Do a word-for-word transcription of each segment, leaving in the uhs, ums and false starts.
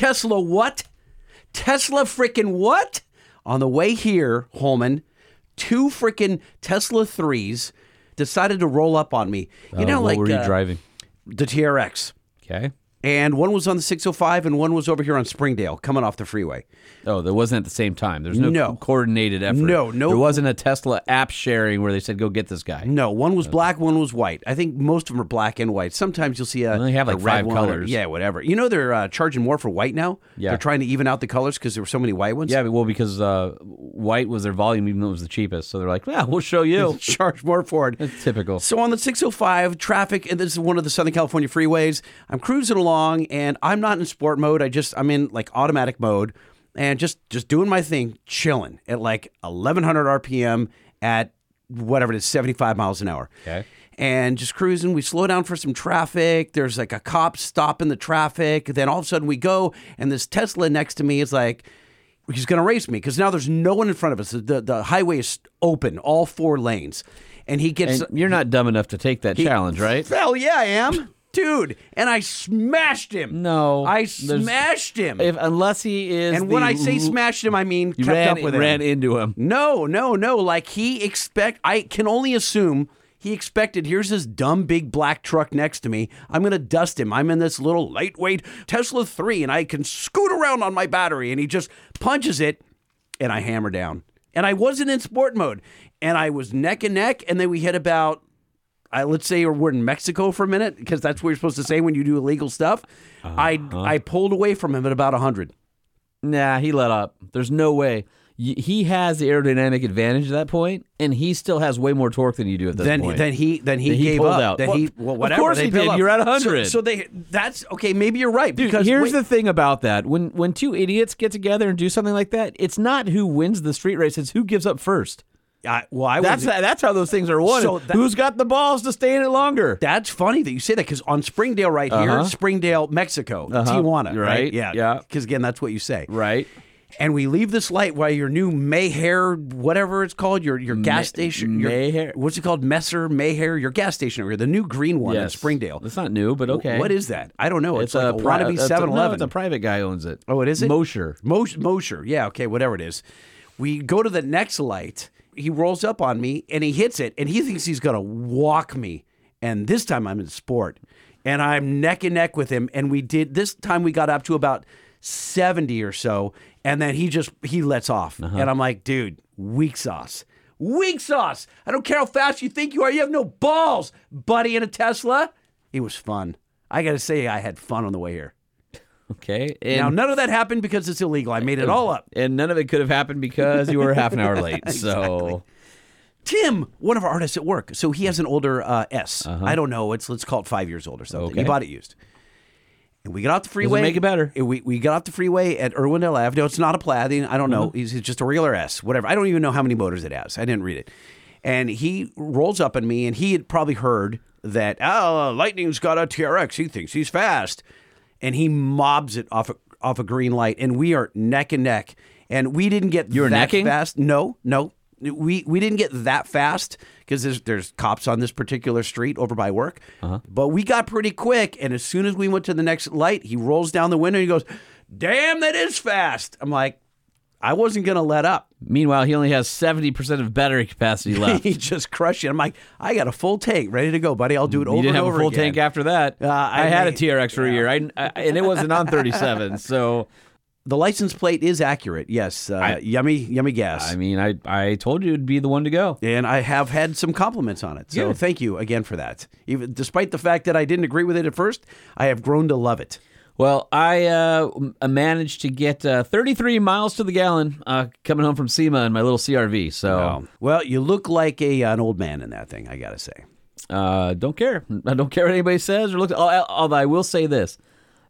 Tesla what? Tesla freaking what? On the way here, Holman, two freaking Tesla threes decided to roll up on me. You uh, know, what like, were you uh, driving? The T R X. Okay. And one was on the six oh five, and one was over here on Springdale, coming off the freeway. Oh, that wasn't at the same time. There's no, no coordinated effort. No, no. There wasn't a Tesla app sharing where they said, go get this guy. No, one was okay. black, one was white. I think most of them are black and white. Sometimes you'll see a and they have like five colors. Or, yeah, whatever. You know they're uh, charging more for white now? Yeah. They're trying to even out the colors because there were so many white ones? Yeah, well, because uh, white was their volume, even though it was the cheapest. So they're like, yeah, we'll show you. Charge more for it. It's typical. So on the six oh five, traffic, and this is one of the Southern California freeways. I'm cruising along. And I'm not in sport mode. I just, I'm in like automatic mode and just, just doing my thing, chilling at like eleven hundred R P M at whatever it is, seventy-five miles an hour. Okay. And just cruising. We slow down for some traffic. There's like a cop stopping the traffic. Then all of a sudden we go and this Tesla next to me is like, he's going to race me because now there's no one in front of us. The, the highway is open, all four lanes. And he gets. And you're not dumb enough to take that he, challenge, right? Hell yeah, I am. Dude, and I smashed him. No. I smashed him. If, unless he is And when I say smashed him, I mean kept ran, up with him. Ran into him. No, no, no. Like he expect, I can only assume he expected, here's this dumb big black truck next to me. I'm going to dust him. I'm in this little lightweight Tesla three, and I can scoot around on my battery. And he just punches it, and I hammer down. And I wasn't in sport mode. And I was neck and neck, and then we hit about... I, let's say we're in Mexico for a minute, because that's what you're supposed to say when you do illegal stuff. Uh-huh. I I pulled away from him at about one hundred. Nah, he let up. There's no way. He has the aerodynamic advantage at that point, and he still has way more torque than you do at that then, point. Then he then he then gave he pulled up. Out. Then well, he, well, whatever, of course they he did. Up. You're at one hundred. So, so they that's, okay, maybe you're right. Dude, because here's wait. the thing about that. When, when two idiots get together and do something like that, it's not who wins the street race, it's who gives up first. I, well, I that's that, that's how those things are won. So who's got the balls to stay in it longer? That's funny that you say that because on Springdale right uh-huh. here, Springdale, Mexico, uh-huh. Tijuana, right? right? Yeah, yeah. Because again, that's what you say, right? And we leave this light while your new Mayhair, whatever it's called, your your gas station, your, Mayhair. What's it called? Messer Mayhair, your gas station over here, the new green one yes. in Springdale. It's not new, but okay. What is that? I don't know. It's, it's like a, a wannabe seven eleven. No, the private guy owns it. Oh, it is it? Mosher, Mos- Mosher. Yeah, okay, whatever it is. We go to the next light. He rolls up on me, and he hits it, and he thinks he's going to walk me. And this time I'm in sport, and I'm neck and neck with him. And we did this time we got up to about seventy or so, and then he just he lets off. Uh-huh. And I'm like, dude, weak sauce. Weak sauce. I don't care how fast you think you are. You have no balls, buddy, in a Tesla. It was fun. I got to say I had fun on the way here. Okay. And now, none of that happened because it's illegal. I made it all up. And none of it could have happened because you were half an hour late. Exactly. So, Tim, one of our artists at work, so he has an older uh, S. Uh-huh. I don't know. It's Let's call it five years old or something. Okay. He bought it used. And we got off the freeway. Doesn't make it better. We, we got off the freeway at Irwindale Avenue. No, it's not a Plaid. I don't know. It's mm-hmm. just a regular S, whatever. I don't even know how many motors it has. I didn't read it. And he rolls up on me, and he had probably heard that, oh, Lightning's got a T R X. He thinks he's fast. And he mobs it off a, off a green light, and we are neck and neck. And we didn't get You're that necking? fast. No, no. We we didn't get that fast because there's, there's cops on this particular street over by work. Uh-huh. But we got pretty quick, and as soon as we went to the next light, he rolls down the window and he goes, damn, that is fast. I'm like, I wasn't going to let up. Meanwhile, he only has seventy percent of battery capacity left. He just crushed it. I'm like, I got a full tank ready to go, buddy. I'll do it you over and over again. You didn't have a full again. tank after that. Uh, I, I had made, a T R X for yeah. a year, I, I, and it wasn't on thirty-seven, so... The license plate is accurate, yes. Uh, I, yummy, yummy gas. I mean, I, I told you it would be the one to go. And I have had some compliments on it, so Good. Thank you again for that. Even, despite the fact that I didn't agree with it at first, I have grown to love it. Well, I uh, managed to get uh, thirty-three miles to the gallon uh, coming home from SEMA in my little C R V. So, oh. Well, you look like a an old man in that thing, I got to say. Uh, don't care. I don't care what anybody says. Or looks. Although I will say this.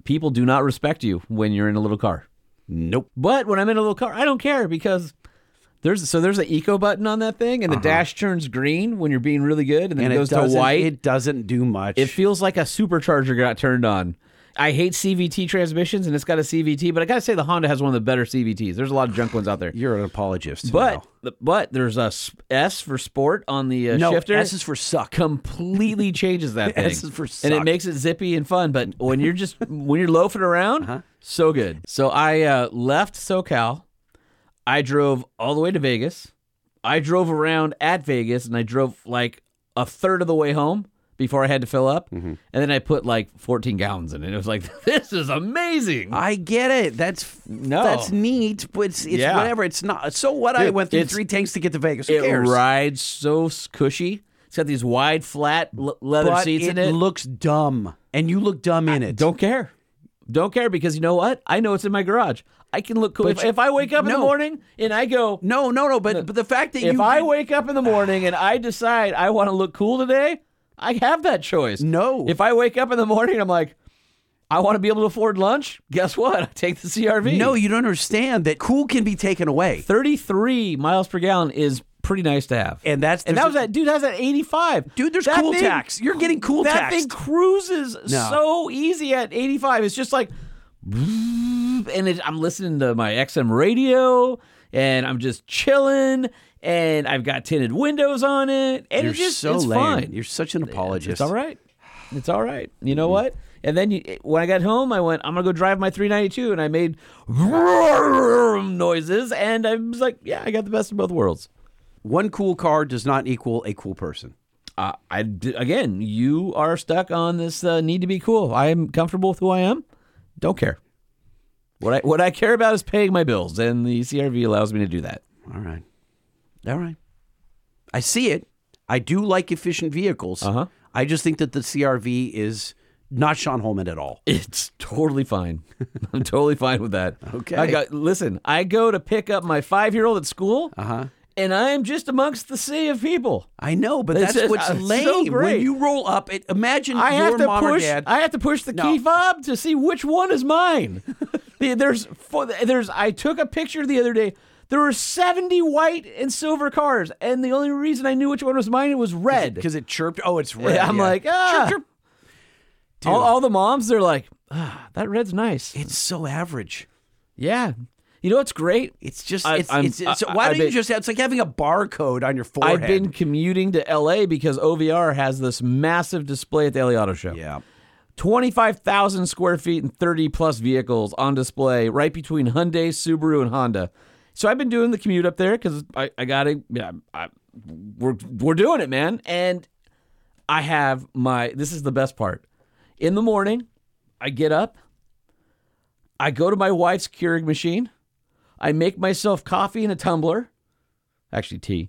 People do not respect you when you're in a little car. Nope. But when I'm in a little car, I don't care because... There's So there's an eco button on that thing, and the uh-huh. dash turns green when you're being really good, and then and it goes it to white. It doesn't do much. It feels like a supercharger got turned on. I hate C V T transmissions, and it's got a C V T, but I got to say the Honda has one of the better C V Ts. There's a lot of junk ones out there. You're an apologist. But the, but there's a S for sport on the uh, no, shifter. No, S is for suck. Completely changes that thing. S is for suck. And it makes it zippy and fun, but when you're just when you're loafing around, uh-huh. so good. So I uh, left SoCal. I drove all the way to Vegas. I drove around at Vegas, and I drove like a third of the way home before I had to fill up, mm-hmm. and then I put like fourteen gallons in it. It was like, this is amazing. I get it. That's no. that's neat, but it's, it's yeah. whatever. It's not. So what? It, I went through three tanks to get to Vegas. Who it cares? Rides so cushy. It's got these wide, flat le- leather but seats it in it. It looks dumb, and you look dumb I in it. Don't care. Don't care because you know what? I know it's in my garage. I can look cool. If, if I wake up no. in the morning and I go... No, no, no, but, but the fact that if you... If I wake up in the morning and I decide I want to look cool today, I have that choice. No. If I wake up in the morning and I'm like, I want to be able to afford lunch, guess what? I take the C R V. No, you don't understand that cool can be taken away. thirty-three miles per gallon is pretty nice to have. And that's and that was that dude, that was at eighty-five. Dude, there's that cool thing, tax. You're getting cool that tax. That thing cruises no. so easy at eighty-five. It's just like... And it, I'm listening to my X M radio, and I'm just chilling, and I've got tinted windows on it, and You're it just, so it's lame. Fine. You're such an apologist. It's all right. It's all right. You know what? And then you, when I got home, I went, I'm going to go drive my three ninety-two, and I made noises, and I was like, yeah, I got the best of both worlds. One cool car does not equal a cool person. Uh, I, again, you are stuck on this uh, need to be cool. I am comfortable with who I am. Don't care. What I what I care about is paying my bills, and the C R V allows me to do that. All right. All right. I see it. I do like efficient vehicles. Uh-huh. I just think that the C R V is not Sean Holman at all. It's totally fine. I'm totally fine with that. Okay. I got, listen, I go to pick up my five-year-old at school, uh-huh. and I am just amongst the sea of people. I know, but that's it's, what's it's lame. So great. When you roll up, it, imagine I your have to mom push, or dad. I have to push the no. key fob to see which one is mine. There's, there's. I took a picture the other day. There were seventy white and silver cars, and the only reason I knew which one was mine, it was red. Because it, it chirped? Oh, it's red. I'm yeah. like, ah. Chirp, chirp. All, all the moms, they're like, ah, that red's nice. It's so average. Yeah. You know what's great? It's just, it's, I, it's, it's, I, why I, don't been, you just have, it's like having a barcode on your forehead. I've been commuting to L A because O V R has this massive display at the L A Auto Show. Yeah. twenty-five thousand square feet and thirty plus vehicles on display right between Hyundai, Subaru, and Honda. So I've been doing the commute up there because I, I got to, yeah, I, we're, we're doing it, man. And I have my, this is the best part. In the morning, I get up, I go to my wife's Keurig machine, I make myself coffee in a tumbler, actually tea,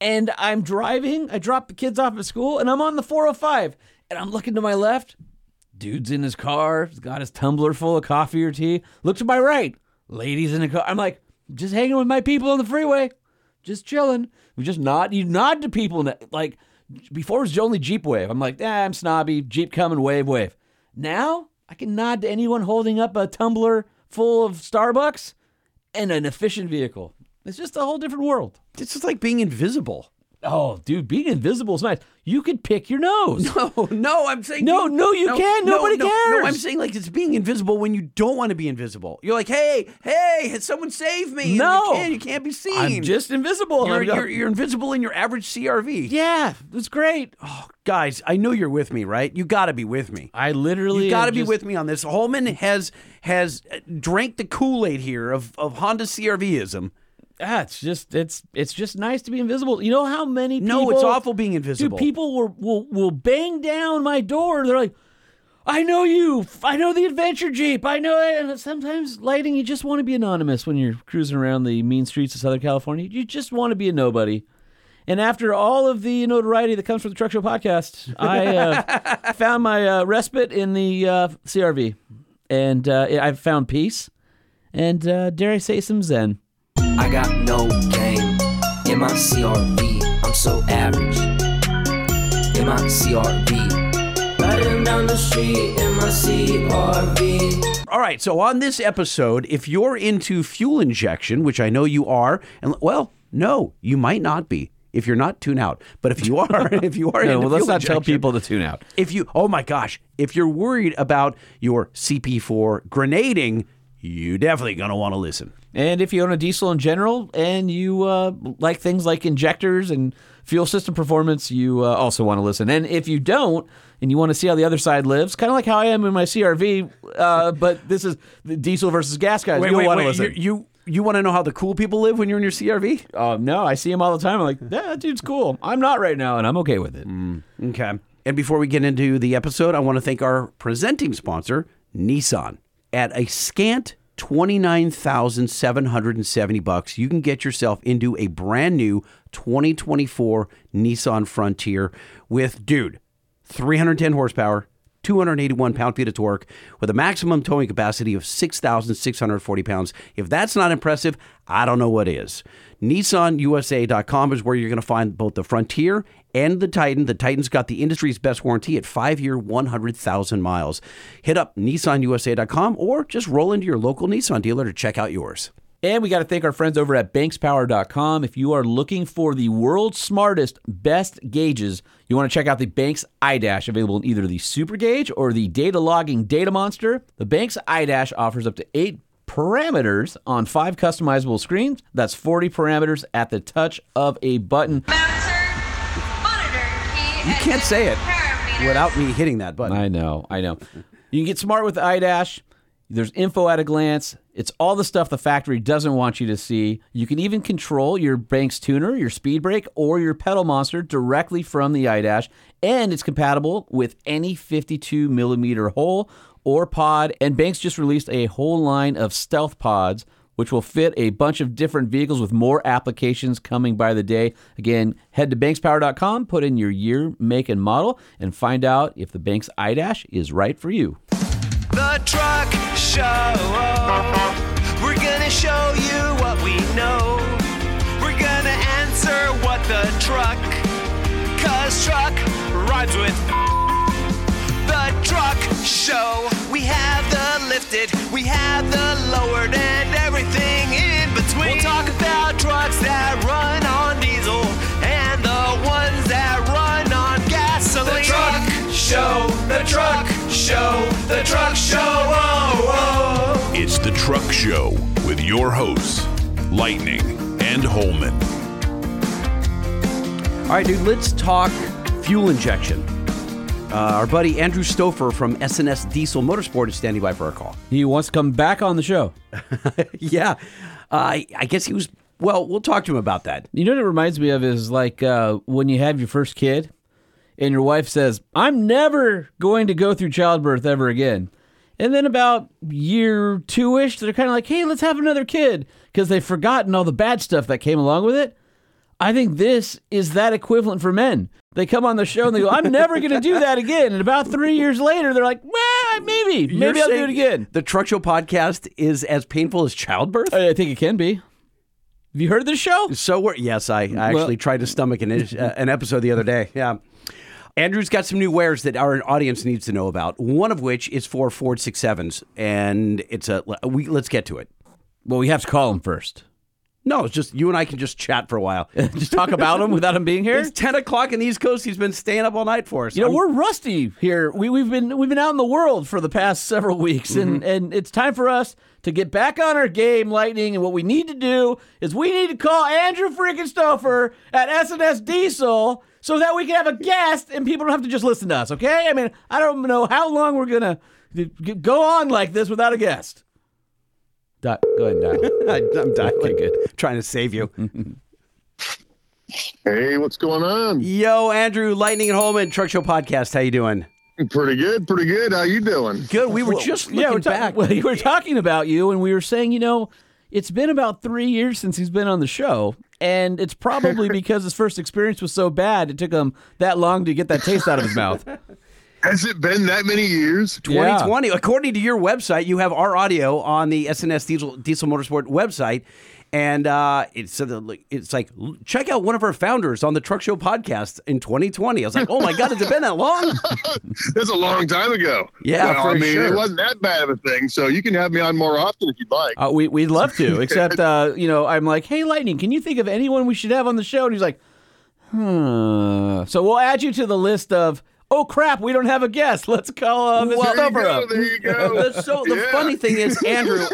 and I'm driving, I drop the kids off at school, and I'm on the four oh five, and I'm looking to my left. Dude's in his car. He's got his tumbler full of coffee or tea. Look to my right. Ladies in a car. I'm like, just hanging with my people on the freeway. Just chilling. We just nod. You nod to people. Like, before it was only Jeep wave. I'm like, ah, I'm snobby. Jeep coming, wave, wave. Now, I can nod to anyone holding up a tumbler full of Starbucks and an efficient vehicle. It's just a whole different world. It's just like being invisible. Oh, dude, being invisible is nice. You could pick your nose. No, no, I'm saying... No, no, you no, can. No, Nobody no, cares. No, I'm saying like it's being invisible when you don't want to be invisible. You're like, hey, hey, someone save me. No. You, can, you can't be seen. I'm just invisible. You're, you're, you're invisible in your average C R V. Yeah, that's great. Oh, guys, I know you're with me, right? You got to be with me. I literally... You got to be just... with me on this. Holman has has drank the Kool-Aid here of, of Honda C R V-ism. Ah, it's just it's it's just nice to be invisible. You know how many people... No, it's awful being invisible. Dude, people will, will, will bang down my door. They're like, I know you. I know the Adventure Jeep. I know it. And sometimes, lighting, you just want to be anonymous when you're cruising around the mean streets of Southern California. You just want to be a nobody. And after all of the notoriety that comes from the Truck Show podcast, I uh, found my uh, respite in the uh, C R V. And uh, I've found peace. And uh, dare I say some zen. I got no game in my C R V. I'm so average in my C R V. Riding down the street in my C R V. All right, so on this episode, if you're into fuel injection, which I know you are, and well, no, you might not be. If you're not, tune out. But if you are, if you are, no, well, let's not tell people to tune out. If you, oh my gosh, if you're worried about your C P four grenading, you're definitely going to want to listen. And if you own a diesel in general and you uh, like things like injectors and fuel system performance, you uh, also want to listen. And if you don't and you want to see how the other side lives, kind of like how I am in my C R V, uh, but this is the diesel versus gas guys. Wait, you wait, want wait. to listen. You, you, you want to know how the cool people live when you're in your C R V? Uh, no, I see them all the time. I'm like, yeah, that dude's cool. I'm not right now, and I'm okay with it. Mm, okay. And before we get into the episode, I want to thank our presenting sponsor, Nissan. At a scant twenty-nine thousand seven hundred seventy bucks, you can get yourself into a brand new twenty twenty-four Nissan Frontier with, dude, three hundred ten horsepower, two hundred eighty-one pound-feet of torque, with a maximum towing capacity of six thousand six hundred forty pounds. If that's not impressive, I don't know what is. Nissan U S A dot com is where you're going to find both the Frontier and the Titan. The Titan's got the industry's best warranty at five year, one hundred thousand miles. Hit up Nissan U S A dot com or just roll into your local Nissan dealer to check out yours. And we got to thank our friends over at Banks Power dot com. If you are looking for the world's smartest, best gauges, you want to check out the Banks iDash, available in either the Super Gauge or the Data Logging Data Monster. The Banks iDash offers up to eight parameters on five customizable screens. That's forty parameters at the touch of a button. Bouncer, monitor key. You can't say it without me hitting that button. I know, I know. You can get smart with iDash. There's info at a glance. It's all the stuff the factory doesn't want you to see. You can even control your Banks tuner, your speed brake, or your pedal monster directly from the iDash. And it's compatible with any fifty-two millimeter hole or pod. And Banks just released a whole line of stealth pods, which will fit a bunch of different vehicles with more applications coming by the day. Again, head to Banks Power dot com, put in your year, make, and model, and find out if the Banks iDash is right for you. The Truck Show. We're gonna show you what we know. We're gonna answer what the truck, 'cause truck rhymes with the Truck Show. We have the lifted, we have the lowered, and everything in between. We'll talk about trucks that run on diesel and the ones that run on gasoline. The Truck Show. The Truck Show, the Truck Show, oh, oh. It's the Truck Show with your hosts, Lightning and Holman. All right, dude, let's talk fuel injection. Uh, our buddy Andrew Stouffer from S N S Diesel Motorsport is standing by for our call. He wants to come back on the show. yeah, uh, I, I guess he was, well, we'll talk to him about that. You know what it reminds me of is like uh, when you have your first kid, and your wife says, I'm never going to go through childbirth ever again. And then about year two-ish, they're kind of like, hey, let's have another kid, because they've forgotten all the bad stuff that came along with it. I think this is that equivalent for men. They come on the show and they go, I'm never going to do that again. And about three years later, they're like, well, maybe, maybe You're I'll do it again. The Truck Show podcast is as painful as childbirth? I think it can be. Have you heard this show? So we're, yes, I, I actually well, tried to stomach an, uh, an episode the other day. Yeah. Andrew's got some new wares that our audience needs to know about, one of which is for Ford six sevens, and it's a, we, let's get to it. Well, we have to call him first. No, it's just, you and I can just chat for a while. Just talk about him without him being here? It's ten o'clock in the East Coast. He's been staying up all night for us. You know, I'm, we're rusty here. We, we've been we've been out in the world for the past several weeks, mm-hmm. and, and it's time for us to get back on our game, Lightning, and what we need to do is we need to call Andrew freaking Stouffer at S N S Diesel so that we can have a guest and people don't have to just listen to us, okay? I mean, I don't know how long we're going to go on like this without a guest. Di- go ahead and dial. I'm dialing. Okay, good. I'm trying to save you. Hey, what's going on? Yo, Andrew, Lightning and Holman, Truck Show Podcast. How you doing? Pretty good, pretty good. How you doing? Good. We were well, just looking yeah, we're talking, back. Well, we were talking about you, and we were saying, you know, it's been about three years since he's been on the show, and it's probably because his first experience was so bad, it took him that long to get that taste out of his mouth. Has it been that many years? twenty twenty. Yeah. According to your website, you have our audio on the S N S Diesel, Diesel Motorsport website, and uh, it's, it's like, check out one of our founders on the Truck Show podcast in twenty twenty. I was like, oh my God, has it been that long? That's a long time ago. Yeah, well, for I mean, sure. It wasn't that bad of a thing, so you can have me on more often if you'd like. Uh, we, we'd love to, except, uh, you know, I'm like, hey, Lightning, can you think of anyone we should have on the show? And he's like, Hmm. So we'll add you to the list of, oh, crap, we don't have a guest. Let's call uh, Mister Well, Thumper up. There you go. So the yeah. funny thing is, Andrew,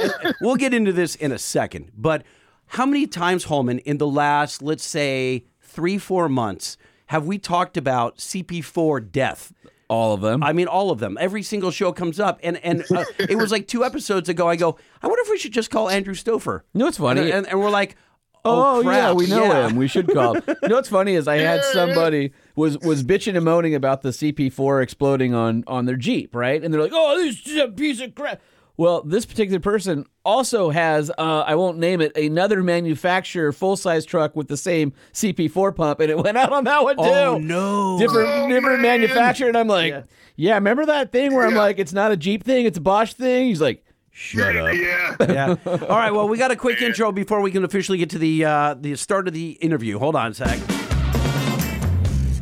we'll get into this in a second, but how many times, Holman, in the last, let's say, three, four months, have we talked about C P four death? All of them. I mean, all of them. Every single show comes up. And and uh, it was like two episodes ago, I go, I wonder if we should just call Andrew Stouffer. You know what's funny? And, and, and we're like, oh, oh crap. yeah, we know yeah. him. We should call him. You know what's funny is I had somebody was was bitching and moaning about the C P four exploding on, on their Jeep, right? And they're like, oh, this is a piece of crap. Well, this particular person also has, uh, I won't name it, another manufacturer full-size truck with the same C P four pump, and it went out on that one, too. Oh, no. Different, oh, different manufacturer, and I'm like, yeah. yeah, remember that thing where yeah. I'm like, it's not a Jeep thing, it's a Bosch thing? He's like, shut up. Yeah. yeah. All right, well, we got a quick intro before we can officially get to the, uh, the start of the interview. Hold on a sec.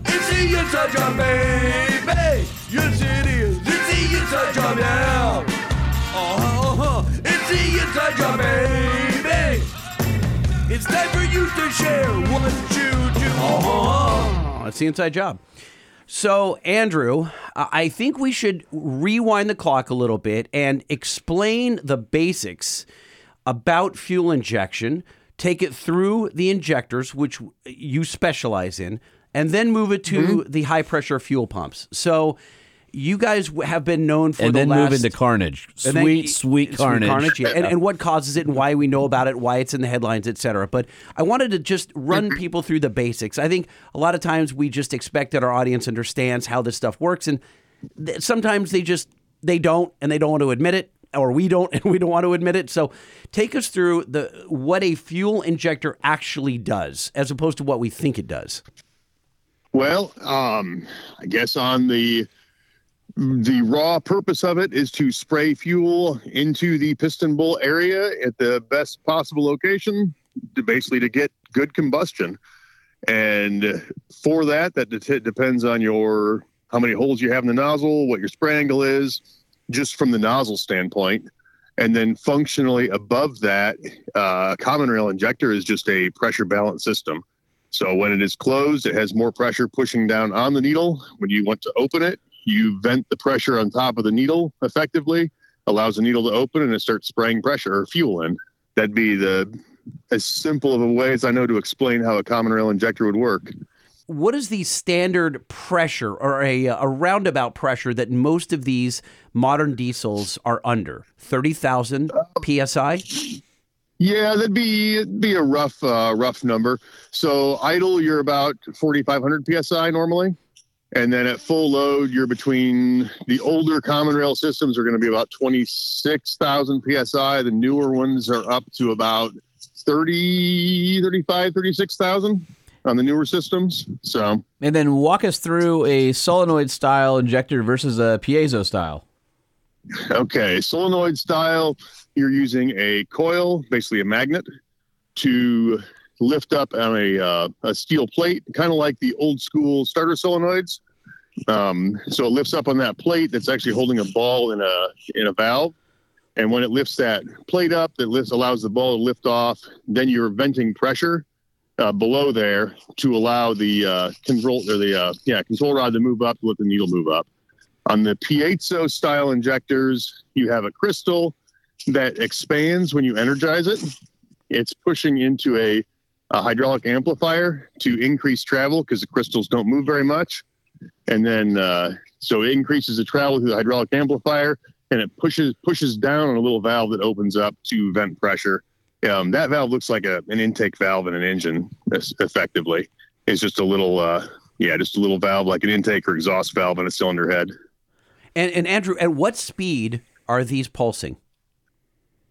You see, you're such a baby. You see, you see, you're such a now. Uh-huh, uh-huh. It's the inside job, baby. It's time for you to share what you do. Uh-huh. It's the inside job. So, Andrew, I think we should rewind the clock a little bit and explain the basics about fuel injection, take it through the injectors, which you specialize in, and then move it to mm-hmm. the high-pressure fuel pumps. So... You guys have been known for and the last... And then move into carnage. Sweet, then, sweet carnage. Sweet carnage, yeah. and, and what causes it and why we know about it, why it's in the headlines, et cetera. But I wanted to just run people through the basics. I think a lot of times we just expect that our audience understands how this stuff works. And th- sometimes they just, they don't, and they don't want to admit it. Or we don't, and we don't want to admit it. So take us through the what a fuel injector actually does, as opposed to what we think it does. Well, um, I guess on the... The raw purpose of it is to spray fuel into the piston bowl area at the best possible location, to basically to get good combustion. And for that, that det- depends on your how many holes you have in the nozzle, what your spray angle is, just from the nozzle standpoint. And then functionally above that, uh, common rail injector is just a pressure balance system. So when it is closed, it has more pressure pushing down on the needle. When you want to open it, you vent the pressure on top of the needle effectively, allows the needle to open, and it starts spraying pressure or fuel in. That'd be the as simple of a way as I know to explain how a common rail injector would work. What is the standard pressure or a, a roundabout pressure that most of these modern diesels are under? thirty thousand P S I? Yeah, that'd be be a rough uh, rough number. So idle, you're about forty-five hundred P S I normally. And then at full load, you're between the older common rail systems are going to be about twenty-six thousand P S I. The newer ones are up to about thirty, thirty-five, thirty-six thousand on the newer systems. So, and then walk us through a solenoid style injector versus a piezo style. Okay. Solenoid style, you're using a coil, basically a magnet, to lift up on a, uh, a steel plate, kind of like the old school starter solenoids. Um, so it lifts up on that plate that's actually holding a ball in a in a valve. And when it lifts that plate up, it lifts, allows the ball to lift off. Then you're venting pressure uh, below there to allow the uh, control or the uh, yeah control rod to move up, to let the needle move up. On the piezo style injectors, you have a crystal that expands when you energize it. It's pushing into a a hydraulic amplifier to increase travel because the crystals don't move very much. And then, uh, so it increases the travel through the hydraulic amplifier, and it pushes pushes down on a little valve that opens up to vent pressure. Um, that valve looks like a, an intake valve in an engine, effectively. It's just a little, uh, yeah, just a little valve like an intake or exhaust valve in a cylinder head. And, and Andrew, at what speed are these pulsing?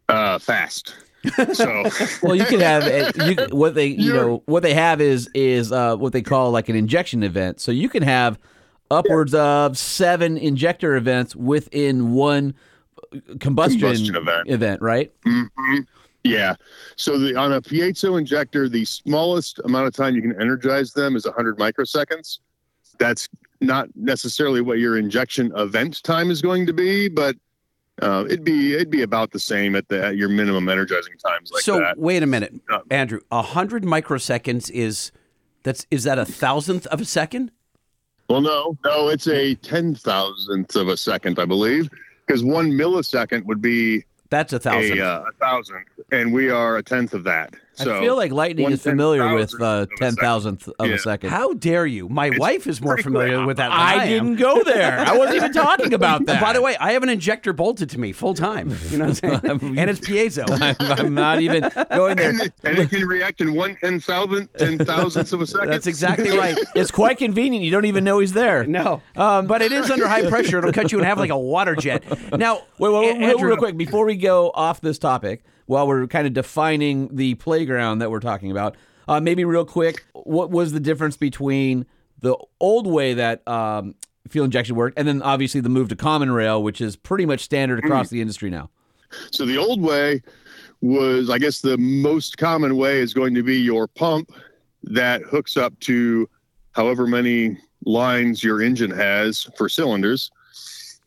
Uh, fast. So well, you can have you, what they you You're, know what they have is is uh, what they call like an injection event. So you can have upwards yeah. of seven injector events within one combustion, combustion event. event, right? Mm-hmm. Yeah. So the, on a piezo injector, the smallest amount of time you can energize them is one hundred microseconds. That's not necessarily what your injection event time is going to be, but Uh, it'd be it'd be about the same at the at your minimum energizing times like so, that. So wait a minute, Andrew. A hundred microseconds is That's is that a thousandth of a second? Well, no, no, it's a ten thousandth of a second, I believe, because one millisecond would be that's a thousand, a, uh, a thousand, and we are a tenth of that. So I feel like Lightning is familiar with uh, ten thousandth of yeah. a second. How dare you? My it's wife is more familiar with that than I, I am. Didn't go there. I wasn't even talking about that. By the way, I have an injector bolted to me full time. You know what I'm saying? And it's piezo. I'm, I'm not even going there. And it, and it can react in one ten thousandth, ten thousandths of a second. That's exactly right. It's quite convenient. You don't even know he's there. No. Um, but it is under high pressure. It'll cut you in half like a water jet. Now, wait, wait, wait Andrew, real quick, before we go off this topic, while we're kind of defining the playground that we're talking about, uh, maybe real quick, what was the difference between the old way that um, fuel injection worked and then obviously the move to common rail, which is pretty much standard across the industry now? So the old way was, I guess the most common way is going to be your pump that hooks up to however many lines your engine has for cylinders.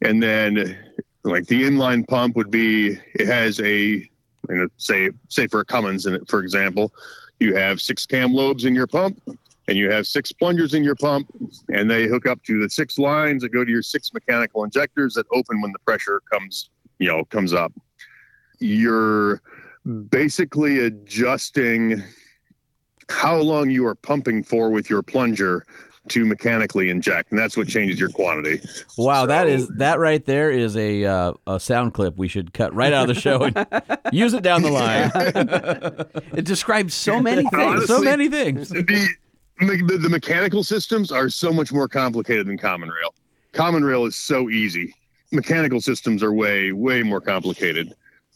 And then like the inline pump would be, it has a, and say, say for a Cummins, for example, you have six cam lobes in your pump and you have six plungers in your pump, and they hook up to the six lines that go to your six mechanical injectors that open when the pressure comes, you know, comes up. You're basically adjusting how long you are pumping for with your plunger to mechanically inject, and that's what changes your quantity. Wow, so that is that right there is a uh, a sound clip we should cut right out of the show and use it down the line. It describes so many things. Honestly, so many things. The, the, the mechanical systems are so much more complicated than common rail. Common rail is so easy. Mechanical systems are way, way more complicated.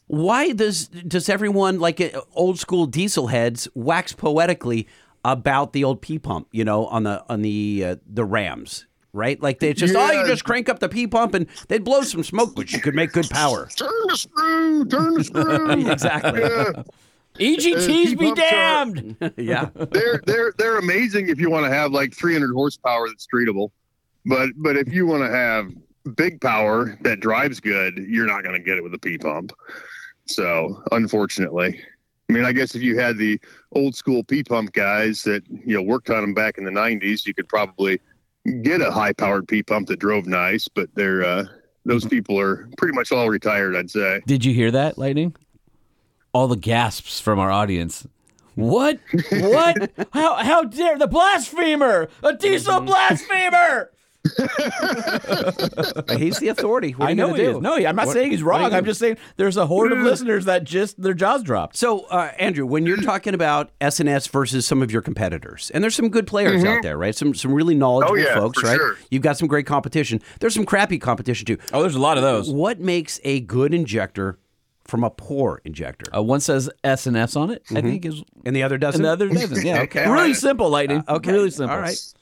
Why does does everyone, like old school diesel heads, wax poetically about the old P pump, you know, on the on the uh, the Rams, right? Like they just, yeah. oh, you just crank up the P pump and they'd blow some smoke, which you could make good power. Turn the screw, turn the screw. Exactly. Yeah. E G Ts uh, be damned. Are, yeah, they're they're they're amazing if you want to have like three hundred horsepower that's treatable, but but if you want to have big power that drives good, you're not going to get it with a P pump. So unfortunately. I mean, I guess if you had the old school P pump guys that, you know, worked on them back in the nineties, you could probably get a high powered P pump that drove nice. But they're uh, those people are pretty much all retired, I'd say. Did you hear that, Lightning? All the gasps from our audience. What? What? how? How dare the blasphemer? A diesel blasphemer! He's the authority. What are I you know he do? Is. No, I'm not what, saying he's wrong. I'm just saying there's a horde of listeners that just their jaws dropped. So, uh, Andrew, when you're talking about S and S versus some of your competitors, and there's some good players mm-hmm. out there, right? Some some really knowledgeable oh, yeah, folks, right? Sure. You've got some great competition. There's some crappy competition too. Oh, there's a lot of those. What makes a good injector from a poor injector? Uh, one says S and S on it, mm-hmm. I think, is, and the other doesn't. And the other doesn't. Yeah. Okay. Really right. simple, Lightning. Uh, okay. Really simple. All right.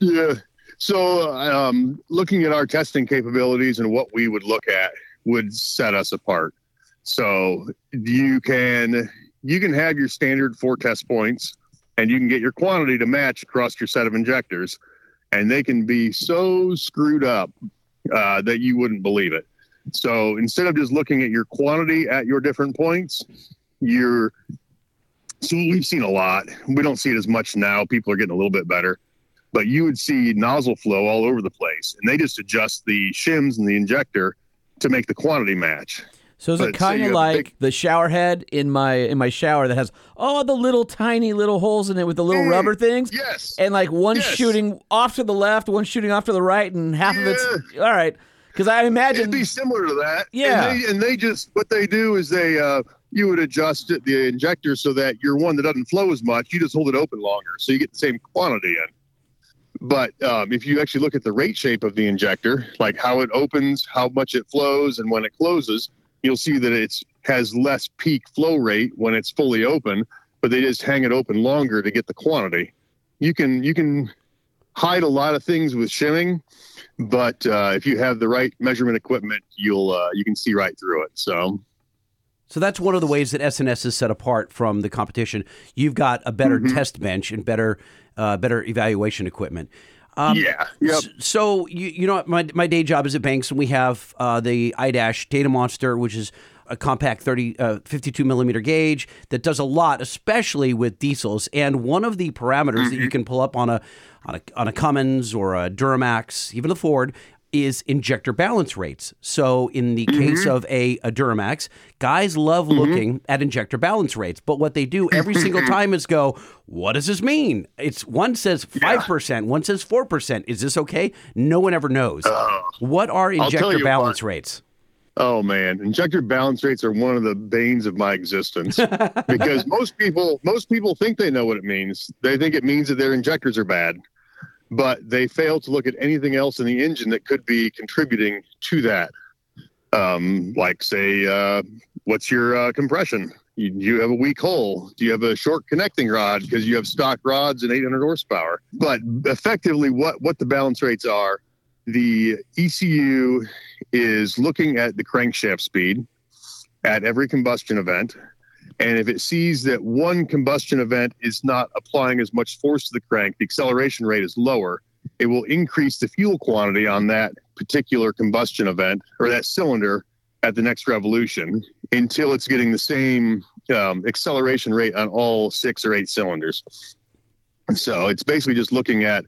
Yeah. So um, looking at our testing capabilities and what we would look at would set us apart. So you can you can have your standard four test points, and you can get your quantity to match across your set of injectors, and they can be so screwed up uh, that you wouldn't believe it. So instead of just looking at your quantity at your different points, you're so we've seen a lot. We don't see it as much now. People are getting a little bit better. But you would see nozzle flow all over the place, and they just adjust the shims and the injector to make the quantity match. So is it kind of like big... the shower head in my in my shower that has all the little tiny little holes in it with the little mm, rubber things? Yes. And like one yes. shooting off to the left, one shooting off to the right, and half yeah. of it's all right. Because I imagine it'd be similar to that. Yeah. And they, and they just what they do is they uh, you would adjust it, the injector so that your one that doesn't flow as much, you just hold it open longer, so you get the same quantity in. But um, if you actually look at the rate shape of the injector, like how it opens, how much it flows, and when it closes, you'll see that it has less peak flow rate when it's fully open, but they just hang it open longer to get the quantity. You can you can hide a lot of things with shimming, but uh, if you have the right measurement equipment, you'll uh, you can see right through it. So. So that's one of the ways that S and S is set apart from the competition. You've got a better mm-hmm. test bench and better uh, better evaluation equipment. Um, yeah. Yep. So, you, you know, my my day job is at Banks, and we have uh, the I DASH Data Monster, which is a compact thirty, uh, fifty-two millimeter gauge that does a lot, especially with diesels. And one of the parameters that you can pull up on a on a on a Cummins or a Duramax, even a Ford, is injector balance rates. So in the mm-hmm. case of a, a Duramax, guys love mm-hmm. looking at injector balance rates. But what they do every single time is go, what does this mean? It's one says five percent, yeah. one says four percent. Is this okay? No one ever knows. Uh, what are injector balance what. rates? Oh, man. Injector balance rates are one of the banes of my existence because most people, most people think they know what it means. They think it means that their injectors are bad. But they fail to look at anything else in the engine that could be contributing to that. Um, like, say, uh, what's your uh, compression? You, do you have a weak hole? Do you have a short connecting rod because you have stock rods and eight hundred horsepower? But effectively, what, what the balance rates are, the E C U is looking at the crankshaft speed at every combustion event. And if it sees that one combustion event is not applying as much force to the crank, the acceleration rate is lower, it will increase the fuel quantity on that particular combustion event or that cylinder at the next revolution until it's getting the same um, acceleration rate on all six or eight cylinders. So it's basically just looking at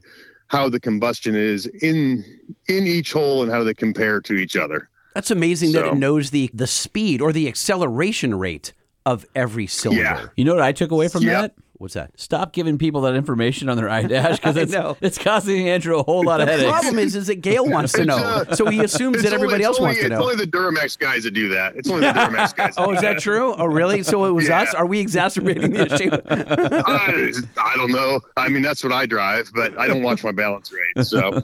how the combustion is in in each hole and how they compare to each other. That's amazing so. that it knows the the speed or the acceleration rate of every cylinder. Yeah. You know what I took away from yep. that? What's that? Stop giving people that information on their iDash because it's, it's costing Andrew a whole lot of the headaches. The problem is, is that Gale wants to know. Uh, so he assumes that only, everybody else only, wants to know. It's only the Duramax guys that do that. It's only the Duramax guys. Oh, is that true? Oh, really? So it was yeah. us? Are we exacerbating the issue? I, I don't know. I mean, that's what I drive, but I don't watch my balance rate. So.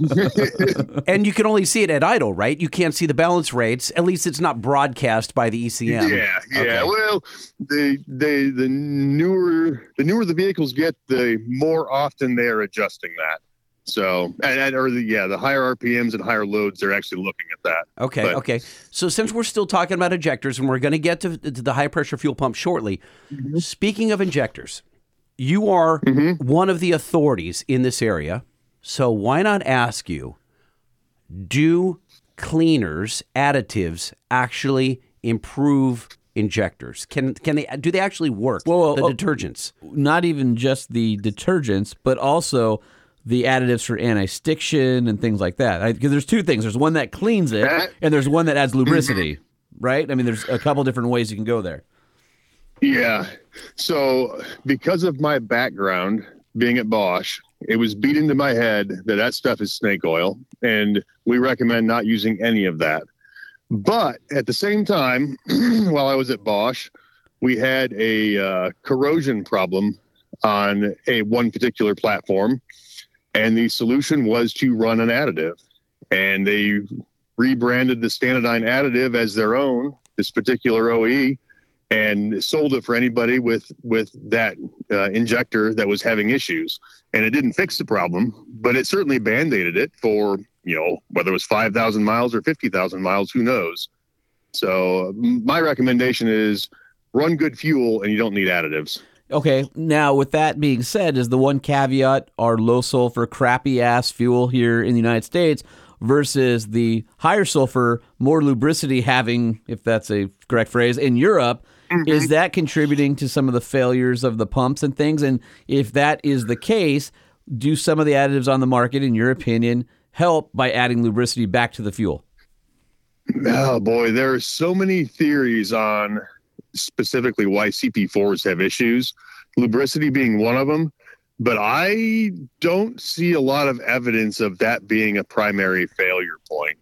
And you can only see it at idle, right? You can't see the balance rates. At least it's not broadcast by the E C M. Yeah, yeah. Okay. Well, the, the, the newer... The newer the vehicles get, the more often they are adjusting that. So, and, and or the, yeah, the higher R P Ms and higher loads, they're actually looking at that. Okay, but, okay. So since we're still talking about injectors, and we're going to get to the high-pressure fuel pump shortly, mm-hmm. speaking of injectors, you are mm-hmm. one of the authorities in this area, so why not ask you, do cleaners, additives, actually improve injectors? Can can they do they actually work? Well, the oh, detergents, not even just the detergents, but also the additives for anti-stiction and things like that. Because there's two things: there's one that cleans it, and there's one that adds lubricity. Right? I mean, there's a couple different ways you can go there. Yeah. So because of my background being at Bosch, it was beat into my head that that stuff is snake oil, and we recommend not using any of that. But at the same time, while I was at Bosch, we had a uh, corrosion problem on a one particular platform, and the solution was to run an additive. And they rebranded the Stanodyne additive as their own, this particular O E, and sold it for anybody with, with that uh, injector that was having issues. And it didn't fix the problem, but it certainly band-aided it for... You know, whether it was five thousand miles or fifty thousand miles, who knows? So my recommendation is run good fuel and you don't need additives. Okay. Now, with that being said, is the one caveat our low sulfur crappy ass fuel here in the United States versus the higher sulfur, more lubricity having, if that's a correct phrase, in Europe, mm-hmm. is that contributing to some of the failures of the pumps and things? And if that is the case, do some of the additives on the market, in your opinion, help by adding lubricity back to the fuel? Oh, boy, there are so many theories on specifically why C P fours have issues, lubricity being one of them. But I don't see a lot of evidence of that being a primary failure point.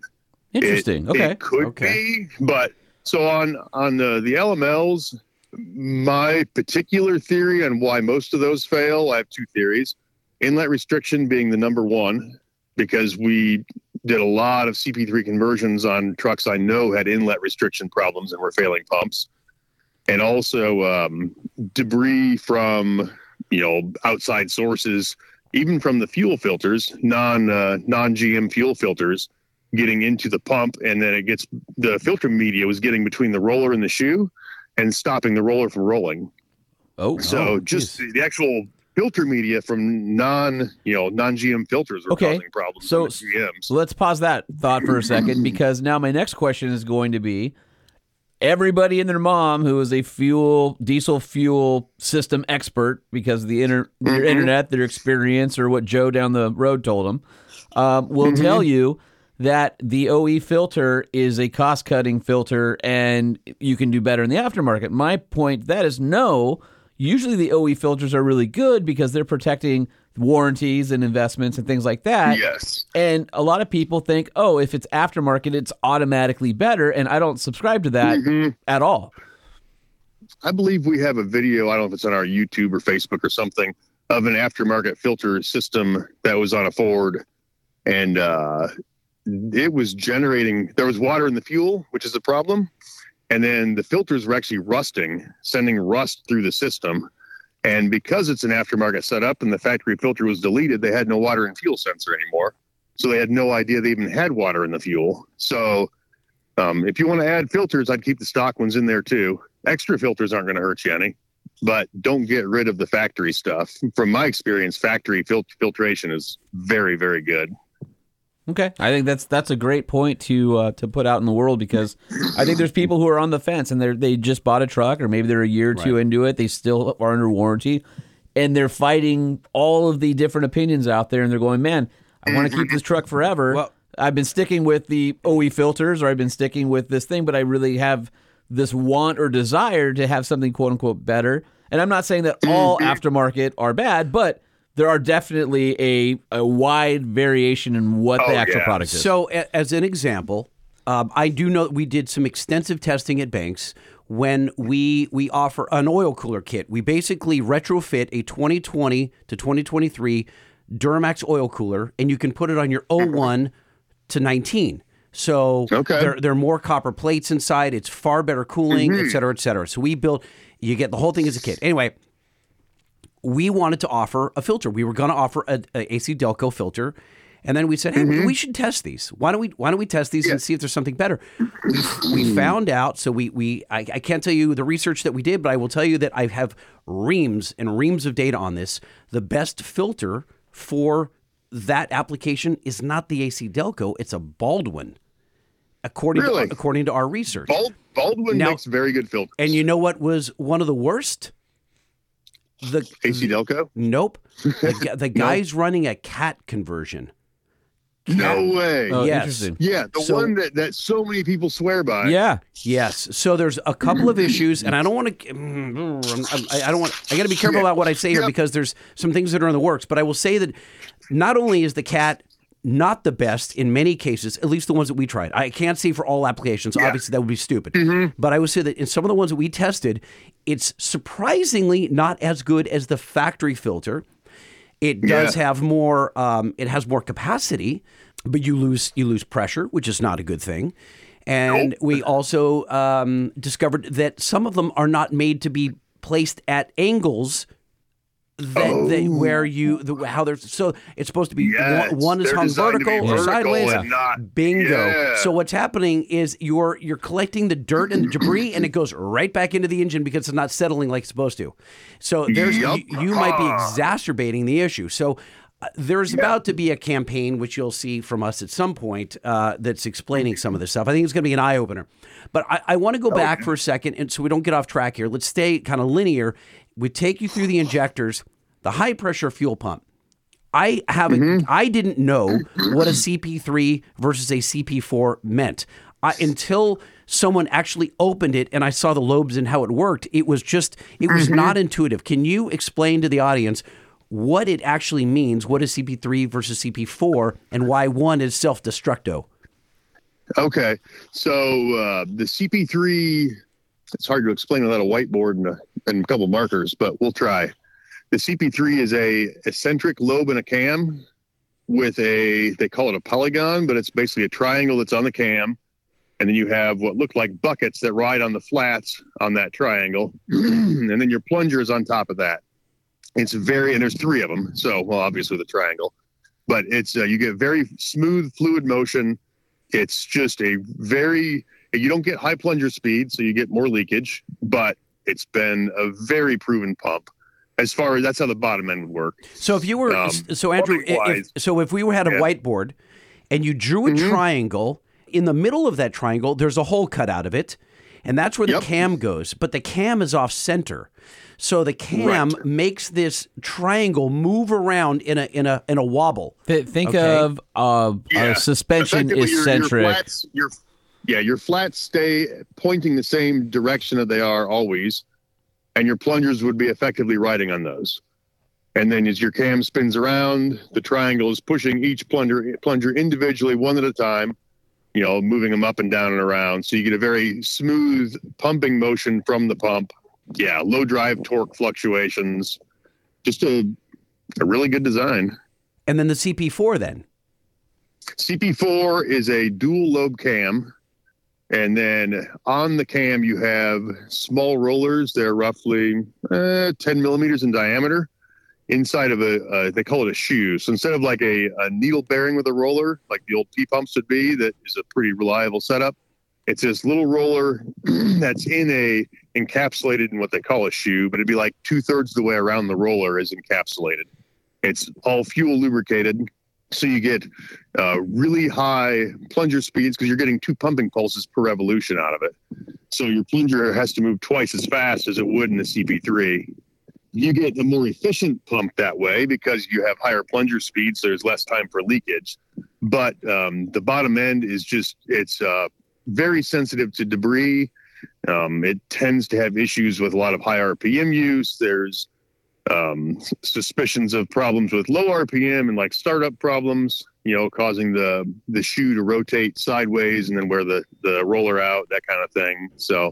Interesting. It, okay. It could okay. be. But so on, on the, the L M Ls, my particular theory on why most of those fail, I have two theories. Inlet restriction being the number one, because we did a lot of C P three conversions on trucks I know had inlet restriction problems and were failing pumps. And also um, debris from, you know, outside sources, even from the fuel filters, non, uh, non-G M fuel filters, getting into the pump. And then it gets, the filter media was getting between the roller and the shoe and stopping the roller from rolling. Oh, so oh, just geez. the actual... filter media from non, you know, non-G M filters are okay. causing problems. So G Ms. Let's pause that thought for a second, because now my next question is going to be, everybody and their mom who is a fuel diesel fuel system expert because of the inter- their mm-hmm. internet, their experience, or what Joe down the road told them, um, will mm-hmm. tell you that the O E filter is a cost-cutting filter and you can do better in the aftermarket. My point that is no, usually the O E filters are really good because they're protecting warranties and investments and things like that. Yes. And a lot of people think, oh, if it's aftermarket, it's automatically better. And I don't subscribe to that mm-hmm. at all. I believe we have a video, I don't know if it's on our YouTube or Facebook or something, of an aftermarket filter system that was on a Ford. And uh, it was generating, there was water in the fuel, which is a problem. And then the filters were actually rusting, sending rust through the system. And because it's an aftermarket setup and the factory filter was deleted, they had no water and fuel sensor anymore. So they had no idea they even had water in the fuel. So um, if you want to add filters, I'd keep the stock ones in there too. Extra filters aren't going to hurt you any, but don't get rid of the factory stuff. From my experience, factory fil- filtration is very, very good. Okay, I think that's that's a great point to uh, to put out in the world because I think there's people who are on the fence and they they just bought a truck or maybe they're a year or two right. into it. They still are under warranty and they're fighting all of the different opinions out there and they're going, man, I want to keep this truck forever. Well, I've been sticking with the O E filters or I've been sticking with this thing, but I really have this want or desire to have something quote unquote better. And I'm not saying that all aftermarket are bad, but there are definitely a, a wide variation in what oh, the actual yeah. product is. So a, as an example, um, I do know that we did some extensive testing at Banks when we we offer an oil cooler kit. We basically retrofit a twenty twenty to twenty twenty-three Duramax oil cooler, and you can put it on your oh one to nineteen. So okay. there, there are more copper plates inside. It's far better cooling, mm-hmm. et cetera, et cetera. So we built, you get the whole thing as a kit. Anyway, we wanted to offer a filter. We were going to offer a, a A C Delco filter, and then we said, "Hey, mm-hmm. we should test these. Why don't we? Why don't we test these yeah. and see if there's something better?" We, we found out. So we we I, I can't tell you the research that we did, but I will tell you that I have reams and reams of data on this. The best filter for that application is not the A C Delco; it's a Baldwin, according really? to, according to our research. Bald, Baldwin now, makes very good filters. And you know what was one of the worst? The A C Delco? Nope. The, the guy's nope. running a cat conversion. Cat. No way. Oh, yes. Yeah, the so, one that, that so many people swear by. Yeah. Yes. So there's a couple of issues, and I don't want to. I don't want. I got to be careful about what I say here yep. because there's some things that are in the works. But I will say that not only is the cat not the best in many cases, at least the ones that we tried. I can't say for all applications. Yeah. Obviously, that would be stupid. Mm-hmm. But I would say that in some of the ones that we tested, it's surprisingly not as good as the factory filter. It does yeah. have more. Um, it has more capacity, but you lose you lose pressure, which is not a good thing. And nope. we also um, discovered that some of them are not made to be placed at angles. That, oh. that where you the, how they're so it's supposed to be yes, one, one is hung vertical or vertical sideways and not, bingo yeah. So what's happening is you're you're collecting the dirt and the debris and it goes right back into the engine because it's not settling like it's supposed to, so there's yep. you, you might be exacerbating the issue. So uh, there's yep. about to be a campaign which you'll see from us at some point uh, that's explaining some of this stuff. I think it's going to be an eye-opener, but I, I want to go okay. back for a second and so we don't get off track here. Let's stay kind of linear. We take you through the injectors, the high pressure fuel pump. I haven't, mm-hmm. I didn't know what a C P three versus a C P four meant I, until someone actually opened it and I saw the lobes and how it worked. It was just, it was mm-hmm. not intuitive. Can you explain to the audience what it actually means? What is C P three versus C P four and why one is self-destructo? Okay. So uh, the C P three, it's hard to explain without a whiteboard and a, and a couple of markers, but we'll try. The C P three is a eccentric lobe in a cam with a, they call it a polygon, but it's basically a triangle that's on the cam. And then you have what look like buckets that ride on the flats on that triangle. And then your plunger is on top of that. It's very, and there's three of them. So, well, obviously the triangle, but it's, uh, you get very smooth fluid motion. It's just a very, you don't get high plunger speed, so you get more leakage, but it's been a very proven pump. As far as that's how the bottom end would work. So if you were, um, so Andrew, if, so if we were had a yeah. whiteboard and you drew a mm-hmm. triangle, in the middle of that triangle, there's a hole cut out of it. And that's where the yep. cam goes. But the cam is off center. So the cam right. makes this triangle move around in a in a in a wobble. Th- think okay? of uh, yeah. a suspension is your, centric. Your flats, your, yeah, your flats stay pointing the same direction that they are always, and your plungers would be effectively riding on those. And then as your cam spins around, the triangle is pushing each plunger plunger individually, one at a time, you know, moving them up and down and around. So you get a very smooth pumping motion from the pump. Yeah, low drive torque fluctuations. Just a a really good design. And then the C P four then? C P four is a dual lobe cam. And then on the cam, you have small rollers. They're roughly uh, ten millimeters in diameter. Inside of a, uh, they call it a shoe. So instead of like a, a needle bearing with a roller, like the old P-pumps would be, that is a pretty reliable setup. It's this little roller that's in a encapsulated in what they call a shoe, but it'd be like two thirds of the way around the roller is encapsulated. It's all fuel lubricated. So you get uh, really high plunger speeds because you're getting two pumping pulses per revolution out of it. So your plunger has to move twice as fast as it would in the C P three. You get a more efficient pump that way because you have higher plunger speeds. So there's less time for leakage, but um, the bottom end is just, it's uh, very sensitive to debris. Um, it tends to have issues with a lot of high R P M use. There's um, suspicions of problems with low R P M and like startup problems, you know, causing the, the shoe to rotate sideways and then wear the, the roller out, that kind of thing. So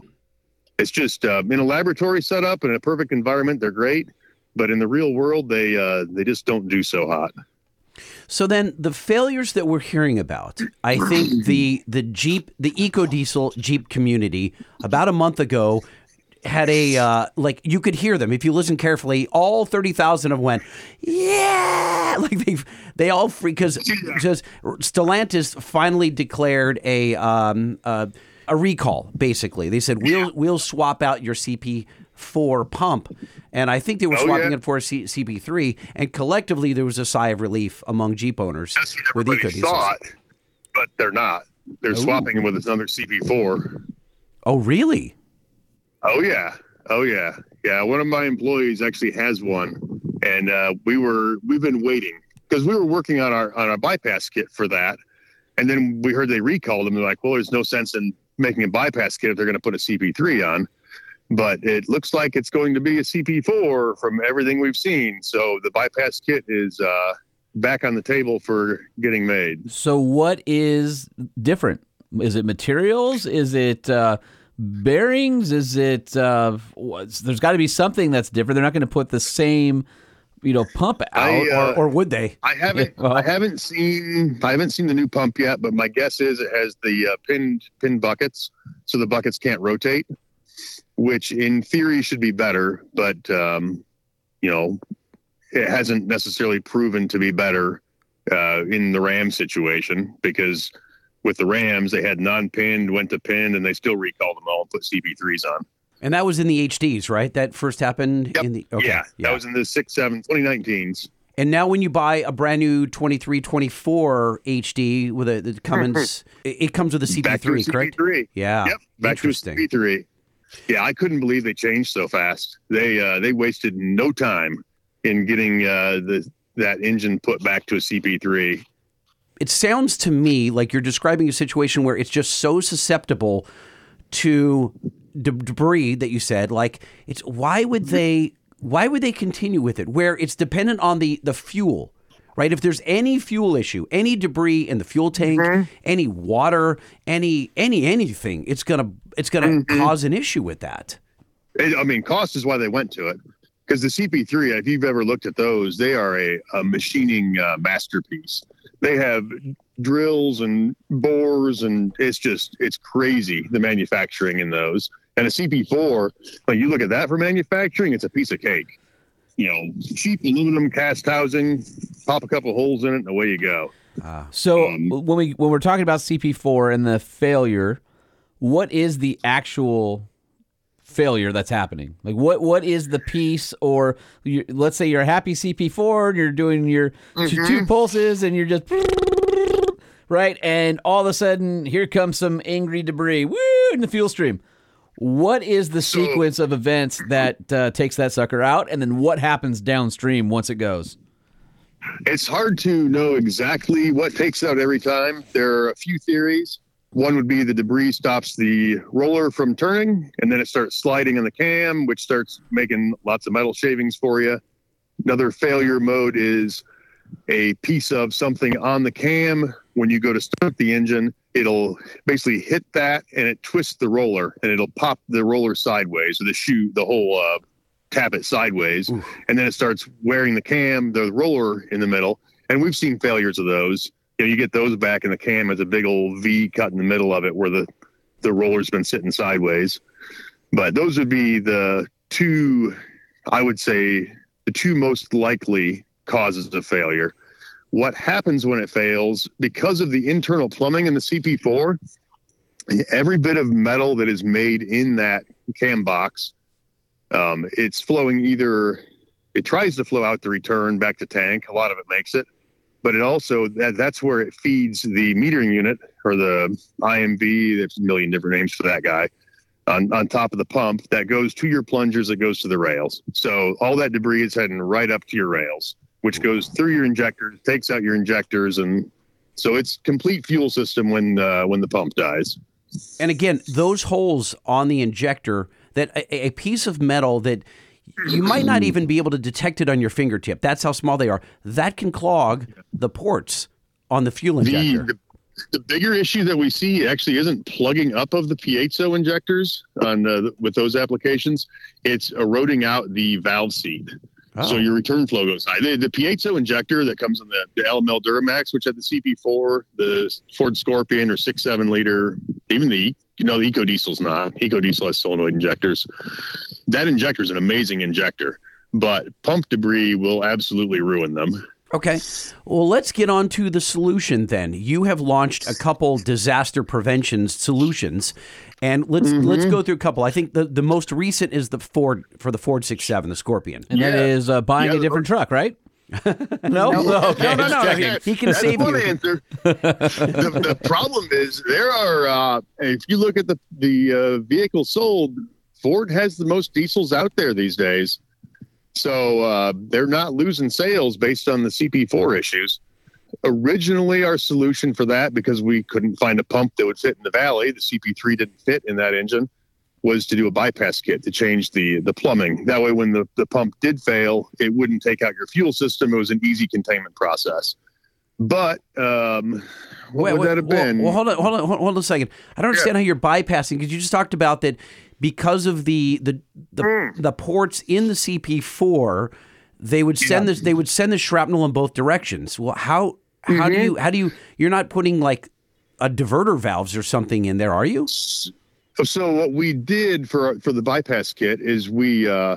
it's just uh, in a laboratory setup in a perfect environment, they're great, but in the real world, they uh, they just don't do so hot. So then, the failures that we're hearing about, I think the the Jeep, the EcoDiesel Jeep community, about a month ago, had a uh, like you could hear them if you listen carefully. All thirty thousand of them went, yeah, like they they all freak because just Stellantis finally declared a. Um, uh, A recall, basically. They said, we'll we'll swap out your C P four pump. And I think they were oh, swapping yeah. it for C- CP3. And collectively, there was a sigh of relief among Jeep owners. That's what everybody thought, but they're not. They're Ooh. swapping it with another C P four. Oh, really? Oh, yeah. Oh, yeah. Yeah, one of my employees actually has one. And uh, we were, we've been waiting because we were working on our, on our bypass kit for that. And then we heard they recalled them. They're like, well, there's no sense in making a bypass kit if they're going to put a C P three on, but it looks like it's going to be a C P four from everything we've seen. So the bypass kit is uh, back on the table for getting made. So what is different? Is it materials? Is it uh, bearings? Is it uh, there's got to be something that's different. They're not going to put the same, you know, pump out, I, uh, or, or would they? I haven't, yeah, well, I haven't seen, I haven't seen the new pump yet, but my guess is it has the uh, pinned pin buckets, so the buckets can't rotate, which in theory should be better, but um, you know, it hasn't necessarily proven to be better uh, in the Ram situation because with the Rams they had non-pinned, went to pinned, and they still recalled them all and put C P threes on. And that was in the H Ds, right? That first happened yep. in the... Okay. Yeah, yeah, that was in the six, seven, twenty nineteens. And now when you buy a brand new twenty-three twenty-four H D with a the Cummins, it comes with a C P three, back to a C P three, correct? C P three. Yeah. Yep, back Interesting. to a C P three. Yeah, I couldn't believe they changed so fast. They uh, they wasted no time in getting uh, the that engine put back to a C P three. It sounds to me like you're describing a situation where it's just so susceptible to... De- debris that you said, like it's why would they why would they continue with it where it's dependent on the the fuel, right? If there's any fuel issue, any debris in the fuel tank, mm-hmm. any water, any any anything, it's gonna it's gonna mm-hmm. cause an issue with that. It, I mean, cost is why they went to it, because the C P three, if you've ever looked at those, they are a, a machining uh, masterpiece. They have drills and bores, and it's just it's crazy the manufacturing in those. And a C P four, when you look at that for manufacturing, it's a piece of cake. You know, cheap aluminum cast housing, pop a couple holes in it, and away you go. Uh, so um, when we when we're talking about C P four and the failure, what is the actual failure that's happening? Like what what is the piece? Or you, let's say you're a happy C P four, and you're doing your mm-hmm. two pulses, and you're just right, and all of a sudden here comes some angry debris, woo, in the fuel stream. What is the sequence of events that uh, takes that sucker out, and then what happens downstream once it goes? It's hard to know exactly what takes out every time. There are a few theories. One would be the debris stops the roller from turning, and then it starts sliding on the cam, which starts making lots of metal shavings for you. Another failure mode is a piece of something on the cam. When you go to start the engine, it'll basically hit that, and it twists the roller, and it'll pop the roller sideways, or the shoe, the whole uh, tap it sideways. Oof. And then it starts wearing the cam, the roller in the middle. And we've seen failures of those. You know, you get those back, and the cam has a big old V cut in the middle of it where the, the roller's been sitting sideways. But those would be the two, I would say, the two most likely causes of failure. What happens when it fails, because of the internal plumbing in the C P four, every bit of metal that is made in that cam box, um, it's flowing either, it tries to flow out the return back to tank. A lot of it makes it. But it also, that, that's where it feeds the metering unit, or the I M V, there's a million different names for that guy, on, on top of the pump that goes to your plungers, that goes to the rails. So all that debris is heading right up to your rails, which goes through your injectors, takes out your injectors. And so it's complete fuel system when uh, when the pump dies. And again, those holes on the injector, that a, a piece of metal that you might not even be able to detect it on your fingertip. That's how small they are. That can clog the ports on the fuel injector. The, the, the bigger issue that we see actually isn't plugging up of the piezo injectors on the, with those applications. It's eroding out the valve seat. Oh. So your return flow goes high. The, the piezo injector that comes in the, the L M L Duramax, which had the C P four, the Ford Scorpion, or six, seven liter, even the, you know, the EcoDiesel's not. EcoDiesel has solenoid injectors. That injector is an amazing injector, but pump debris will absolutely ruin them. Okay. Well, let's get on to the solution then. You have launched a couple disaster prevention solutions, and let's mm-hmm. let's go through a couple. I think the, the most recent is the Ford for the Ford six seven, the Scorpion. And yeah. that is uh, buying yeah, a different truck, right? no? No, okay. no, no, no. He, he can That's save one you. Answer. the, the problem is there are, uh, if you look at the, the uh, vehicles sold, Ford has the most diesels out there these days. So uh, they're not losing sales based on the C P four issues. Originally, our solution for that, because we couldn't find a pump that would fit in the valley, the C P three didn't fit in that engine, was to do a bypass kit to change the, the plumbing. That way, when the, the pump did fail, it wouldn't take out your fuel system. It was an easy containment process. But um, what wait, would wait, that have well, been? Well, hold on, hold on, hold on a second. I don't understand yeah. how you're bypassing, because you just talked about that. Because of the the the, mm. the ports in the C P four, they would send yeah. this. They would send the shrapnel in both directions. Well, how how mm-hmm. do you how do you you're not putting like a diverter valves or something in there, are you? So what we did for for the bypass kit is we uh,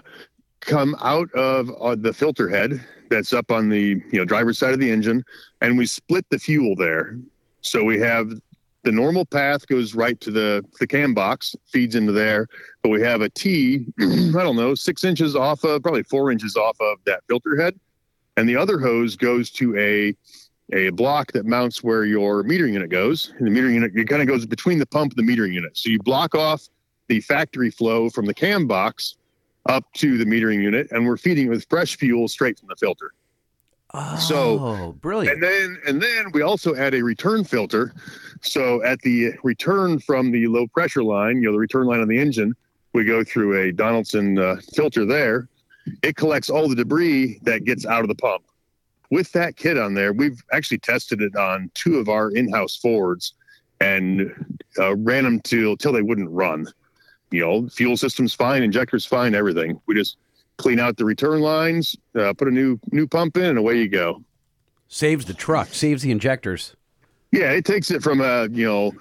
come out of uh, the filter head that's up on the you know driver's side of the engine, and we split the fuel there. So we have. The normal path goes right to the, the cam box, feeds into there. But we have a T, I don't know, six inches off of, probably four inches off of that filter head. And the other hose goes to a a block that mounts where your metering unit goes. And the metering unit, it kind of goes between the pump and the metering unit. So you block off the factory flow from the cam box up to the metering unit. And we're feeding it with fresh fuel straight from the filter. Oh, so brilliant. And then and then we also add a return filter. So at the return from the low pressure line, you know, the return line on the engine, we go through a Donaldson uh, filter there. It collects all the debris that gets out of the pump. With that kit on there, we've actually tested it on two of our in-house Fords and uh, ran them till, till they wouldn't run. You know, fuel system's fine, injector's fine, everything. We just clean out the return lines, uh, put a new new pump in, and away you go. Saves the truck, saves the injectors. Yeah, it takes it from a you know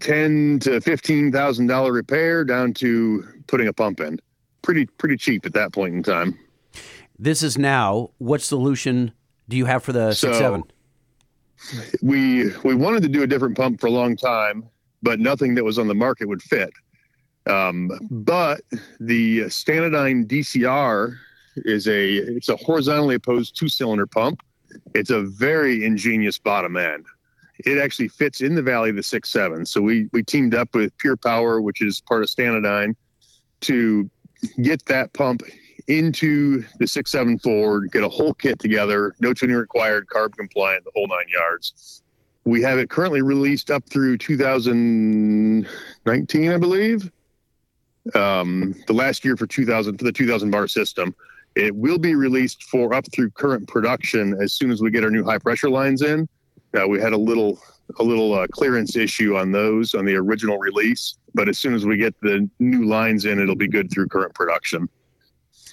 ten to fifteen thousand dollar repair down to putting a pump in. Pretty pretty cheap at that point in time. This is now. What solution do you have for the six seven? We we wanted to do a different pump for a long time, but nothing that was on the market would fit. Um, but the Stanadyne D C R is a, it's a horizontally opposed two cylinder pump. It's a very ingenious bottom end. it actually fits in the valley of the six seven. So we we teamed up with Pure Power, which is part of Stanadyne, to get that pump into the six seven Ford, get a whole kit together, no tuning required, carb compliant, the whole nine yards. We have it currently released up through two thousand nineteen, I believe. Um, the last year for two thousand for the two thousand bar system. It will be released for up through current production as soon as we get our new high pressure lines in. Uh, we had a little a little uh, clearance issue on those on the original release, but as soon as we get the new lines in, it'll be good through current production.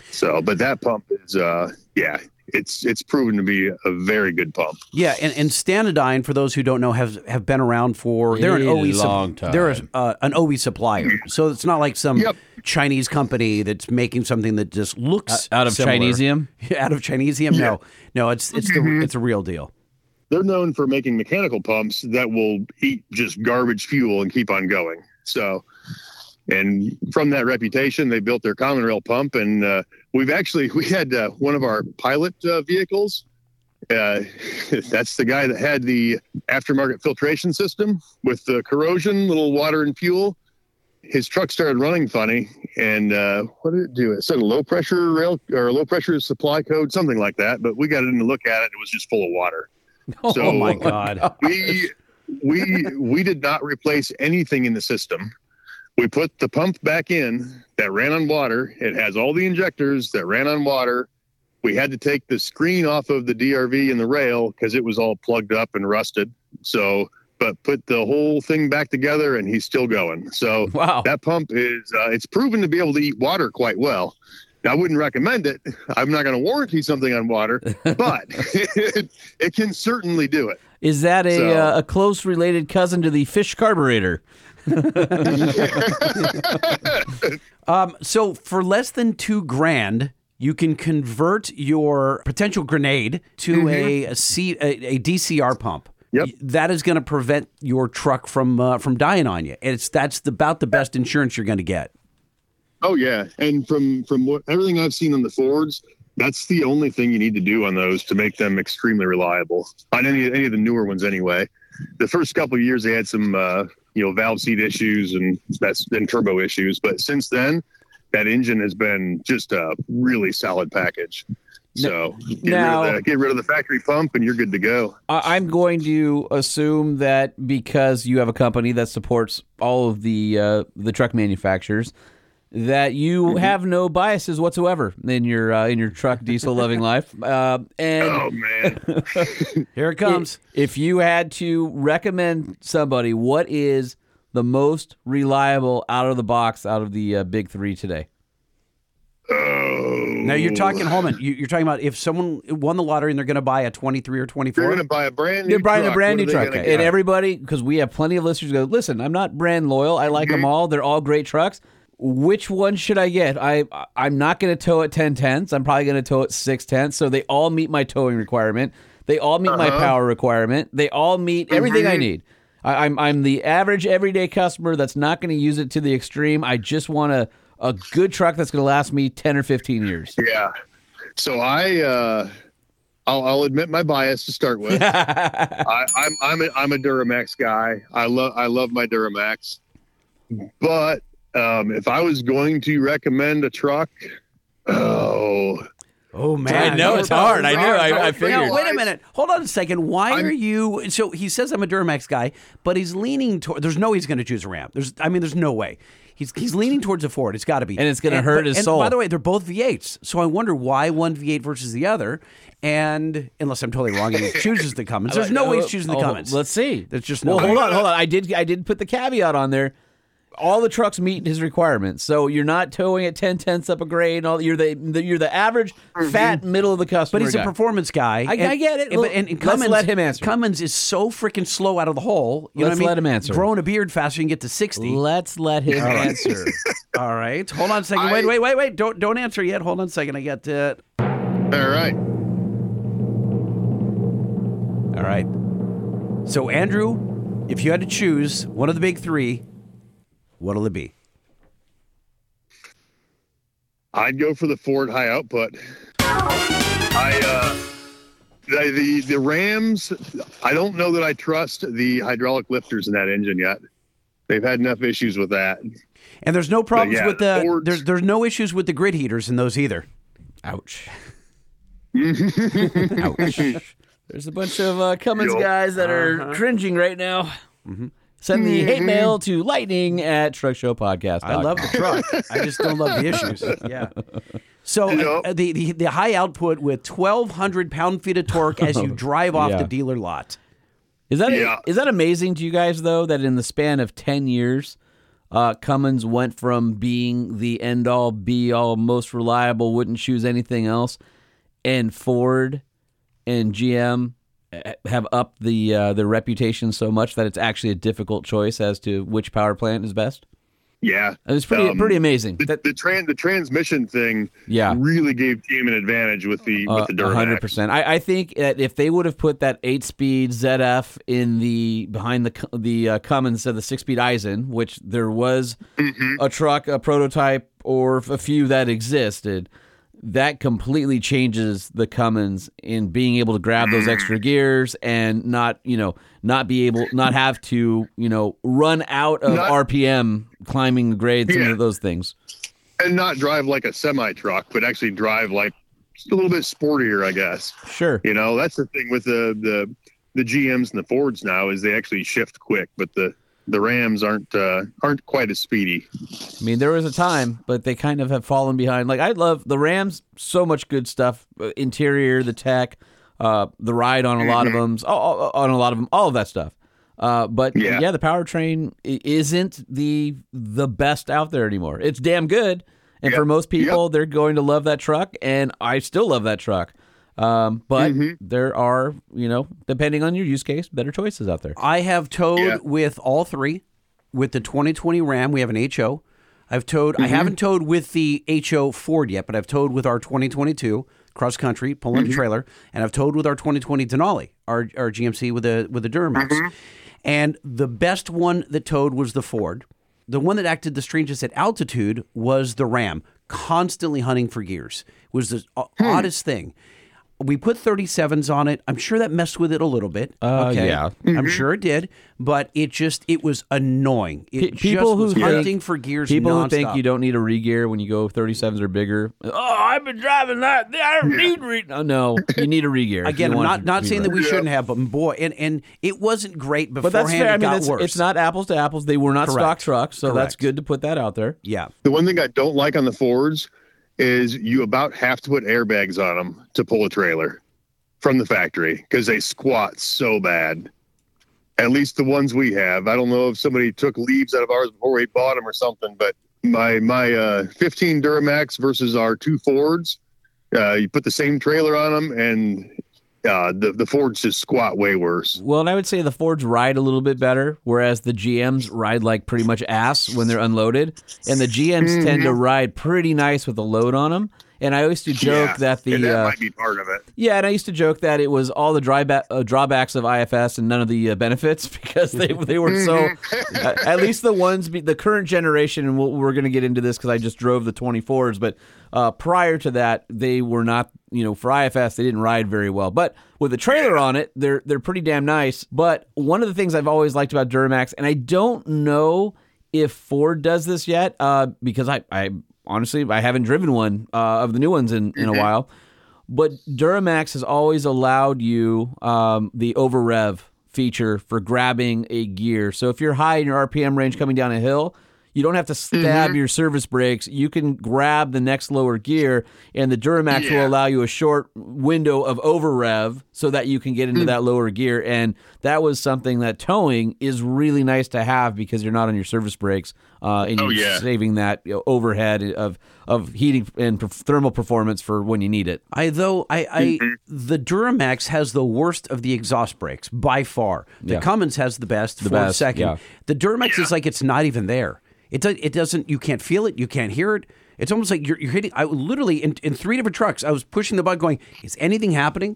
So, but that pump is, uh, yeah, it's it's proven to be a very good pump. Yeah, and, and Stanadyne, for those who don't know, have have been around for they're an O E long time. They're uh, an O E supplier, so it's not like some yep. Chinese company that's making something that just looks uh, out of similar. Chinesium. out of Chinesium, yeah. no, no, it's it's mm-hmm. the, it's a real deal. They're known for making mechanical pumps that will eat just garbage fuel and keep on going. So. And from that reputation, they built their common rail pump. And uh, we've actually, we had uh, one of our pilot uh, vehicles. Uh, that's the guy that had the aftermarket filtration system with the corrosion, little water and fuel. His truck started running funny. And uh, what did it do? It said a low pressure rail or low pressure supply code, something like that. But we got in to look at it. It was just full of water. Oh, so my God. We, we, we did not replace anything in the system. We put the pump back in that ran on water. It has all the injectors that ran on water. We had to take the screen off of the D R V and the rail because it was all plugged up and rusted. So, but put the whole thing back together and he's still going. So wow. That pump is, uh, it's proven to be able to eat water quite well. Now, I wouldn't recommend it. I'm not going to warranty something on water, but it, it can certainly do it. Is that a, so, uh, a close related cousin to the fish carburetor? um, so for less than two grand, you can convert your potential grenade to mm-hmm. a, a, C, a, a D C R pump. Yep. That is going to prevent your truck from uh, from dying on you. It's that's the, about the best insurance you're going to get. Oh yeah, and from from what, everything I've seen on the Fords, that's the only thing you need to do on those to make them extremely reliable. On any any of the newer ones, anyway. The first couple of years, they had some. Uh, you know, valve seat issues and that's then turbo issues. But since then, that engine has been just a really solid package. So get, now, rid, of the, get rid of the factory pump and you're good to go. I'm going to assume that because you have a company that supports all of the uh, the truck manufacturers, that you mm-hmm. have no biases whatsoever in your uh, in your truck diesel loving life. Uh, and oh man, here it comes. If you had to recommend somebody, what is the most reliable out of the box out of the uh, big three today? Oh, now you're talking Holman. You, you're talking about if someone won the lottery and they're going to buy a twenty-three or twenty-four. They're going to buy a brand new. They're buying truck. a brand what new truck, and get? everybody because we have plenty of listeners who go. Listen, I'm not brand loyal. I like mm-hmm. them all. They're all great trucks. Which one should I get? I, I'm not going to tow at ten tenths. I'm probably going to tow at six tenths. So they all meet my towing requirement. They all meet uh-huh. my power requirement. They all meet everything mm-hmm. I need. I, I'm I'm the average everyday customer that's not going to use it to the extreme. I just want a, a good truck that's going to last me ten or fifteen years. Yeah. So I... Uh... I'll, I'll admit my bias to start with. I, I'm I'm a, I'm a Duramax guy. I love I love my Duramax, but Um, if I was going to recommend a truck, oh, oh man, I know it's hard. I knew. I, I figured. Now, wait a minute. Hold on a second. Why I'm, are you? So he says I'm a Duramax guy, but he's leaning toward. There's no. He's going to choose a Ram. There's. I mean, there's no way. He's he's leaning towards a Ford. It's got to be, and it's going to hurt but, his and soul. By the way, they're both V eights, so I wonder why one V eight versus the other. And unless I'm totally wrong, and he chooses the Cummins. There's no way he's choosing the Cummins. Let's see. There's just no. Well, hold on, hold on. I did I did put the caveat on there. All the trucks meet his requirements, so you're not towing at ten tenths up a grade. And all you're the, the you're the average fat middle of the customer. But he's guy. a performance guy. I, and, I get it. And, Look, and, and Cummins, let's let him answer. Cummins is so freaking slow out of the hole. You let's know what let I mean? him answer. Growing a beard faster, you can get to sixty. Let's let him all right. answer. All right, hold on a second. Wait, I, wait, wait, wait. Don't don't answer yet. Hold on a second. I got that. All right. All right. So Andrew, if you had to choose one of the big three. What'll it be? I'd go for the Ford high output. I uh, The, the the Rams, I don't know that I trust the hydraulic lifters in that engine yet. They've had enough issues with that. And there's no problems yeah, with the Fords. there's there's no issues with the grid heaters in those either. Ouch. Ouch. There's a bunch of uh, Cummins yep. guys that are uh-huh. cringing right now. Mm-hmm. Send the hate mail to lightning at truck show podcast dot com. I love the truck. I just don't love the issues. Yeah. So yep. uh, the, the the high output with twelve hundred pound-feet of torque as you drive off yeah. the dealer lot. Is that yeah. is that amazing to you guys, though, that in the span of ten years, uh, Cummins went from being the end-all, be-all, most reliable, wouldn't choose anything else, and Ford and G M have upped the uh, their reputation so much that it's actually a difficult choice as to which power plant is best? Yeah. And it's pretty um, pretty amazing. The, that, the, tran- the transmission thing yeah. really gave team an advantage with the, uh, with the Duramax. one hundred percent. I, I think that if they would have put that eight-speed Z F in the behind the the uh, Cummins of the six-speed Eisen, which there was mm-hmm. a truck, a prototype, or a few that existed, that completely changes the Cummins in being able to grab those extra gears and not, you know, not be able, not have to, you know, run out of not, R P M climbing the grades yeah. and those things. And not drive like a semi truck, but actually drive like a little bit sportier, I guess. Sure. You know, that's the thing with the, the, the G Ms and the Fords now is they actually shift quick, but the, the Rams aren't uh, aren't quite as speedy. I mean, there was a time, but they kind of have fallen behind. Like, I love the Rams, so much good stuff, interior, the tech, uh, the ride on a lot of them, all, on a lot of them, all of that stuff. Uh, but yeah. yeah, the powertrain isn't the the best out there anymore. It's damn good, and yep. for most people, yep. they're going to love that truck, and I still love that truck. Um, but mm-hmm. there are, you know, depending on your use case, better choices out there. I have towed yeah. with all three. With the twenty twenty Ram, we have an H O. I've towed, mm-hmm. I haven't towed with the H O Ford yet, but I've towed with our twenty twenty-two cross country pulling mm-hmm. a trailer, and I've towed with our twenty twenty Denali, our, our G M C with a with a Duramax. Mm-hmm. And the best one that towed was the Ford. The one that acted the strangest at altitude was the Ram. Constantly hunting for gears. It was the hmm. oddest thing. We put thirty-sevens on it. I'm sure that messed with it a little bit. Uh, okay. Yeah. Mm-hmm. I'm sure it did, but it just, it was annoying. It P- people just was who hunting think, for gears People nonstop. Who think you don't need a re-gear when you go thirty-sevens or bigger. Oh, I've been driving that. I don't need re No, no, you need a re-gear. Again, I'm not, not saying that we shouldn't have, but boy, and, and it wasn't great beforehand. But that's fair. It I mean, got it's, worse. It's not apples to apples. They were not Correct. Stock trucks, so Correct. That's good to put that out there. Yeah. The one thing I don't like on the Fords is you about have to put airbags on them to pull a trailer from the factory because they squat so bad. At least the ones we have. I don't know if somebody took leaves out of ours before we bought them or something, but my my uh, fifteen Duramax versus our two Fords, uh, you put the same trailer on them and uh, the, the Fords just squat way worse. Well, and I would say the Fords ride a little bit better, whereas the G Ms ride like pretty much ass when they're unloaded. And the G Ms mm-hmm. tend to ride pretty nice with the load on them. And I used to joke yeah, that the... And that uh, might be part of it. Yeah, and I used to joke that it was all the dry ba- uh, drawbacks of I F S and none of the uh, benefits because they they were so... uh, at least the ones, be, the current generation, and we'll, we're going to get into this because I just drove the twenty-fours, but uh, prior to that, they were not, you know, for I F S, they didn't ride very well. But with the trailer on it, they're they're pretty damn nice. But one of the things I've always liked about Duramax, and I don't know if Ford does this yet uh, because I... I Honestly, I haven't driven one uh, of the new ones in, in a while, but Duramax has always allowed you um, the over rev feature for grabbing a gear. So if you're high in your R P M range coming down a hill, you don't have to stab mm-hmm. your service brakes. You can grab the next lower gear, and the Duramax yeah. will allow you a short window of over rev so that you can get into mm-hmm. that lower gear. And that was something that towing is really nice to have because you're not on your service brakes, uh, and oh, you're yeah. saving that, you know, overhead of of heating and per- thermal performance for when you need it. I though I, I mm-hmm. the Duramax has the worst of the exhaust brakes by far. The yeah. Cummins has the best the for a second. Yeah. The Duramax yeah. is like it's not even there. It does, it doesn't. You can't feel it. You can't hear it. It's almost like you're, you're hitting. I literally in, in three different trucks. I was pushing the button, going, "Is anything happening?"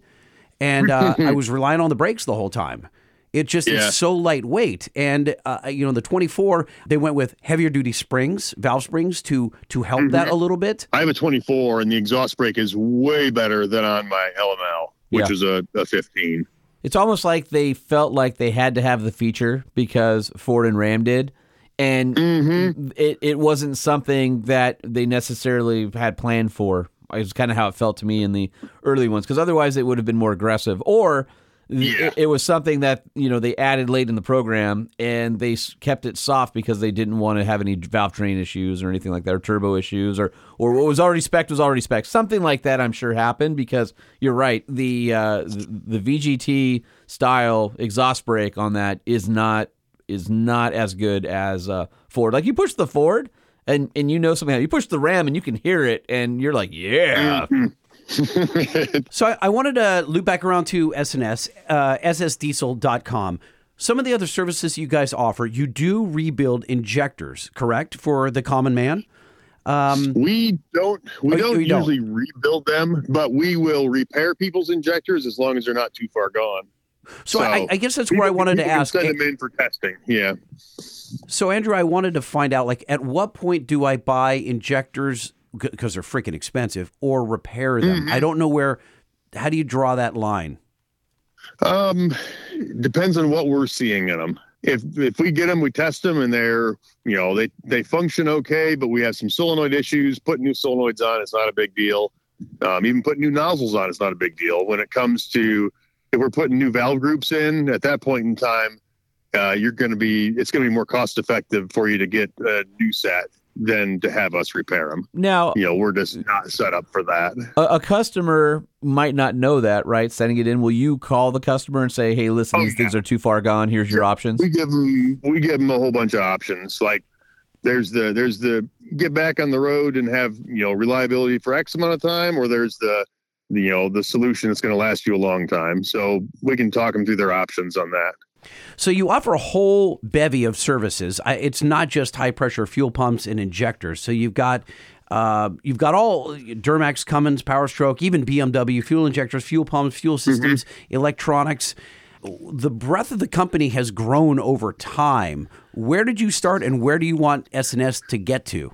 And uh, I was relying on the brakes the whole time. It just yeah. is so lightweight. And uh, you know, the twenty-four, they went with heavier duty springs, valve springs to to help mm-hmm. that a little bit. I have a twenty-four, and the exhaust brake is way better than on my L M L. which yeah. is a, a fifteen. It's almost like they felt like they had to have the feature because Ford and Ram did. And mm-hmm. it, it wasn't something that they necessarily had planned for. It was kind of how it felt to me in the early ones, because otherwise it would have been more aggressive. Or yeah. it, it was something that, you know, they added late in the program, and they kept it soft because they didn't want to have any valve train issues or anything like that, or turbo issues, or, or what was already spec'd was already spec'd. Something like that, I'm sure, happened, because you're right. The, uh, the V G T style exhaust brake on that is not is not as good as uh, Ford. Like, you push the Ford, and, and you know something. You push the Ram, and you can hear it, and you're like, yeah. So I, I wanted to loop back around to S N S, uh, S S diesel dot com. Some of the other services you guys offer, you do rebuild injectors, correct, for the common man? Um, we don't we oh, don't we usually don't. rebuild them, but we will repair people's injectors as long as they're not too far gone. So, so I, I guess that's where I wanted to ask. Send them in for testing, yeah. So, Andrew, I wanted to find out, like, at what point do I buy injectors, because they're freaking expensive, or repair them? Mm-hmm. I don't know where. How do you draw that line? Um, depends on what we're seeing in them. If if we get them, we test them, and they're, you know, they they function okay, but we have some solenoid issues. Put new solenoids on, it's not a big deal. Um, even putting new nozzles on, it's not a big deal. When it comes to if we're putting new valve groups in, at that point in time, uh, you're going to be, it's going to be more cost effective for you to get a new set than to have us repair them. Now, you know, we're just not set up for that. A, a customer might not know that, right? Sending it in, will you call the customer and say, hey, listen, oh, these yeah. things are too far gone. Here's your options. We give them, we give them a whole bunch of options. Like, there's the, there's the get back on the road and have, you know, reliability for X amount of time, or there's the, you know, the solution that's going to last you a long time. So we can talk them through their options on that. So you offer a whole bevy of services. I, it's not just high pressure fuel pumps and injectors. So you've got, uh, you've got all Duramax, Cummins, Power Stroke, even B M W, fuel injectors, fuel pumps, fuel systems, mm-hmm. electronics. The breadth of the company has grown over time. Where did you start, and where do you want S N S to get to?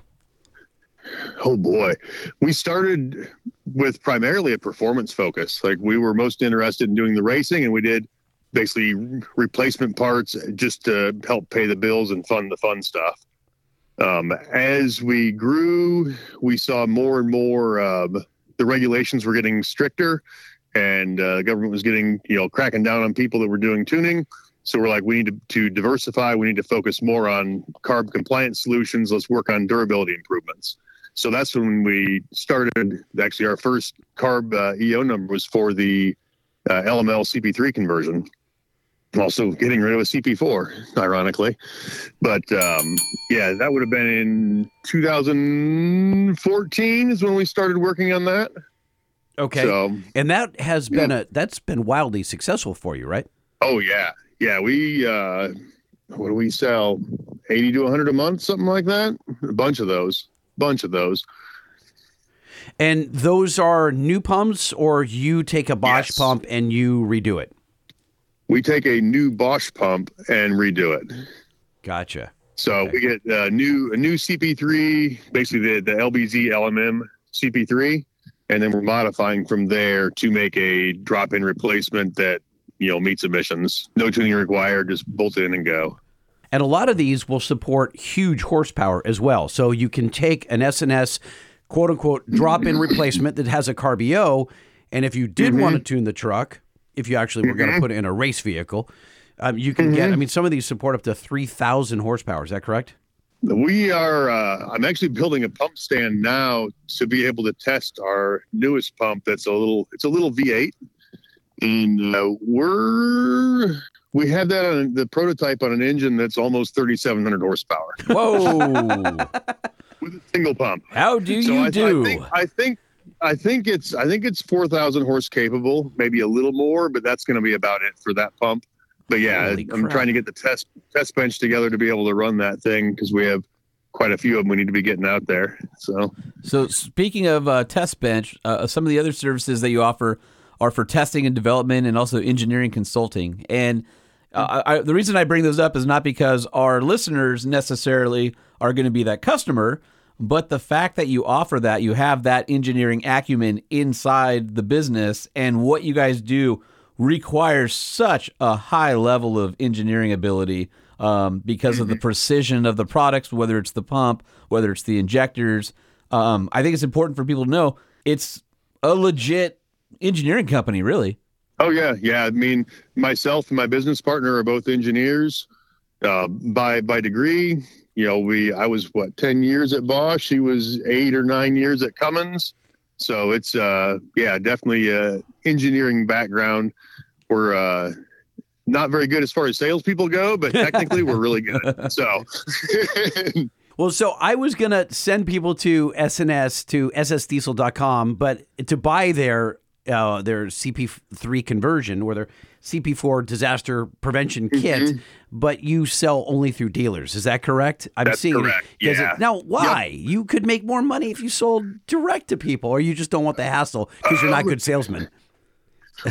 Oh boy. We started with primarily a performance focus. Like, we were most interested in doing the racing, and we did basically replacement parts just to help pay the bills and fund the fun stuff. Um, as we grew, we saw more and more, uh, the regulations were getting stricter, and uh, the government was getting, you know, cracking down on people that were doing tuning. So we're like, we need to, to diversify. We need to focus more on carb compliance solutions. Let's work on durability improvements. So that's when we started. Actually, our first carb uh, E O number was for the uh, L M L C P three conversion. Also getting rid of a C P four, ironically. But um, yeah, that would have been in two thousand fourteen is when we started working on that. Okay. So, and that has yeah. been a, that's been wildly successful for you, right? Oh yeah. Yeah. We, uh, what do we sell? eighty to a hundred a month, something like that. A bunch of those. bunch of those. And those are new pumps, or you take a Bosch yes. pump and you redo it? We take a new Bosch pump and redo it. Gotcha. So okay. we get a new a new C P three, basically the, the L B Z L M M C P three, and then we're modifying from there to make a drop-in replacement that, you know, meets emissions. No tuning required, just bolt in and go. And a lot of these will support huge horsepower as well. So you can take an S N S, quote unquote, drop-in replacement that has a carb E O, and if you did mm-hmm. want to tune the truck, if you actually were mm-hmm. going to put it in a race vehicle, um, you can mm-hmm. get, I mean, some of these support up to three thousand horsepower. Is that correct? We are, uh, I'm actually building a pump stand now to be able to test our newest pump. That's a little, it's a little V eight. And uh, we're... We have that on the prototype on an engine that's almost thirty-seven hundred horsepower. Whoa! With a single pump. How do so you I, do? I think, I think I think it's I think it's four thousand horse capable, maybe a little more, but that's going to be about it for that pump. But yeah, I'm trying to get the test test bench together to be able to run that thing, because we have quite a few of them we need to be getting out there. So, so speaking of uh, test bench, uh, some of the other services that you offer are for testing and development, and also engineering consulting. And Uh, I, the reason I bring those up is not because our listeners necessarily are going to be that customer, But the fact that you offer that, you have that engineering acumen inside the business, and what you guys do requires such a high level of engineering ability um, because of the precision of the products, whether it's the pump, whether it's the injectors. Um, I think it's important for people to know it's a legit engineering company, really. Oh, yeah. Yeah. I mean, myself and my business partner are both engineers uh, by by degree. You know, we I was, what, ten years at Bosch. She was eight or nine years at Cummins. So it's, uh, yeah, definitely an engineering background. We're uh, not very good as far as salespeople go, but technically we're really good. So, well, so I was going to send people to S N S, to S S diesel dot com, but to buy their uh, their C P three conversion or their C P four disaster prevention kit, mm-hmm. but you sell only through dealers. Is that correct? I'm That's seeing correct. It. Yeah. It, now, why? Yep. You could make more money if you sold direct to people, or you just don't want the hassle because you're not good salesmen.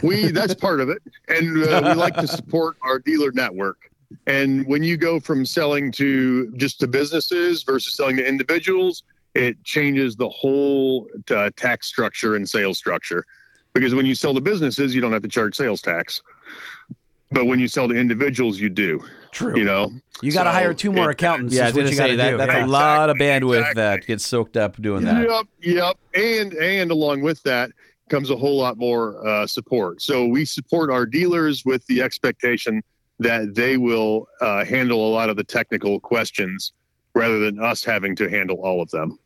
We That's part of it. And uh, we like to support our dealer network. And when you go from selling to just to businesses versus selling to individuals, it changes the whole uh, tax structure and sales structure. Because when you sell to businesses, you don't have to charge sales tax. But when you sell to individuals, you do. True. You know, you got to so hire two more it, accountants. Yeah, I was going to say that, that's yeah. a lot exactly, of bandwidth exactly. that gets soaked up doing that. Yep, yep. And and along with that comes a whole lot more uh, support. So we support our dealers with the expectation that they will uh, handle a lot of the technical questions rather than us having to handle all of them.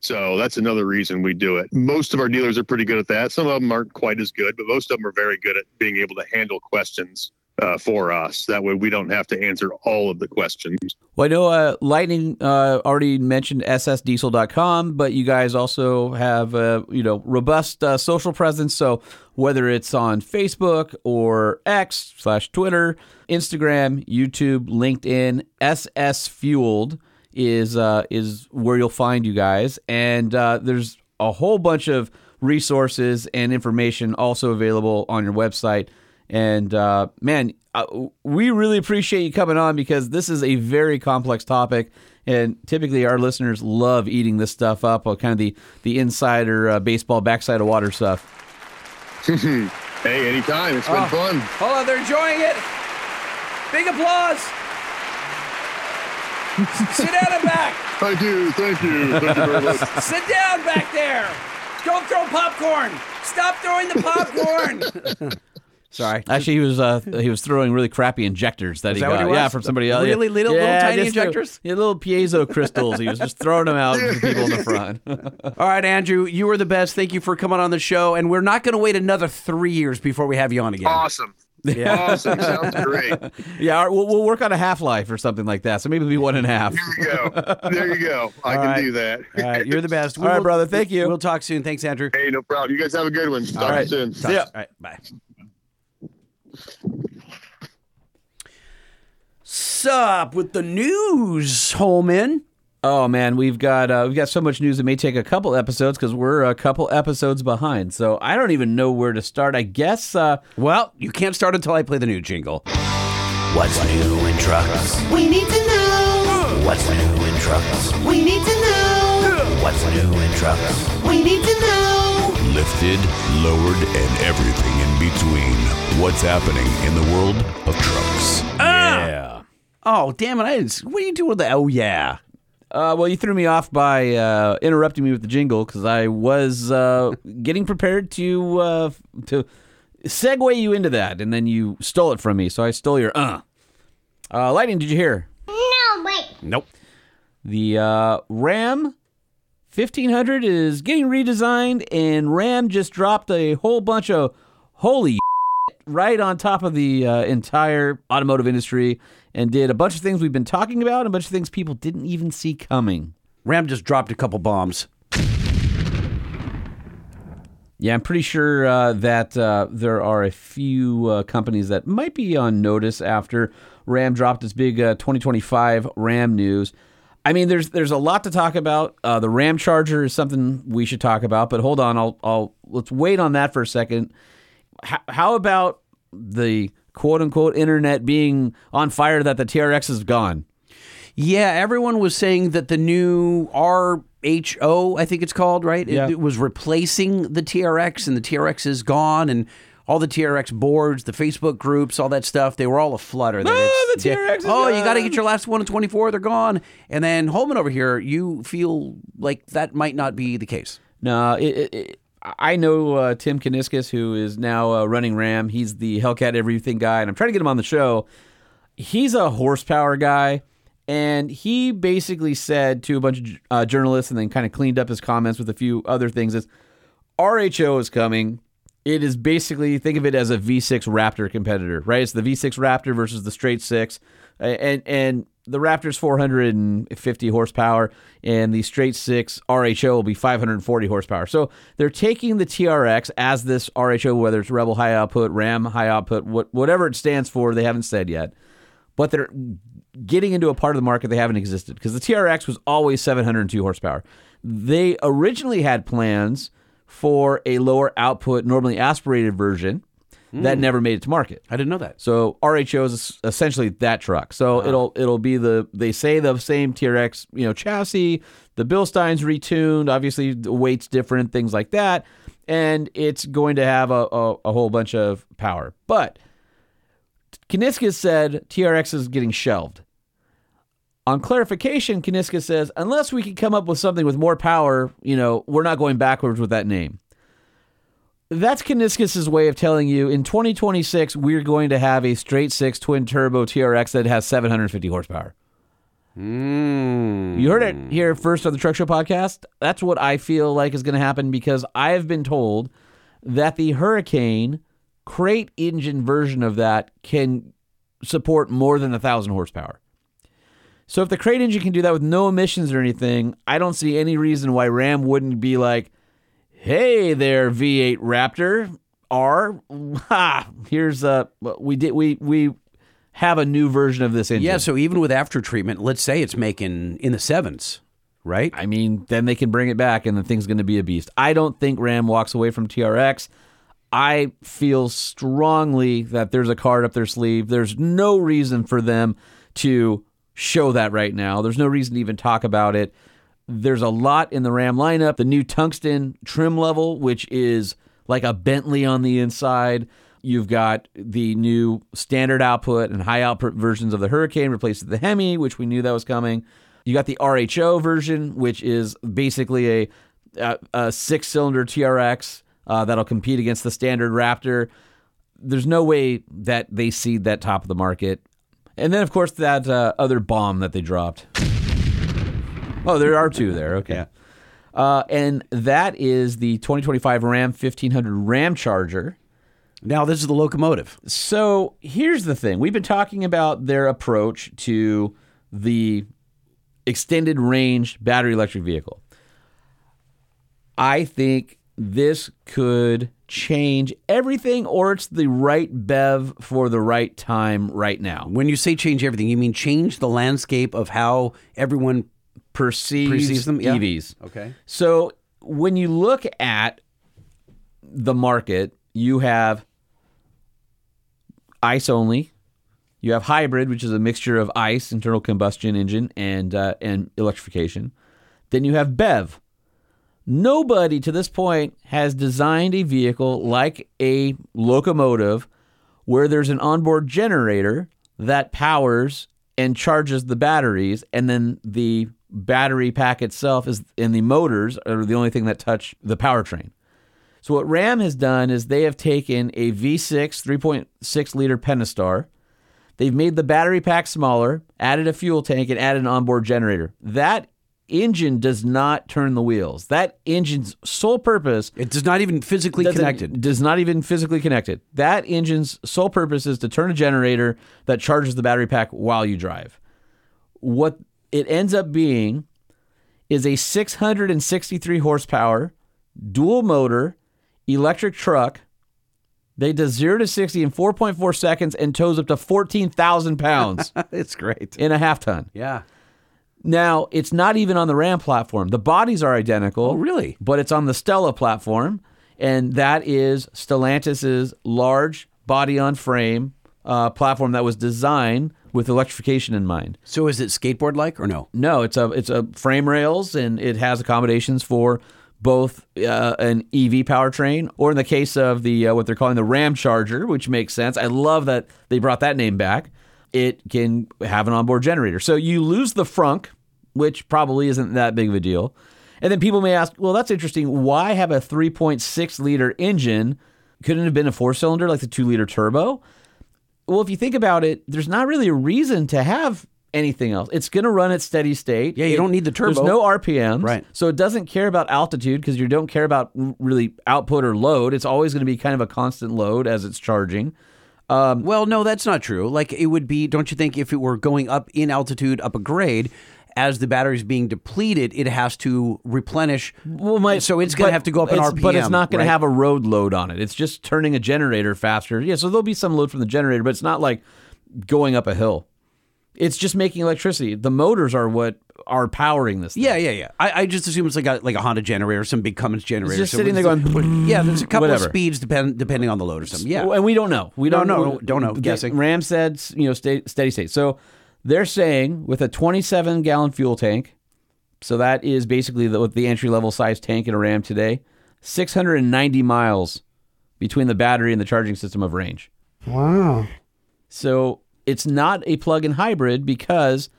So that's another reason we do it. Most of our dealers are pretty good at that. Some of them aren't quite as good, but most of them are very good at being able to handle questions uh, for us. That way we don't have to answer all of the questions. Well, I know uh, Lightning uh, already mentioned S S diesel dot com, but you guys also have a you know, robust uh, social presence. So whether it's on Facebook or X slash Twitter, Instagram, YouTube, LinkedIn, S S Fueled is uh, is where you'll find you guys. And uh, there's a whole bunch of resources and information also available on your website. And, uh, man, uh, we really appreciate you coming on because this is a very complex topic. And typically our listeners love eating this stuff up, kind of the, the insider uh, baseball backside of water stuff. Hey, anytime. It's been oh. fun. Oh, they're enjoying it. Big applause. Sit down and back. I do. Thank you. Thank you very much. Sit down back there. Don't throw popcorn. Stop throwing the popcorn. Sorry. Actually, he was uh, he was throwing really crappy injectors that was he that got. What he yeah, from somebody else. Really little, yeah, little tiny injectors? Threw, yeah, little piezo crystals. He was just throwing them out to the people in the front. All right, Andrew, you were the best. Thank you for coming on the show. And we're not going to wait another three years before we have you on again. Awesome. Yeah. Awesome. Sounds great. Yeah, all right, we'll, we'll work on a half-life or something like that. So maybe it'll be one and a half. There you go. There you go. I all can right. do that. All right. You're the best. All we'll, right, brother. Thank you. We'll talk soon. Thanks, Andrew. Hey, no problem. You guys have a good one. Talk all right. soon. Talk yeah. soon. All right. Bye. Sup with the news, Holman? Oh man, we've got uh, we've got so much news. It may take a couple episodes because we're a couple episodes behind. So I don't even know where to start. I guess. Uh, well, you can't start until I play the new jingle. What's new in trucks? We need to know. What's new in trucks? We need to know. What's new in trucks? We need to know. Lifted, lowered, and everything in between. What's happening in the world of trucks? Ah! Yeah. Oh damn it! I didn't. What do you do with the? Oh yeah. Uh, well, you threw me off by uh, interrupting me with the jingle because I was uh, getting prepared to uh, to segue you into that, and then you stole it from me. So I stole your uh. uh Lightning, did you hear? No, wait. Nope. The uh, Ram fifteen hundred is getting redesigned, and Ram just dropped a whole bunch of holy right on top of the uh, entire automotive industry and did a bunch of things we've been talking about and a bunch of things people didn't even see coming. Ram just dropped a couple bombs. Yeah, I'm pretty sure uh, that uh, there are a few uh, companies that might be on notice after Ram dropped its big uh, twenty twenty-five Ram news. I mean, there's there's a lot to talk about. Uh, the Ram Charger is something we should talk about, but hold on, I'll I'll let's wait on that for a second. How about the quote-unquote internet being on fire that the T R X is gone? Yeah, everyone was saying that the new R H O, I think it's called, right? Yeah. It, it was replacing the T R X, and the T R X is gone, and all the T R X boards, the Facebook groups, all that stuff, they were all a flutter. No, oh, the T R X is Oh, gone. You got to get your last one in twenty-four. They're gone. And then Holman over here, you feel like that might not be the case. No, it, it, I know uh, Tim Kuniskis, who is now uh, running RAM. He's the Hellcat Everything guy, and I'm trying to get him on the show. He's a horsepower guy, and he basically said to a bunch of uh, journalists and then kind of cleaned up his comments with a few other things is, R H O is coming. It is basically, think of it as a V six Raptor competitor, right? It's the V six Raptor versus the straight six. And and the Raptor's four hundred fifty horsepower, and the straight six R H O will be five hundred forty horsepower. So they're taking the T R X as this R H O, whether it's Rebel High Output, RAM High Output, what, whatever it stands for, they haven't said yet. But they're getting into a part of the market they haven't existed, because the T R X was always seven hundred two horsepower. They originally had plans for a lower output, normally aspirated version mm. that never made it to market. I didn't know that. So R H O is essentially that truck. So wow. it'll it'll be the, they say the same T R X, you know, chassis, the Bilstein's retuned, obviously the weight's different, things like that. And it's going to have a, a, a whole bunch of power. But Kuniskis said T R X is getting shelved. On clarification, Kuniskis says, unless we can come up with something with more power, you know, we're not going backwards with that name. That's Kuniskis' way of telling you, in twenty twenty-six, we're going to have a straight six twin turbo T R X that has seven hundred fifty horsepower. Mm. You heard it here first on the Truck Show podcast. That's what I feel like is going to happen, because I have been told that the Hurricane crate engine version of that can support more than one thousand horsepower. So if the crate engine can do that with no emissions or anything, I don't see any reason why Ram wouldn't be like, hey there, V eight Raptor R, ha, here's a, we did, we, we have a new version of this engine. Yeah, so even with after treatment, let's say it's making in the sevens, right? I mean, then they can bring it back and the thing's going to be a beast. I don't think Ram walks away from T R X. I feel strongly that there's a card up their sleeve. There's no reason for them to show that right now. There's no reason to even talk about it. There's a lot in the Ram lineup. The new tungsten trim level, which is like a Bentley on the inside. You've got the new standard output and high output versions of the Hurricane replaced with the Hemi, which we knew that was coming. You got the R H O version, which is basically a, a, a six-cylinder T R X uh, that'll compete against the standard Raptor. There's no way that they seed that top of the market. And then, of course, that uh, other bomb that they dropped. Oh, there are two there. Okay. Yeah. Uh, and that is the twenty twenty-five Ram fifteen hundred Ram Charger. Now, this is the locomotive. So here's the thing. We've been talking about their approach to the extended range battery electric vehicle. I think this could change everything, or it's the right bev for the right time right now. When you say change everything, you mean change the landscape of how everyone perceives, perceives them? Yeah. E Vs. Okay. So when you look at the market, you have ICE only. You have hybrid, which is a mixture of ICE, internal combustion engine, and uh, and electrification. Then you have BEV. Nobody to this point has designed a vehicle like a locomotive where there's an onboard generator that powers and charges the batteries, and then the battery pack itself is, and the motors are the only thing that touch the powertrain. So what Ram has done is they have taken a V six three point six liter Pentastar. They've made the battery pack smaller, added a fuel tank, and added an onboard generator. That engine does not turn the wheels. That engine's sole purpose... It does not even physically connected. Does not even physically connected. That engine's sole purpose is to turn a generator that charges the battery pack while you drive. What it ends up being is a six hundred sixty-three horsepower, dual motor, electric truck. They does zero to sixty in four point four seconds and tows up to fourteen thousand pounds. It's great. In a half ton. Yeah. Now, it's not even on the Ram platform. The bodies are identical. Oh, really? But it's on the Stella platform, and that is Stellantis' large body-on-frame uh, platform that was designed with electrification in mind. So is it skateboard-like or no? No, it's a it's a frame rails, and it has accommodations for both uh, an E V powertrain, or in the case of the uh, what they're calling the Ram Charger, which makes sense. I love that they brought that name back. It can have an onboard generator. So you lose the frunk, which probably isn't that big of a deal. And then people may ask, well, that's interesting. Why have a three point six liter engine? Couldn't it have been a four-cylinder like the two liter turbo? Well, if you think about it, there's not really a reason to have anything else. It's going to run at steady state. Yeah, you it, don't need the turbo. There's no R P Ms. Right. So it doesn't care about altitude because you don't care about really output or load. It's always going to be kind of a constant load as it's charging. Um, well, no, that's not true. Like it would be, don't you think, if it were going up in altitude, up a grade, as the battery's being depleted, it has to replenish. Well, my, so it's going to have to go up in R P M. But it's not going right? to have a road load on it. It's just turning a generator faster. Yeah, so there'll be some load from the generator, but it's not like going up a hill. It's just making electricity. The motors are what are powering this thing. Yeah, yeah, yeah. I, I just assume it's like a, like a Honda generator, some big Cummins generator. It's just so sitting there going, like, yeah, there's a couple whatever. of speeds depend, depending on the load or something. Yeah. And we don't know. We don't no, know. No, don't know. The, guessing. Ram said, you know, stay, steady state. So they're saying with a twenty-seven gallon fuel tank, so that is basically the, the entry-level size tank in a Ram today, six hundred ninety miles between the battery and the charging system of range. Wow. So it's not a plug-in hybrid because,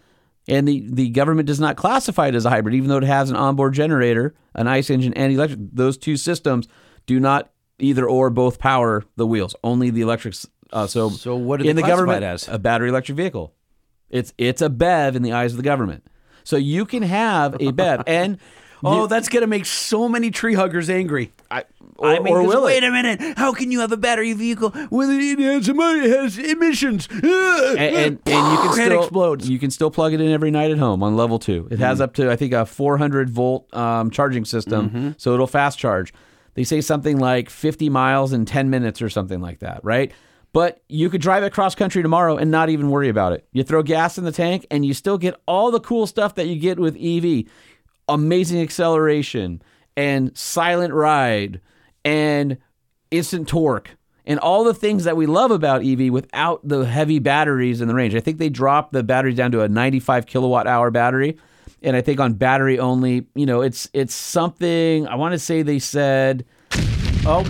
and the, the government does not classify it as a hybrid, even though it has an onboard generator, an ICE engine, and electric. Those two systems do not either or both power the wheels, only the electric. Uh, so, so what do they in the government, as? A battery electric vehicle. It's it's a BEV in the eyes of the government. So you can have a BEV. And oh, you, that's going to make so many tree huggers angry. I, or, I mean, or will wait it? a minute. How can you have a battery vehicle when it has, it has emissions? And, and, and you can still, it explodes. You can still plug it in every night at home on level two. It mm-hmm. has up to, I think, a four hundred volt um, charging system, mm-hmm. so it'll fast charge. They say something like fifty miles in ten minutes or something like that, right? But you could drive it cross-country tomorrow and not even worry about it. You throw gas in the tank, and you still get all the cool stuff that you get with E V. Amazing acceleration, and silent ride, and instant torque, and all the things that we love about E V without the heavy batteries in the range. I think they dropped the batteries down to a ninety-five kilowatt hour battery, and I think on battery only, you know, it's it's something, I want to say they said, oh,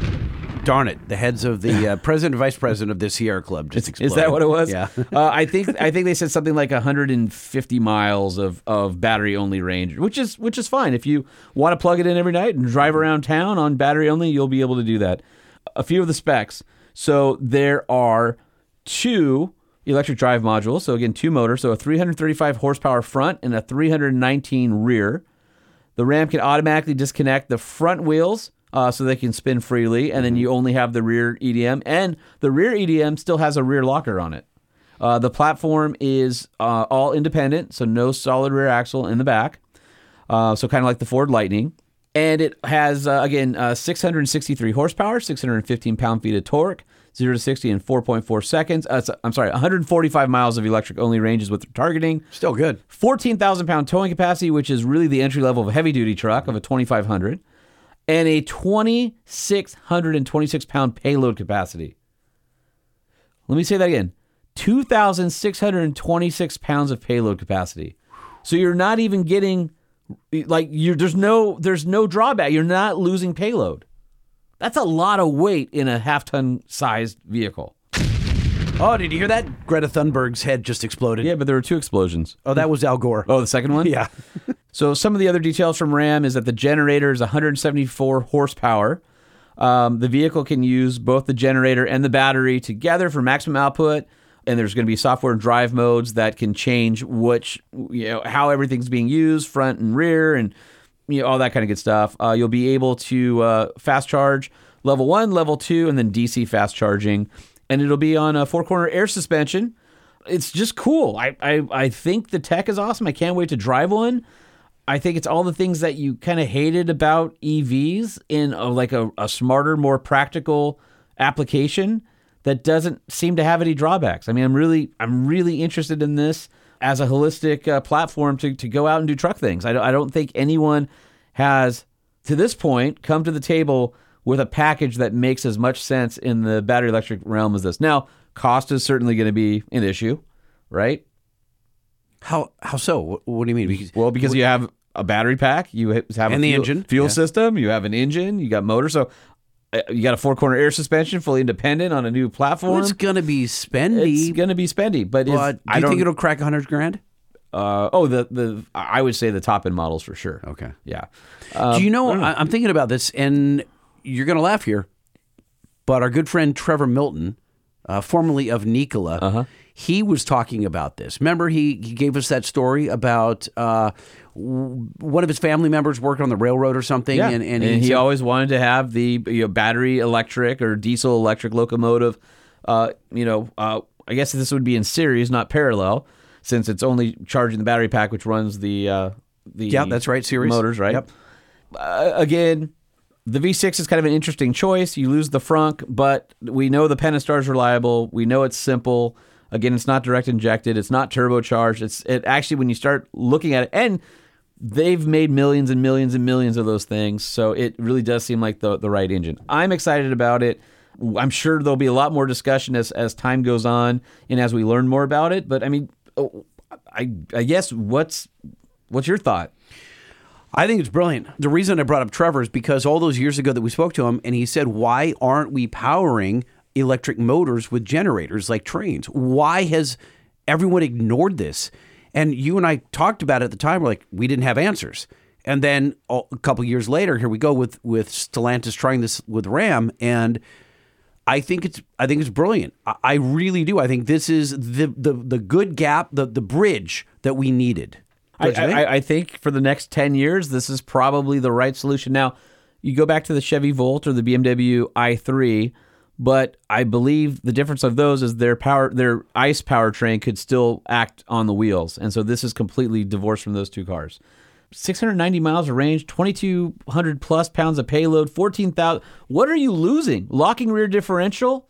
darn it! The heads of the uh, president and vice president of this Sierra Club just exploded. Is that what it was? Yeah. uh, I think I think they said something like one hundred fifty miles of, of battery only range, which is which is fine. If you want to plug it in every night and drive around town on battery only, you'll be able to do that. A few of the specs. So there are two electric drive modules. So again, two motors. So a three hundred thirty-five horsepower front and a three hundred nineteen rear. The Ram can automatically disconnect the front wheels. Uh, so they can spin freely, and then you only have the rear E D M, and the rear E D M still has a rear locker on it. Uh, the platform is uh, all independent, so no solid rear axle in the back, uh, so kind of like the Ford Lightning. And it has, uh, again, uh, six hundred sixty-three horsepower, six hundred fifteen pound-feet of torque, zero to sixty in four point four seconds. Uh, so, I'm sorry, one hundred forty-five miles of electric-only range is what they're targeting. Still good. fourteen thousand pound towing capacity, which is really the entry level of a heavy-duty truck of a twenty-five hundred. And a two thousand six hundred twenty-six pound payload capacity. Let me say that again. two thousand six hundred twenty-six pounds of payload capacity. So you're not even getting, like, you're, there's no there's no drawback. You're not losing payload. That's a lot of weight in a half-ton-sized vehicle. Oh, did you hear that? Greta Thunberg's head just exploded. Yeah, but there were two explosions. Oh, that was Al Gore. Oh, the second one? Yeah. So some of the other details from Ram is that the generator is one hundred seventy-four horsepower. Um, the vehicle can use both the generator and the battery together for maximum output. And there's going to be software and drive modes that can change which, you know, how everything's being used, front and rear, and you know, all that kind of good stuff. Uh, you'll be able to uh, fast charge level one, level two, and then D C fast charging. And it'll be on a four-corner air suspension. It's just cool. I, I I think the tech is awesome. I can't wait to drive one. I think it's all the things that you kind of hated about E Vs in a, like a, a smarter, more practical application that doesn't seem to have any drawbacks. I mean, I'm really I'm really interested in this as a holistic uh, platform to, to go out and do truck things. I don't, I don't think anyone has, to this point, come to the table with a package that makes as much sense in the battery electric realm as this. Now, cost is certainly going to be an issue. right? How how so? What, what do you mean? Because, well, because what, you have a battery pack, you have a and the fuel, engine. fuel yeah. system, you have an engine, you got motor. So uh, you got a four-corner air suspension, fully independent on a new platform. Well, it's going to be spendy. It's going to be spendy. But, but if, do I you don't, think it'll crack one hundred grand? Uh, oh, the, the I would say the top-end models for sure. Okay. Yeah. Um, do you know, I don't know, I'm thinking about this, and you're going to laugh here, but our good friend Trevor Milton, uh, formerly of Nikola, uh-huh. he was talking about this. Remember, he, he gave us that story about uh, w- one of his family members working on the railroad or something. Yeah. And, and, and he, he said, always wanted to have the you know, battery electric or diesel electric locomotive. Uh, you know, uh, I guess this would be in series, not parallel, since it's only charging the battery pack, which runs the uh, the yeah, that's right, series motors, right? Yep. Uh, again, the V six is kind of an interesting choice. You lose the frunk, but we know the Pentastar is reliable. We know it's simple. Again, it's not direct injected. It's not turbocharged. It's it actually, when you start looking at it, and they've made millions and millions and millions of those things, so it really does seem like the, the right engine. I'm excited about it. I'm sure there'll be a lot more discussion as, as time goes on and as we learn more about it. But, I mean, I, I guess what's what's your thought? I think it's brilliant. The reason I brought up Trevor is because all those years ago that we spoke to him, and he said, why aren't we powering electric motors with generators like trains? Why has everyone ignored this? And you and I talked about it at the time. We're like, we didn't have answers. And then a couple of years later, here we go with with Stellantis trying this with Ram. And I think it's I think it's brilliant. I, I really do. I think this is the the the good gap, the the bridge that we needed. I think? I, I think for the next ten years, this is probably the right solution. Now, you go back to the Chevy Volt or the B M W i three. But I believe the difference of those is their power, their ICE powertrain could still act on the wheels. And so this is completely divorced from those two cars. six hundred ninety miles of range, twenty-two hundred plus pounds of payload, fourteen thousand. What are you losing? Locking rear differential?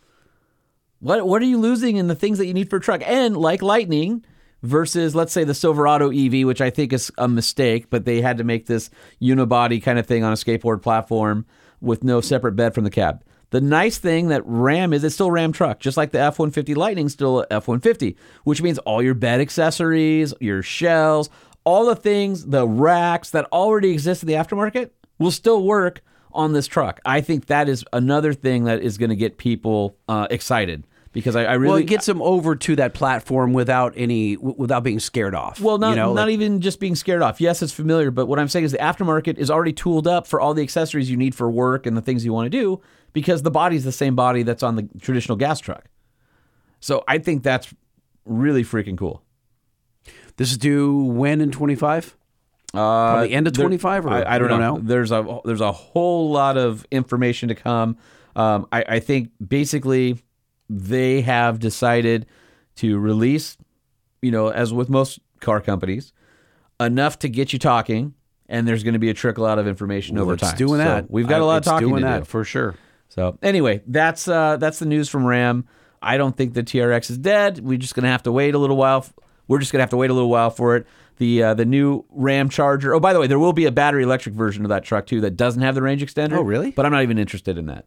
What What are you losing in the things that you need for a truck? And like Lightning versus, let's say, the Silverado E V, which I think is a mistake, but they had to make this unibody kind of thing on a skateboard platform with no separate bed from the cab. The nice thing that Ram is, it's still a Ram truck, just like the F one fifty Lightning's still a F one fifty, which means all your bed accessories, your shells, all the things, the racks that already exist in the aftermarket will still work on this truck. I think that is another thing that is going to get people uh, excited. Because I, I really well, it gets them over to that platform without any without being scared off. Well, not you know, not like, even just being scared off. Yes, it's familiar, but what I'm saying is the aftermarket is already tooled up for all the accessories you need for work and the things you want to do, because the body's the same body that's on the traditional gas truck. So I think that's really freaking cool. This is due when in twenty-five? Uh, Probably end of twenty-five. Or I, I don't, don't know. know. There's a there's a whole lot of information to come. Um, I, I think basically, they have decided to release, you know, as with most car companies, enough to get you talking, and there's going to be a trickle out of information well, over it's time. It's doing so that. We've got I, a lot of talking doing to that, do. For sure. So anyway, that's uh, that's the news from Ram. I don't think the T R X is dead. We're just going to have to wait a little while. We're just going to have to wait a little while for it. The uh, the new Ram Charger. Oh, by the way, there will be a battery electric version of that truck, too, that doesn't have the range extender. Oh, really? But I'm not even interested in that.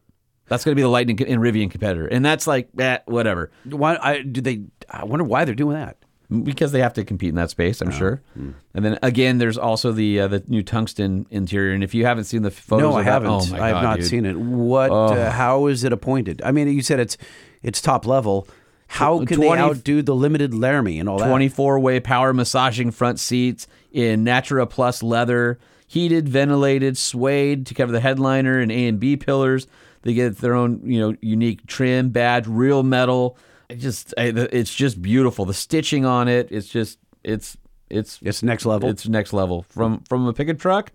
That's going to be the Lightning and Rivian competitor, and that's like, eh, whatever. Why I do they? I wonder why they're doing that. Because they have to compete in that space, I'm oh. sure. Mm. And then again, there's also the uh, the new tungsten interior. And if you haven't seen the photos, no, of I that, haven't. Oh my I have God, not dude. seen it. What? Oh. Uh, how is it appointed? I mean, you said it's it's top level. How can twenty, they outdo the limited Laramie and all that? twenty-four way power massaging front seats in Natura Plus leather, heated, ventilated, suede to cover the headliner and A and B pillars. They get their own, you know, unique trim, badge, real metal. It just, it's just beautiful. The stitching on it, it's just, it's, it's, it's next level. It's next level from from a pickup truck.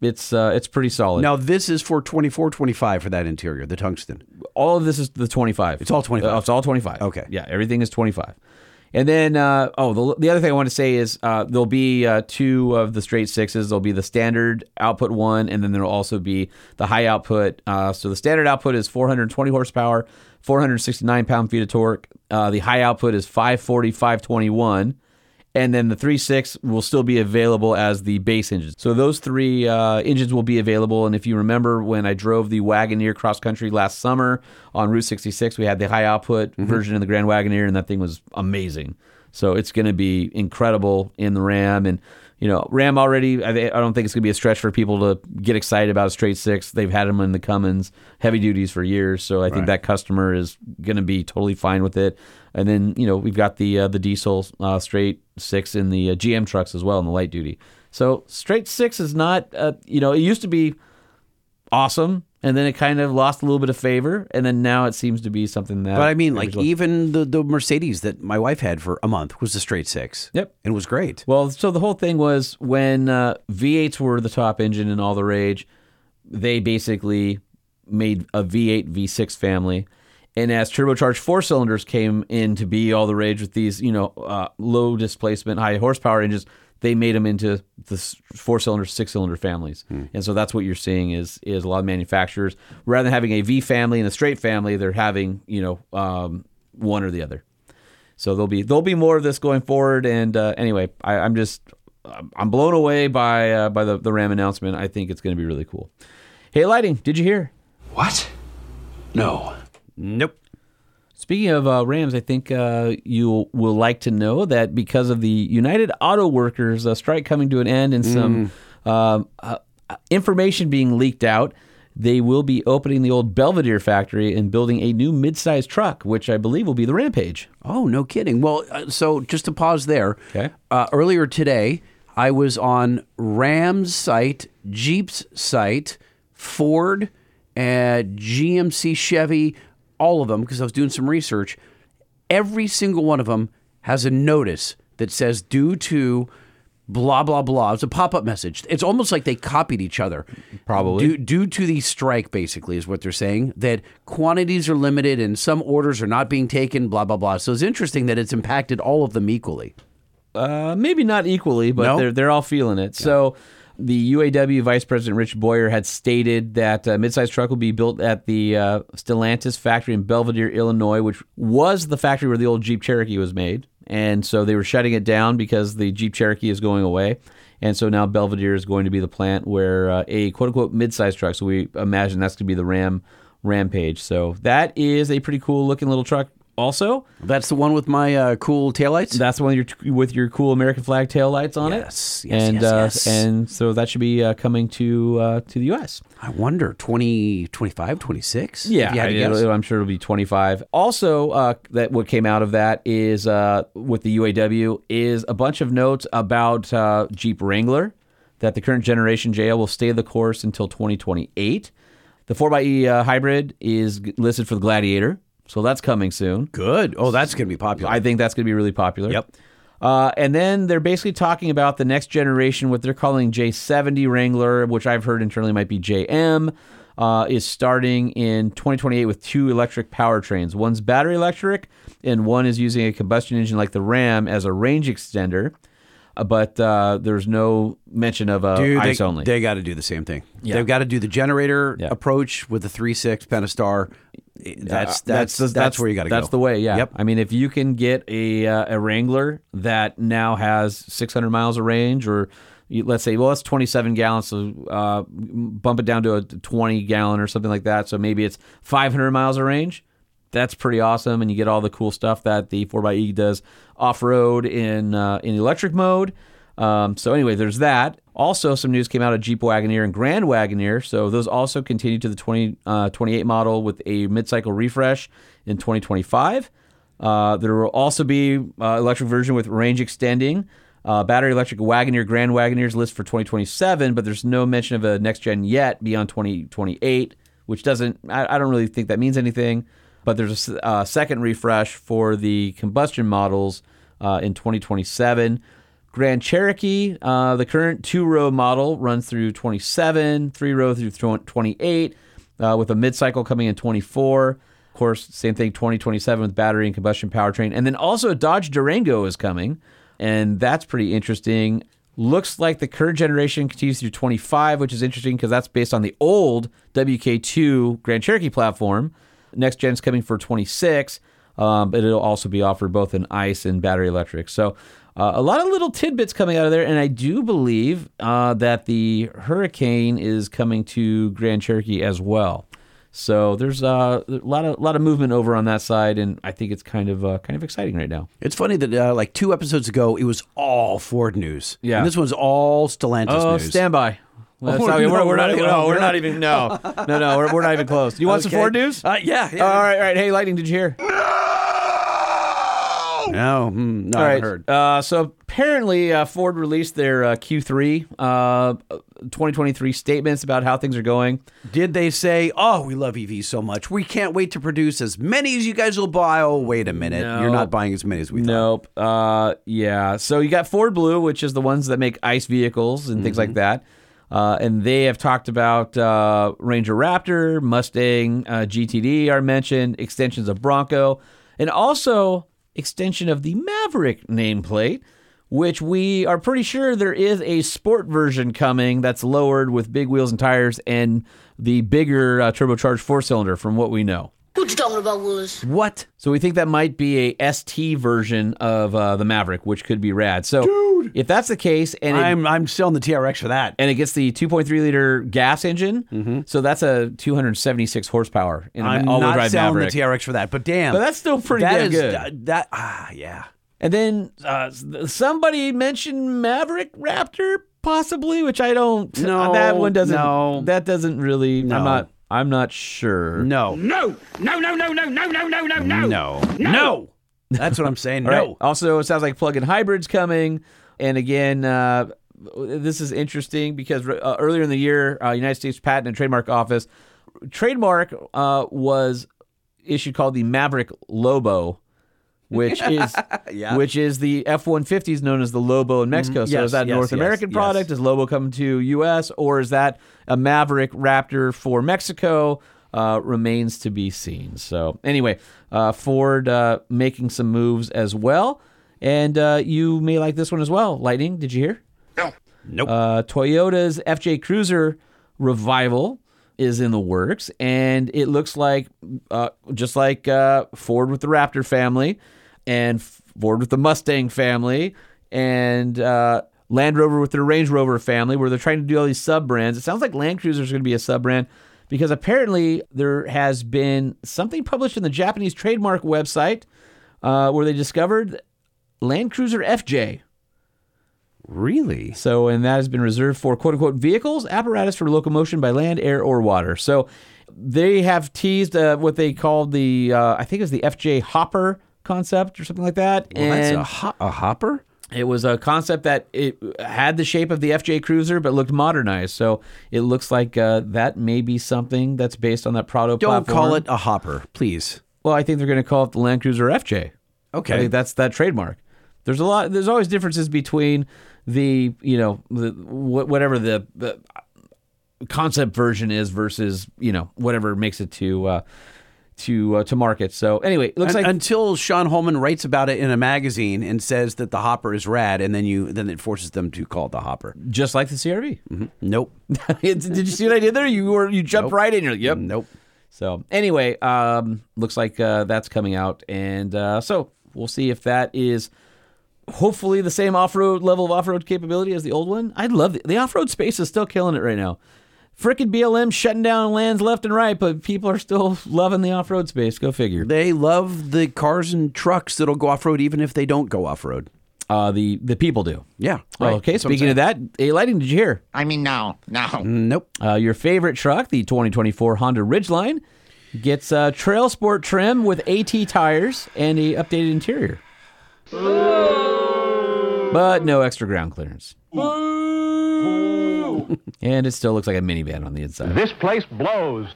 It's uh, it's pretty solid. Now this is for twenty-four twenty-five for that interior, the tungsten. All of this is the twenty-five. It's all twenty-five. Uh, it's all twenty-five. Okay. Yeah, everything is twenty-five. And then, uh, oh, the, the other thing I want to say is uh, there'll be uh, two of the straight sixes. There'll be the standard output one, and then there'll also be the high output. Uh, so the standard output is four hundred twenty horsepower, four hundred sixty-nine pound-feet of torque. Uh, the high output is five forty, five twenty-one. And then the three point six will still be available as the base engine. So those three uh, engines will be available. And if you remember when I drove the Wagoneer cross country last summer on Route sixty-six, we had the high output mm-hmm. version of the Grand Wagoneer, and that thing was amazing. So it's going to be incredible in the Ram. And, you know, Ram already, I, I don't think it's going to be a stretch for people to get excited about a straight six. They've had them in the Cummins heavy duties for years. So I right. think that customer is going to be totally fine with it. And then, you know, we've got the uh, the diesel uh, straight six in the uh, G M trucks as well in the light duty. So straight six is not, uh, you know, it used to be awesome. And then it kind of lost a little bit of favor, and then now it seems to be something that... But I mean, like, even the, the Mercedes that my wife had for a month was a straight six. Yep. And it was great. Well, so the whole thing was when uh, V eights were the top engine and all the rage, they basically made a V eight, V six family. And as turbocharged four-cylinders came in to be all the rage with these, you know, uh, low displacement, high horsepower engines... they made them into the four-cylinder, six-cylinder families. Hmm. And so that's what you're seeing is is a lot of manufacturers, rather than having a V family and a straight family, they're having, you know, um, one or the other. So there'll be there'll be more of this going forward. And uh, anyway, I, I'm just I'm blown away by uh, by the, the Ram announcement. I think it's going to be really cool. Hey, lighting, did you hear? What? No. Nope. Speaking of uh, Rams, I think uh, you will like to know that because of the United Auto Workers uh, strike coming to an end and some mm. uh, uh, information being leaked out, they will be opening the old Belvedere factory and building a new midsize truck, which I believe will be the Rampage. Oh, no kidding. Well, uh, so just to pause there, okay. uh, earlier today, I was on Ram's site, Jeep's site, Ford, uh, G M C, Chevy, all of them, because I was doing some research. Every single one of them has a notice that says, due to blah, blah, blah. It's a pop-up message. It's almost like they copied each other. Probably. Due, due to the strike, basically, is what they're saying, that quantities are limited and some orders are not being taken, blah, blah, blah. So it's interesting that it's impacted all of them equally. Uh, maybe not equally, but no? they're, they're all feeling it. Yeah. So... the U A W Vice President Rich Boyer had stated that a midsize truck will be built at the uh, Stellantis factory in Belvidere, Illinois, which was the factory where the old Jeep Cherokee was made. And so they were shutting it down because the Jeep Cherokee is going away. And so now Belvidere is going to be the plant where uh, a quote-unquote midsize truck, so we imagine that's going to be the Ram Rampage. So that is a pretty cool-looking little truck. Also, that's the one with my uh, cool taillights. That's the one with your, with your cool American flag taillights on yes, it. Yes, and, yes, uh, yes. And so that should be uh, coming to uh, to the U S I wonder, twenty, twenty-five, twenty-six? Yeah, I, it'll, I'm sure it'll be twenty-five. Also, uh, that what came out of that is uh, with the U A W is a bunch of notes about uh, Jeep Wrangler, that the current generation J L will stay the course until twenty twenty-eight. The four by E uh, hybrid is listed for the Gladiator. So that's coming soon. Good. Oh, that's going to be popular. I think that's going to be really popular. Yep. Uh, and then they're basically talking about the next generation, what they're calling J seventy Wrangler, which I've heard internally might be J M, uh, is starting in twenty twenty-eight with two electric powertrains. One's battery electric, and one is using a combustion engine like the Ram as a range extender. But uh, there's no mention of uh, Dude, ICE they, only. They got to do the same thing. Yeah. They've got to do the generator yeah. approach with the three point six Pentastar. That's that's, uh, that's, that's that's that's where you got to go. That's the way. Yeah. Yep. I mean, if you can get a uh, a Wrangler that now has six hundred miles of range, or you, let's say, well, it's twenty-seven gallons, so uh, bump it down to a twenty gallon or something like that. So maybe it's five hundred miles of range. That's pretty awesome, and you get all the cool stuff that the four by E does off-road in uh, in electric mode. Um, so anyway, there's that. Also, some news came out of Jeep Wagoneer and Grand Wagoneer, so those also continue to the twenty twenty-eight model with a mid-cycle refresh in twenty twenty-five. Uh, there will also be uh, electric version with range extending. Uh, battery electric Wagoneer, Grand Wagoneer's list for twenty twenty-seven, but there's no mention of a next-gen yet beyond twenty twenty-eight, which doesn't, I, I don't really think that means anything. But there's a uh, second refresh for the combustion models uh, in twenty twenty-seven. Grand Cherokee, uh, the current two-row model, runs through twenty-seven, three-row through twenty-eight, uh, with a mid-cycle coming in twenty-four. Of course, same thing, twenty twenty-seven with battery and combustion powertrain. And then also Dodge Durango is coming, and that's pretty interesting. Looks like the current generation continues through twenty-five, which is interesting because that's based on the old W K two Grand Cherokee platform. Next gen's coming for twenty-six, um, but it'll also be offered both in ICE and battery electric. So uh, a lot of little tidbits coming out of there, and I do believe uh, that the Hurricane is coming to Grand Cherokee as well. So there's uh, a lot of lot of movement over on that side, and I think it's kind of uh, kind of exciting right now. It's funny that uh, like two episodes ago, it was all Ford news. Yeah, and this one's all Stellantis oh, news. Oh, standby. Well, that's oh, not, no, we're, we're not, no, no, we're not even. No, no, no, we're, we're not even close. Do you want okay. some Ford news? Uh, yeah, yeah. All right, all right. Hey, Lightning, did you hear? No, mm, no, all right. I haven't heard. Uh, so apparently, uh, Ford released their uh, Q three uh, twenty twenty-three statements about how things are going. Did they say, "Oh, we love E Vs so much, we can't wait to produce as many as you guys will buy"? Oh, wait a minute, nope. You're not buying as many as we nope. thought. Nope. Uh, yeah. So you got Ford Blue, which is the ones that make ICE vehicles and mm-hmm. things like that, uh, and they have talked about uh, Ranger Raptor, Mustang, uh, G T D are mentioned, extensions of Bronco, and also extension of the Maverick nameplate, which we are pretty sure there is a sport version coming that's lowered with big wheels and tires and the bigger uh, turbocharged four-cylinder from what we know. What you talking about, Willis? What? So we think that might be a S T version of uh, the Maverick, which could be rad. So Dude, if that's the case, and it, I'm I'm selling the T R X for that, and it gets the two point three liter gas engine, mm-hmm. so that's a two hundred seventy-six horsepower. In I'm all-wheel drive Maverick. I'm not selling the T R X for that, but damn, but that's still pretty that damn is, good. Uh, that ah yeah. And then uh, somebody mentioned Maverick Raptor possibly, which I don't. No, that one doesn't. No, that doesn't really. No. I'm not. I'm not sure. No. No. No, no, no, no, no, no, no, no, no. No. No. That's what I'm saying. No. Right. Also, it sounds like plug-in hybrid's coming. And again, uh, this is interesting because uh, earlier in the year, uh, United States Patent and Trademark Office, trademark uh, was issued called the Maverick Lobo, which is yeah. which is the F one fifty s known as the Lobo in Mexico. Mm-hmm. Yes, so is that a yes, North yes, American yes. product? Is Lobo coming to U S? Or is that a Maverick Raptor for Mexico? Uh, remains to be seen. So anyway, uh, Ford uh, making some moves as well. And uh, you may like this one as well. Lightning, did you hear? No. Nope. Uh, Toyota's F J Cruiser revival is in the works. And it looks like, uh, just like uh, Ford with the Raptor family, and Ford with the Mustang family, and uh, Land Rover with their Range Rover family, where they're trying to do all these sub-brands. It sounds like Land Cruiser is going to be a sub-brand, because apparently there has been something published in the Japanese trademark website uh, where they discovered Land Cruiser F J. Really? So, and that has been reserved for, quote-unquote, vehicles, apparatus for locomotion by land, air, or water. So they have teased uh, what they called the, uh, I think it was the F J Hopper concept or something like that. Well, and that's a, ho- a hopper? It was a concept that it had the shape of the F J Cruiser but looked modernized. So it looks like uh, that may be something that's based on that Prado Don't platform. Don't call it a hopper, please. Well, I think they're going to call it the Land Cruiser F J. Okay. I think that's that trademark. There's a lot. There's always differences between the, you know, the, whatever the, the concept version is versus, you know, whatever makes it to uh, to uh, to market. So anyway, it looks Un- like until Sean Holman writes about it in a magazine and says that the hopper is rad, and then you then it forces them to call it the hopper, just like the C R V. Mm-hmm. Nope. Did you see what I did there? You were you jumped nope. right in. You're like, yep. Nope. So anyway, um, looks like uh, that's coming out, and uh, so we'll see if that is hopefully the same off-road level of off-road capability as the old one. I'd love the, the off-road space is still killing it right now. Frickin' B L M shutting down lands left and right, but people are still loving the off-road space. Go figure. They love the cars and trucks that'll go off-road even if they don't go off-road. Uh, the, the people do. Yeah. Right. Okay, that's speaking of that, hey, Lighting, did you hear? I mean, no. No. Nope. Uh, your favorite truck, the twenty twenty-four Honda Ridgeline, gets uh, trail sport trim with AT tires and an updated interior. Ooh. But no extra ground clearance. Ooh. And it still looks like a minivan on the inside. This place blows.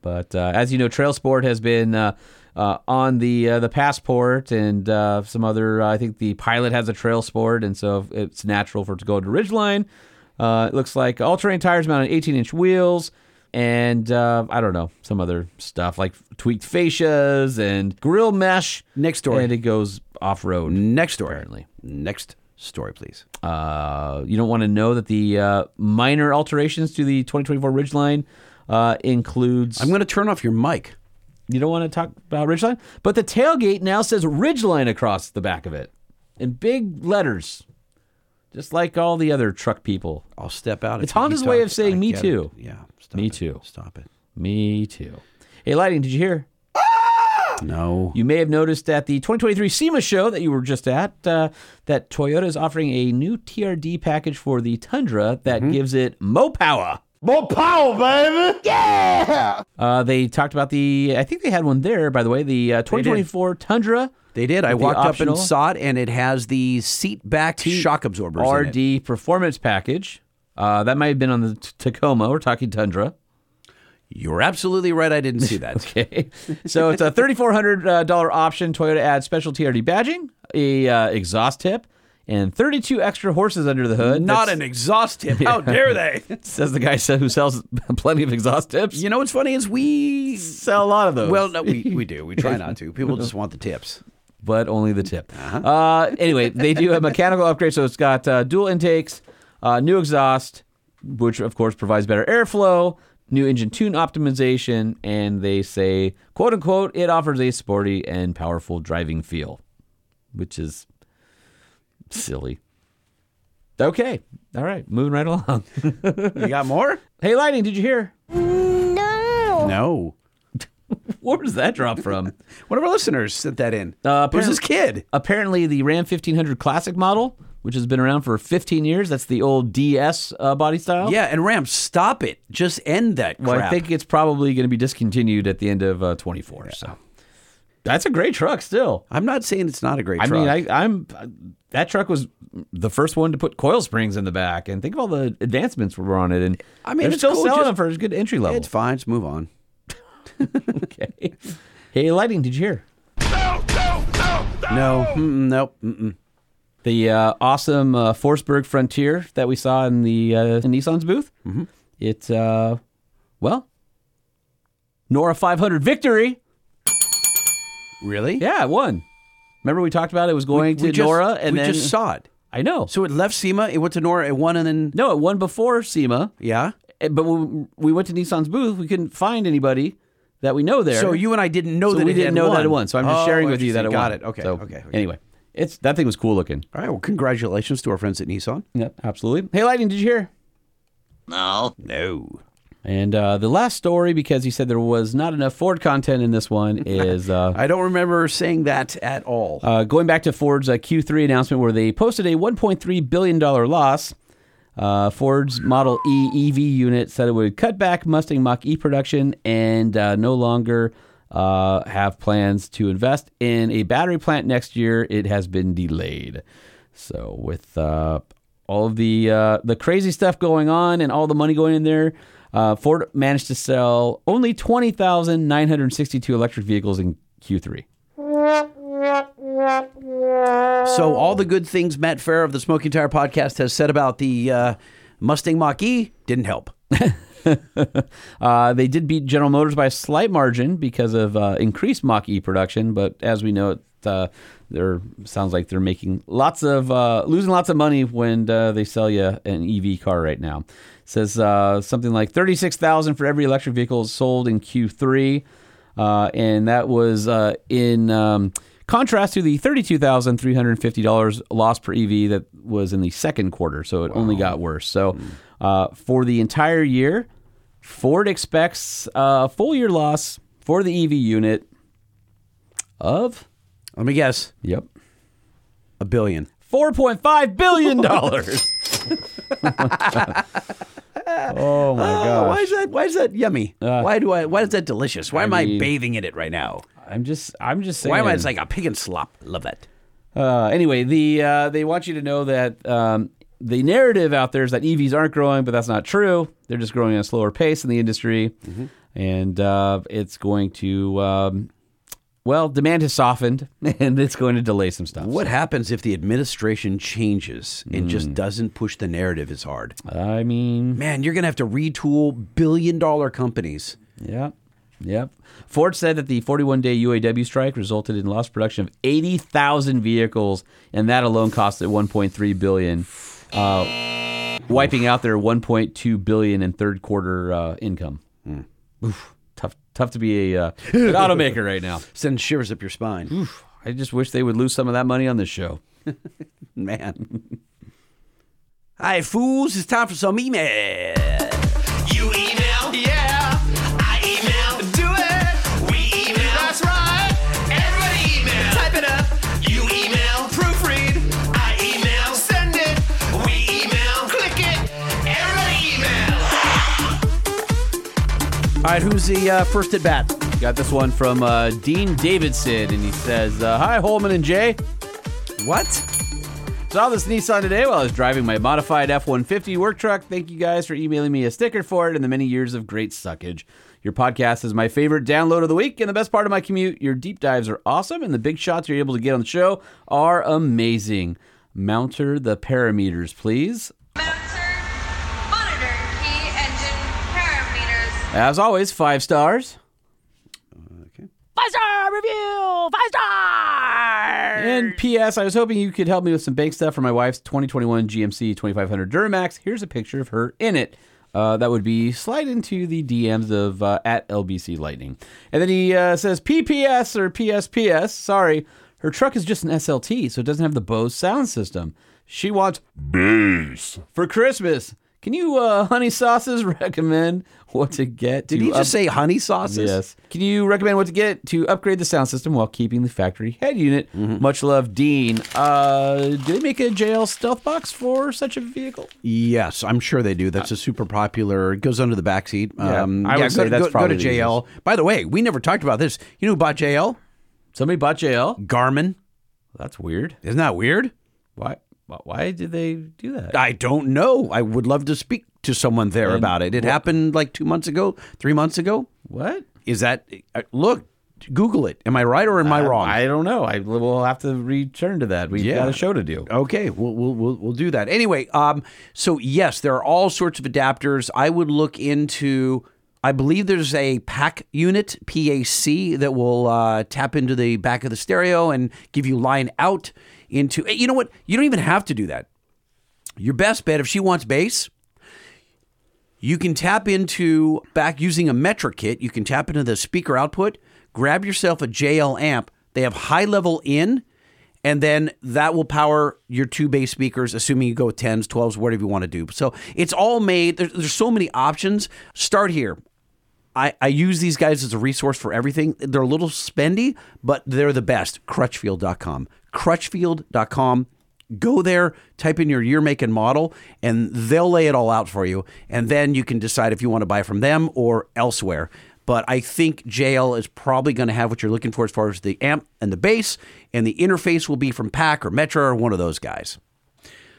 But uh, as you know, Trail Sport has been uh, uh, on the uh, the Passport and uh, some other. Uh, I think the Pilot has a Trail Sport, and so it's natural for it to go to Ridgeline. Uh, it looks like all-terrain tires mounted eighteen inch wheels. And, uh, I don't know, some other stuff like tweaked fascias and grill mesh. Next story. And it goes off-road. Next story. Apparently. Next story, please. Uh, you don't want to know that the uh, minor alterations to the twenty twenty-four Ridgeline uh, includes... I'm going to turn off your mic. You don't want to talk about Ridgeline? But the tailgate now says Ridgeline across the back of it in big letters, just like all the other truck people. I'll step out. It's Honda's way of saying me too. Yeah. Stop me it. too. Stop it. Me too. Hey, Lighting, did you hear? No. You may have noticed at the twenty twenty-three SEMA show that you were just at, uh, that Toyota is offering a new T R D package for the Tundra that mm-hmm. gives it more power. More power, baby! Yeah! Uh, they talked about the, I think they had one there, by the way, the uh, twenty twenty-four Tundra. They did. I walked up and saw it, and it has the seat-back shock absorbers in it. R D Performance Package. Uh, that might have been on the t- Tacoma. We're talking Tundra. You're absolutely right. I didn't see that. Okay. So it's a three thousand four hundred dollars option. Toyota adds special T R D badging, a uh, exhaust tip, and thirty-two extra horses under the hood. Not That's... an exhaust tip. How dare they? Says the guy who sells plenty of exhaust tips. You know what's funny is we sell a lot of those. Well, no, we, we do. We try not to. People just want the tips. But only the tip. Uh-huh. Uh, anyway, they do a mechanical upgrade. So it's got uh, dual intakes, uh, new exhaust, which, of course, provides better airflow, new engine tune optimization, and they say, quote unquote, it offers a sporty and powerful driving feel, which is silly. Okay. All right. Moving right along. You got more? Hey, Lightning, did you hear? No. No. Where does that drop from? One of our listeners sent that in. Uh, Where's this kid? Apparently the Ram fifteen hundred Classic model, which has been around for fifteen years. That's the old D S uh, body style. Yeah, and Ram, stop it. Just end that crap. Well, I think it's probably going to be discontinued at the end of uh, twenty-four. Yeah. So that's a great truck still. I'm not saying it's not a great I truck. I mean, I, I'm that truck was the first one to put coil springs in the back, and think of all the advancements were on it. And I mean, they're still cool, selling just, them for a good entry level. It's fine. Let's move on. Okay. Hey, Lighting, did you hear? No, no, no, no. No, mm-mm, nope, mm-mm. The uh, awesome uh, Forsberg Frontier that we saw in the uh, in Nissan's booth. Mm-hmm. It's, uh, well, Nora five hundred Victory. Really? Yeah, it won. Remember we talked about it was going we, we to just, Nora, and we then... We just saw it. I know. So it left SEMA, it went to Nora, it won, and then... No, it won before SEMA. Yeah. But when we went to Nissan's booth, we couldn't find anybody that we know there. So you and I didn't know so that we it didn't know won. that it won. So I'm just oh, sharing with you that it got won. Got it. Okay. So, okay. okay. Anyway, it's that thing was cool looking. All right. Well, congratulations to our friends at Nissan. Yep. Absolutely. Hey, Lightning, did you hear? No. No. And uh, the last story, because he said there was not enough Ford content in this one, is... Uh, I don't remember saying that at all. Uh, going back to Ford's uh, Q three announcement where they posted a one point three billion dollars loss... Uh, Ford's Model E E V unit said it would cut back Mustang Mach-E production and uh, no longer uh, have plans to invest in a battery plant next year. It has been delayed. So with uh, all of the uh, the crazy stuff going on and all the money going in there, uh, Ford managed to sell only twenty thousand nine hundred sixty-two electric vehicles in Q three. So all the good things Matt Farah of the Smoking Tire Podcast has said about the uh, Mustang Mach-E didn't help. uh, they did beat General Motors by a slight margin because of uh, increased Mach-E production, but as we know, it uh, they're, sounds like they're making lots of uh, losing lots of money when uh, they sell you an E V car right now. It says uh, something like thirty-six thousand for every electric vehicle sold in Q three, uh, and that was uh, in. Um, Contrast to the thirty-two thousand three hundred fifty dollars loss per E V that was in the second quarter, so it wow. only got worse. So mm. uh, for the entire year, Ford expects a full-year loss for the E V unit of... Let me guess. Yep. A billion. four point five billion dollars. Oh, my oh, gosh. Why is that, why is that yummy? Uh, why do I? Why is that delicious? Why I am mean, I bathing in it right now? I'm just I'm just saying. Why am I? It's like a pig and slop. Love that. Uh, anyway, the uh, they want you to know that um, the narrative out there is that E Vs aren't growing, but that's not true. They're just growing at a slower pace in the industry. Mm-hmm. And uh, it's going to, um, well, demand has softened, and it's going to delay some stuff. What so. happens if the administration changes and mm. just doesn't push the narrative as hard? I mean... Man, you're going to have to retool billion-dollar companies. Yeah. Yep. Ford said that the forty-one day U A W strike resulted in lost production of eighty thousand vehicles, and that alone cost it one point three billion dollars, uh, wiping out their one point two billion dollars in third quarter uh, income. Mm. Oof. Tough, tough to be a uh, an automaker right now. Send shivers up your spine. Oof. I just wish they would lose some of that money on this show. Man. Hi, fools. It's time for some email. You email? Yeah. I email. who's the uh, first at bat? Got this one from uh, Dean Davidson, and he says, uh, hi, Holman and Jay. What? Saw this Nissan today while I was driving my modified F one fifty work truck. Thank you guys for emailing me a sticker for it and the many years of great suckage. Your podcast is my favorite download of the week and the best part of my commute. Your deep dives are awesome, and the big shots you're able to get on the show are amazing. Mounter the parameters, please. Mounter, monitor, key, engine, parameters. As always, five stars. Okay. Five-star review! Five stars! And P S. I was hoping you could help me with some bank stuff for my wife's twenty twenty-one G M C twenty-five hundred Duramax. Here's a picture of her in it. Uh, that would be slide into the D Ms of uh, at L B C Lightning. And then he uh, says, P P S or P S P S, sorry, her truck is just an S L T, so it doesn't have the Bose sound system. She wants bass for Christmas. Can you, uh, honey sauces, recommend what to get? Did to he up- just say honey sauces? Yes. Can you recommend what to get to upgrade the sound system while keeping the factory head unit? Mm-hmm. Much love, Dean. Uh, do they make a J L stealth box for such a vehicle? Yes, I'm sure they do. That's uh, a super popular. It goes under the backseat. Yeah, um, I yeah, would go, say that's go, probably go to J L. Easiest. By the way, we never talked about this. You know who bought J L? Somebody bought J L. Garmin. That's weird. Isn't that weird? Why? Why did they do that? I don't know. I would love to speak to someone there and about it. It what? happened like two months ago, three months ago. What? Is that... Look, Google it. Am I right or am I, I wrong? I don't know. I We'll have to return to that. We've yeah. got a show to do. Okay, we'll we'll we'll, we'll do that. Anyway, um, so yes, there are all sorts of adapters. I would look into... I believe there's a P A C unit, P A C, that will uh, tap into the back of the stereo and give you line out into... You know what? You don't even have to do that. Your best bet, if she wants bass, you can tap into, back using a metric kit, you can tap into the speaker output, grab yourself a J L amp. They have high-level in, and then that will power your two bass speakers, assuming you go with tens, twelves, whatever you want to do. So it's all made. There's, there's so many options. Start here. I, I use these guys as a resource for everything. They're a little spendy, but they're the best. Crutchfield dot com. Crutchfield dot com. Go there, type in your year, make, and model, and they'll lay it all out for you. And then you can decide if you want to buy from them or elsewhere. But I think J L is probably going to have what you're looking for as far as the amp and the bass, and the interface will be from P A C or Metra or one of those guys.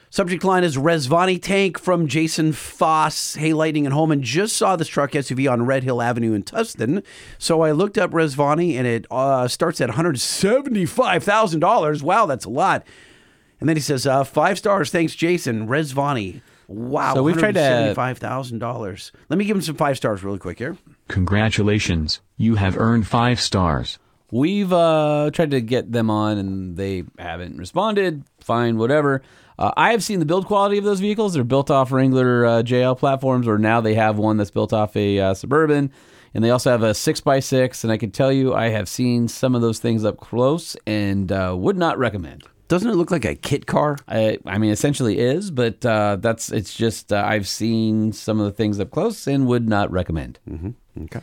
Subject line is Rezvani Tank from Jason Foss. Hey, Lightning and Holman, just saw this truck S U V on Red Hill Avenue in Tustin. So I looked up Rezvani, and it uh, starts at one hundred seventy-five thousand dollars. Wow, that's a lot. And then he says, uh, five stars. Thanks, Jason. Rezvani. Wow, so we've tried to one hundred seventy-five thousand dollars. Let me give him some five stars really quick here. Congratulations. You have earned five stars. We've uh, tried to get them on, and they haven't responded. Fine, whatever. Uh, I have seen the build quality of those vehicles. They're built off Wrangler uh, J L platforms, or now they have one that's built off a uh, Suburban, and they also have a six by six, and I can tell you I have seen some of those things up close and uh, would not recommend. Doesn't it look like a kit car? I, I mean, essentially is, but uh, that's it's just uh, I've seen some of the things up close and would not recommend. Mm-hmm. Okay.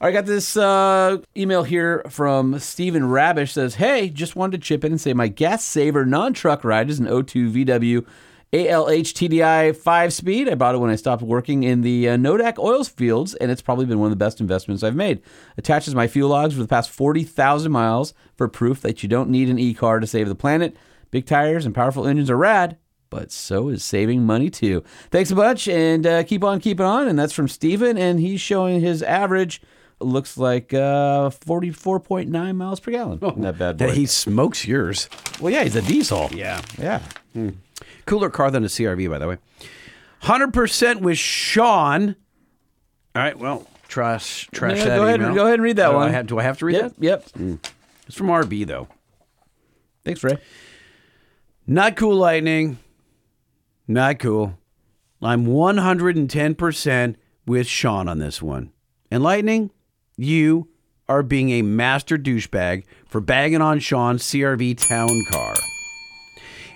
I got this uh, email here from Steven Rabish. Says, hey, just wanted to chip in and say my gas saver non-truck ride is an oh two V W A L H T D I five-speed. I bought it when I stopped working in the uh, Nodak oil fields, and it's probably been one of the best investments I've made. Attaches my fuel logs for the past forty thousand miles for proof that you don't need an e-car to save the planet. Big tires and powerful engines are rad, but so is saving money too. Thanks a bunch, and uh, keep on keeping on. And that's from Steven, and he's showing his average... looks like uh, forty-four point nine miles per gallon. Oh, that bad boy. He smokes yours. Well, yeah, he's a diesel. Yeah. Yeah. Mm. Cooler car than a C R V, by the way. one hundred percent with Sean. All right, well, trash, trash yeah, that go ahead, email. Go ahead and read that do one. I have, do I have to read yep, that? Yep. Mm. It's from R B, though. Thanks, Ray. Not cool, Lightning. Not cool. I'm one hundred ten percent with Sean on this one. And Lightning... you are being a master douchebag for bagging on Sean's C R V town car.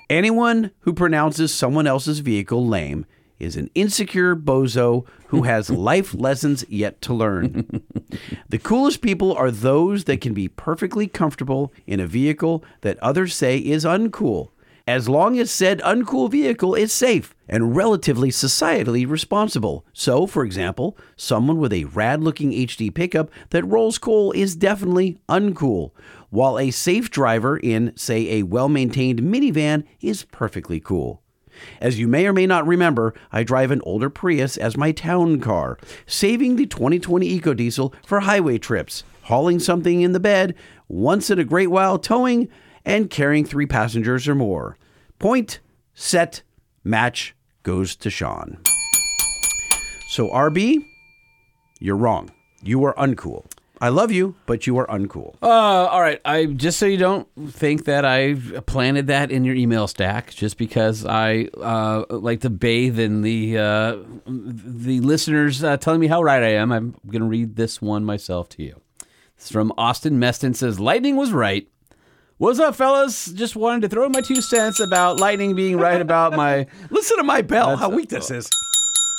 Anyone who pronounces someone else's vehicle lame is an insecure bozo who has life lessons yet to learn. The coolest people are those that can be perfectly comfortable in a vehicle that others say is uncool. as long as said uncool vehicle is safe and relatively societally responsible. So, for example, someone with a rad-looking H D pickup that rolls coal is definitely uncool, while a safe driver in, say, a well-maintained minivan is perfectly cool. As you may or may not remember, I drive an older Prius as my town car, saving the twenty twenty EcoDiesel for highway trips, hauling something in the bed, once in a great while towing, and carrying three passengers or more. Point, set, match goes to Sean. So R B, you're wrong. You are uncool. I love you, but you are uncool. Uh, all right. I just so you don't think that I've planted that in your email stack, just because I uh, like to bathe in the uh, the listeners uh, telling me how right I am. I'm going to read this one myself to you. It's from Austin Meston. Says, lightning was right. What's up, fellas? Just wanted to throw in my two cents about lightning being right about my... Listen to my bell. That's how weak this is.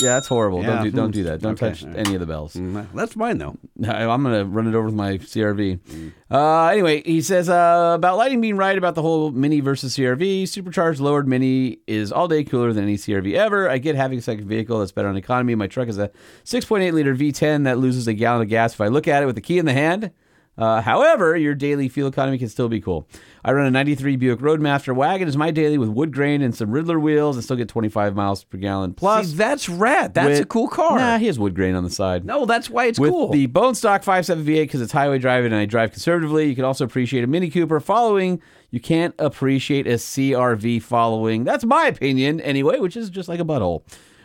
Yeah, that's horrible. Yeah. Don't do, don't do that. Don't okay. touch right. any of the bells. Mm-hmm. That's mine, though. I'm going to run it over with my C R V. Mm. Uh, anyway, he says, uh, about lighting being right about the whole Mini versus C R V. Supercharged lowered Mini is all day cooler than any C R V ever. I get having a second vehicle that's better on economy. My truck is a six point eight liter V ten that loses a gallon of gas if I look at it with the key in the hand. Uh, however, your daily fuel economy can still be cool. I run a ninety-three Buick Roadmaster wagon as my daily with wood grain and some Riddler wheels and still get twenty-five miles per gallon plus. See, that's rad. That's with, a cool car. Nah, he has wood grain on the side. No, that's why it's with cool. With the bone stock five seven V eight because it's highway driving and I drive conservatively. You can also appreciate a Mini Cooper following. You can't appreciate a C R V following. That's my opinion anyway, which is just like a butthole.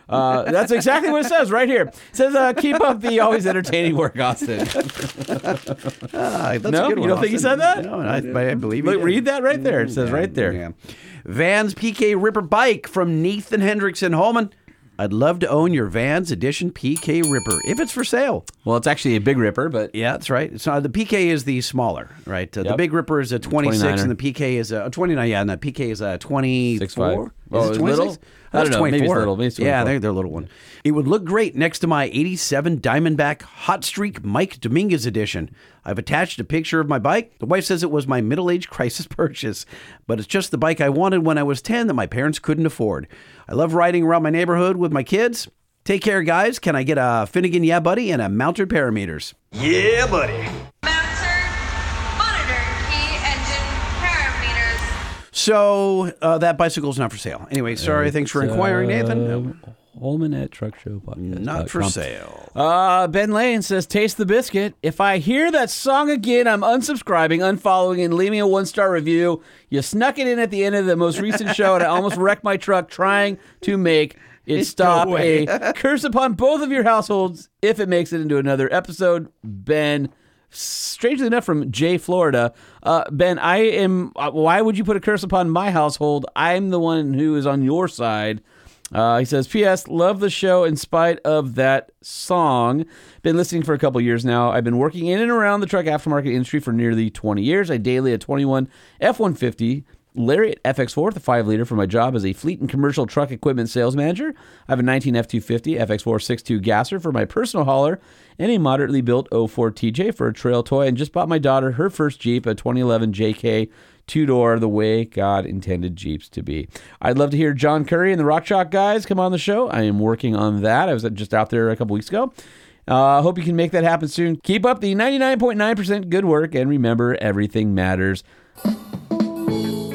Uh, that's exactly what it says right here. It says, uh, keep up the always entertaining work, Austin. uh, that's no, a good one, you don't Austin. Think he said that? No, no I, I, I believe Look, read that right there. It says yeah, right there. Yeah. Vans P K Ripper Bike from Nathan Hendrickson Holman. I'd love to own your Vans Edition P K Ripper, if it's for sale. Well, it's actually a Big Ripper, but... Yeah, that's right. So the P K is the smaller, right? Uh, yep. The Big Ripper is a twenty-six, twenty-niner. And the P K is a... twenty-nine, yeah, and the P K is a twenty-four. Oh, is it little? I don't know. Maybe it's little. Maybe it's twenty-four. Yeah, they're, they're a little one. It would look great next to my eighty-seven Diamondback Hot Streak Mike Dominguez edition. I've attached a picture of my bike. The wife says it was my middle-age crisis purchase, but it's just the bike I wanted when I was ten that my parents couldn't afford. I love riding around my neighborhood with my kids. Take care, guys. Can I get a Finnegan Yeah Buddy and a Mounted Parameters? Yeah, buddy. So uh, that bicycle's not for sale. Anyway, sorry. It's, thanks for inquiring, uh, Nathan. Holman at Truck Show Podcast. Not for sale. Uh, Ben Lane says, taste the biscuit. If I hear that song again, I'm unsubscribing, unfollowing, and leaving a one-star review. You snuck it in at the end of the most recent show, and I almost wrecked my truck trying to make it stop. No a curse upon both of your households if it makes it into another episode. Ben, strangely enough, from Jay, Florida. Uh, Ben, I am. Why would you put a curse upon my household? I'm the one who is on your side. Uh, he says, P S Love the show in spite of that song. Been listening for a couple years now. I've been working in and around the truck aftermarket industry for nearly twenty years. I daily a twenty-one F one fifty Lariat F X four, the five liter, for my job as a fleet and commercial truck equipment sales manager. I have a nineteen F two fifty F X four six two gasser for my personal hauler and a moderately built oh four T J for a trail toy, and just bought my daughter her first Jeep, a twenty eleven J K two-door, the way God intended Jeeps to be. I'd love to hear John Curry and the Rock Shock guys come on the show. I am working on that. I was just out there a couple weeks ago. I uh, hope you can make that happen soon. Keep up the ninety-nine point nine percent good work, and remember, everything matters.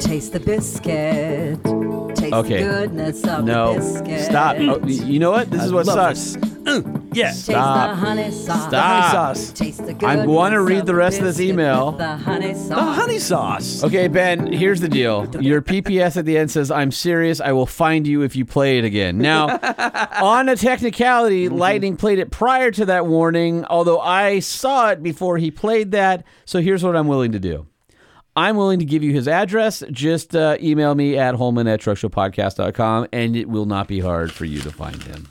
Taste the biscuit. Taste okay. the goodness of no. the biscuit. No, stop. Oh, you know what? This I is what sucks. Mm. Yeah. Taste stop. the honey sauce. Stop. The honey sauce. Taste the goodness I want to read the rest of this email. The honey sauce. The honey sauce. Okay, Ben, here's the deal. Your P P S at the end says, I'm serious. I will find you if you play it again. Now, on a technicality, mm-hmm. Lightning played it prior to that warning, although I saw it before he played that. So here's what I'm willing to do. I'm willing to give you his address. Just uh, email me at Holman at truck show podcast dot com, and it will not be hard for you to find him.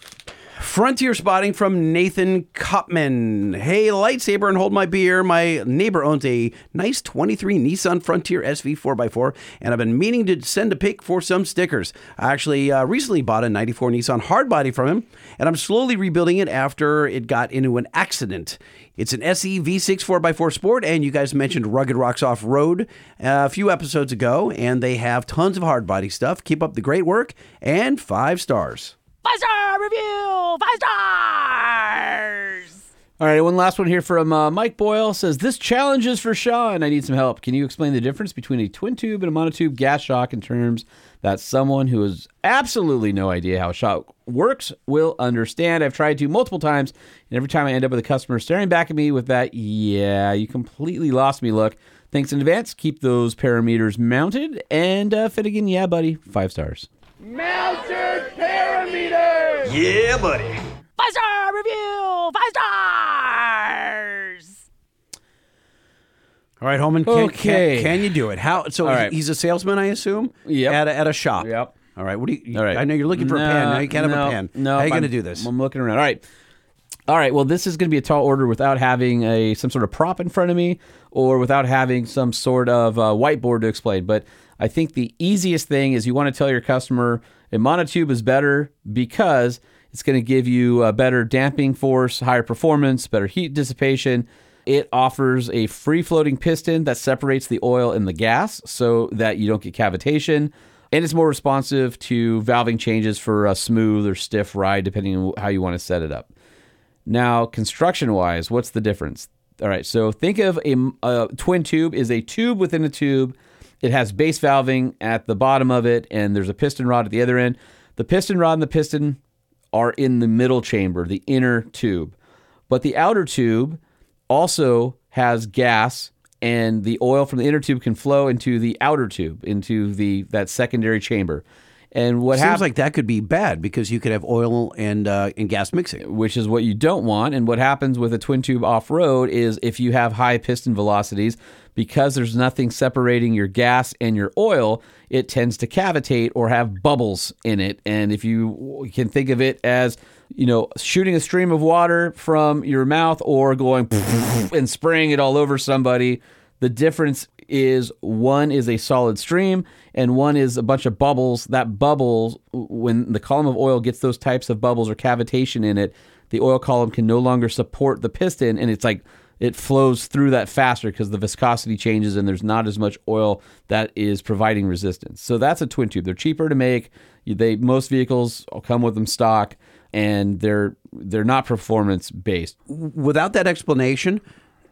Frontier spotting from Nathan Kopman. Hey, lightsaber and hold my beer. My neighbor owns a nice twenty-three Nissan Frontier S V four by four, and I've been meaning to send a pic for some stickers. I actually uh, recently bought a ninety-four Nissan hardbody from him, and I'm slowly rebuilding it after it got into an accident. It's an S E V six four by four Sport, and you guys mentioned Rugged Rocks Off-Road a few episodes ago, and they have tons of hardbody stuff. Keep up the great work, and five stars. Five-star review! Five stars! All right, one last one here from uh, Mike Boyle. Says, this challenge is for Sean. I need some help. Can you explain the difference between a twin tube and a monotube gas shock in terms that someone who has absolutely no idea how a shock works will understand? I've tried to multiple times, and every time I end up with a customer staring back at me with that, yeah, you completely lost me look. Thanks in advance. Keep those parameters mounted. And uh, Finnegan, yeah, buddy, five stars. Mounted parameters! Yeah, buddy. Five-star review! Five stars! All right, Holman, can, okay. can, can you do it? How? So right. He's a salesman, I assume? Yep. At a, at a shop? Yep. All right, what do you... All right. I know you're looking for no, a pen. Now you can't no, have a pen. No, How are you going to do this? I'm looking around. All right. All right, well, this is going to be a tall order without having a some sort of prop in front of me or without having some sort of uh, whiteboard to explain, but... I think the easiest thing is you want to tell your customer a monotube is better because it's going to give you a better damping force, higher performance, better heat dissipation. It offers a free-floating piston that separates the oil and the gas so that you don't get cavitation. And it's more responsive to valving changes for a smooth or stiff ride, depending on how you want to set it up. Now, construction-wise, what's the difference? All right, so think of a, a twin tube is a tube within a tube. It has base valving at the bottom of it, and there's a piston rod at the other end. The piston rod and the piston are in the middle chamber, the inner tube. But the outer tube also has gas, and the oil from the inner tube can flow into the outer tube, into the that secondary chamber. And what Seems hap- like that could be bad because you could have oil and uh, and gas mixing. Which is what you don't want. And what happens with a twin tube off-road is if you have high piston velocities, because there's nothing separating your gas and your oil, it tends to cavitate or have bubbles in it. And if you can think of it as, you know, shooting a stream of water from your mouth or going and spraying it all over somebody, the difference is one is a solid stream and one is a bunch of bubbles. That bubbles, when the column of oil gets those types of bubbles or cavitation in it, the oil column can no longer support the piston, and it's like it flows through that faster because the viscosity changes and there's not as much oil that is providing resistance. So that's a twin tube. They're cheaper to make. They most vehicles come with them stock, and they're they're not performance based. Without that explanation,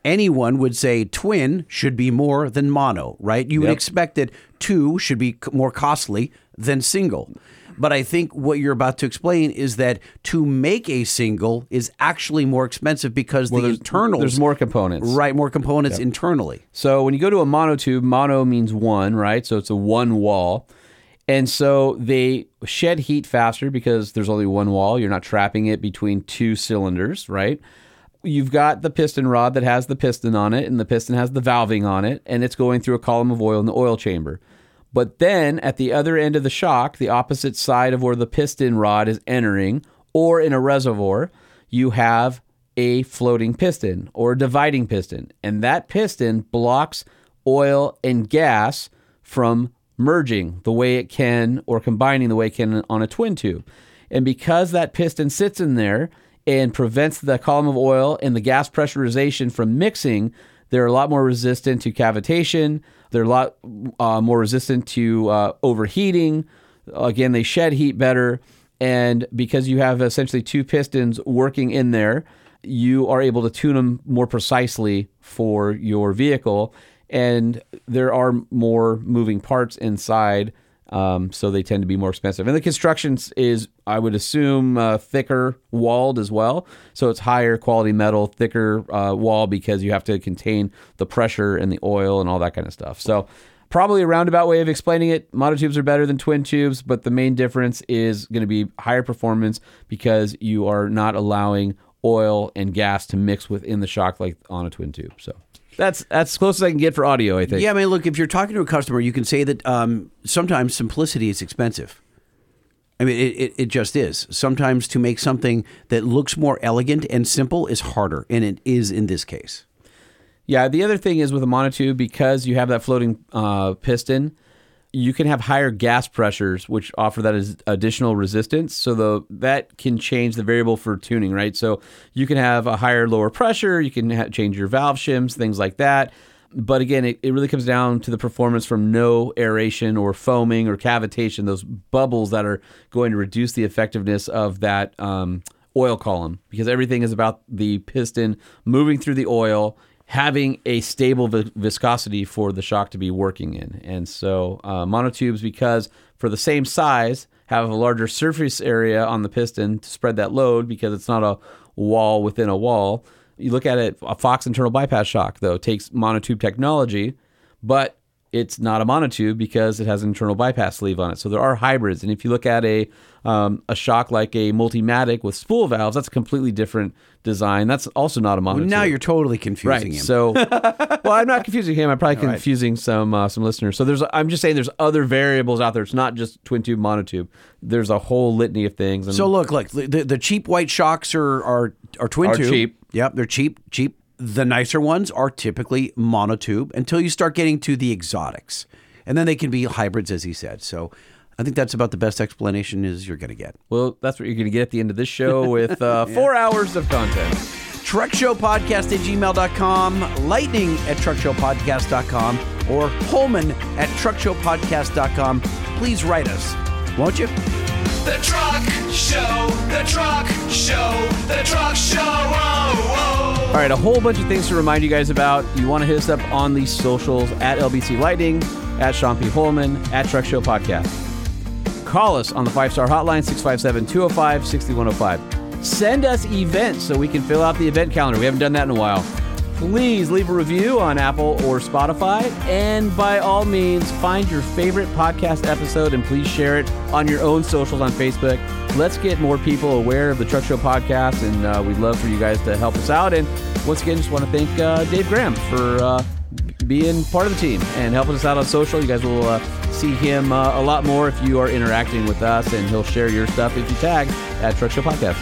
anyone would say twin should be more than mono, right? You yep. would expect that two should be more costly than single. But I think what you're about to explain is that to make a single is actually more expensive because well, the there's, internals... There's more components. Right, more components yep. internally. So when you go to a monotube, mono means one, right? So it's a one wall. And so they shed heat faster because there's only one wall. You're not trapping it between two cylinders, right? You've got the piston rod that has the piston on it, and the piston has the valving on it, and it's going through a column of oil in the oil chamber. But then at the other end of the shock, the opposite side of where the piston rod is entering, or in a reservoir, you have a floating piston or a dividing piston. And that piston blocks oil and gas from merging the way it can or combining the way it can on a twin tube. And because that piston sits in there and prevents the column of oil and the gas pressurization from mixing, they're a lot more resistant to cavitation. They're a lot uh, more resistant to uh, overheating. Again, they shed heat better. And because you have essentially two pistons working in there, you are able to tune them more precisely for your vehicle. And there are more moving parts inside, um, so they tend to be more expensive. And the construction is, I would assume, uh, thicker walled as well. So it's higher quality metal, thicker uh, wall because you have to contain the pressure and the oil and all that kind of stuff. So probably a roundabout way of explaining it. Monotubes are better than twin tubes, but the main difference is going to be higher performance because you are not allowing oil and gas to mix within the shock like on a twin tube. So That's that's as close as I can get for audio, I think. Yeah, I mean, look, if you're talking to a customer, you can say that um, sometimes simplicity is expensive. I mean, it, it, it just is. Sometimes to make something that looks more elegant and simple is harder, and it is in this case. Yeah, the other thing is with a monotube, because you have that floating uh, piston, you can have higher gas pressures, which offer that as additional resistance. So the, that can change the variable for tuning, right? So you can have a higher, lower pressure. You can ha- change your valve shims, things like that. But again, it, it really comes down to the performance from no aeration or foaming or cavitation, those bubbles that are going to reduce the effectiveness of that um, oil column, because everything is about the piston moving through the oil, having a stable vi- viscosity for the shock to be working in. And so uh, monotubes, because for the same size, have a larger surface area on the piston to spread that load, because it's not a wall within a wall. You look at it, a Fox internal bypass shock, though, takes monotube technology, but it's not a monotube because it has an internal bypass sleeve on it. So there are hybrids. And if you look at a um, a shock like a Multimatic with spool valves, that's a completely different design. That's also not a monotube. Well, now you're totally confusing right. him. So, well, I'm not confusing him. I'm probably confusing right. some uh, some listeners. So there's, I'm just saying there's other variables out there. It's not just twin tube, monotube. There's a whole litany of things. And so look, look, the, the cheap white shocks are are, are twin are tube. Cheap. Yep, they're cheap, cheap. The nicer ones are typically monotube until you start getting to the exotics. And then they can be hybrids, as he said. So I think that's about the best explanation is you're going to get. Well, that's what you're going to get at the end of this show with uh, yeah. four hours of content. truck show podcast at gmail dot com, lightning at truck show podcast dot com, or Holman at truck show podcast dot com. Please write us, won't you? The Truck Show, the Truck Show, the Truck Show, oh, oh. All right, a whole bunch of things to remind you guys about. You want to hit us up on the socials at L B C Lightning, at Sean P. Holman, at Truck Show Podcast. Call us on the five-star hotline, six five seven, two oh five, six one oh five. Send us events so we can fill out the event calendar. We haven't done that in a while. Please leave a review on Apple or Spotify, and by all means, find your favorite podcast episode and please share it on your own socials on Facebook. Let's get more people aware of the Truck Show Podcast, and uh, we'd love for you guys to help us out. And once again, just want to thank uh, Dave Graham for uh, being part of the team and helping us out on social. You guys will uh, see him uh, a lot more if you are interacting with us, and he'll share your stuff if you tag at Truck Show Podcast.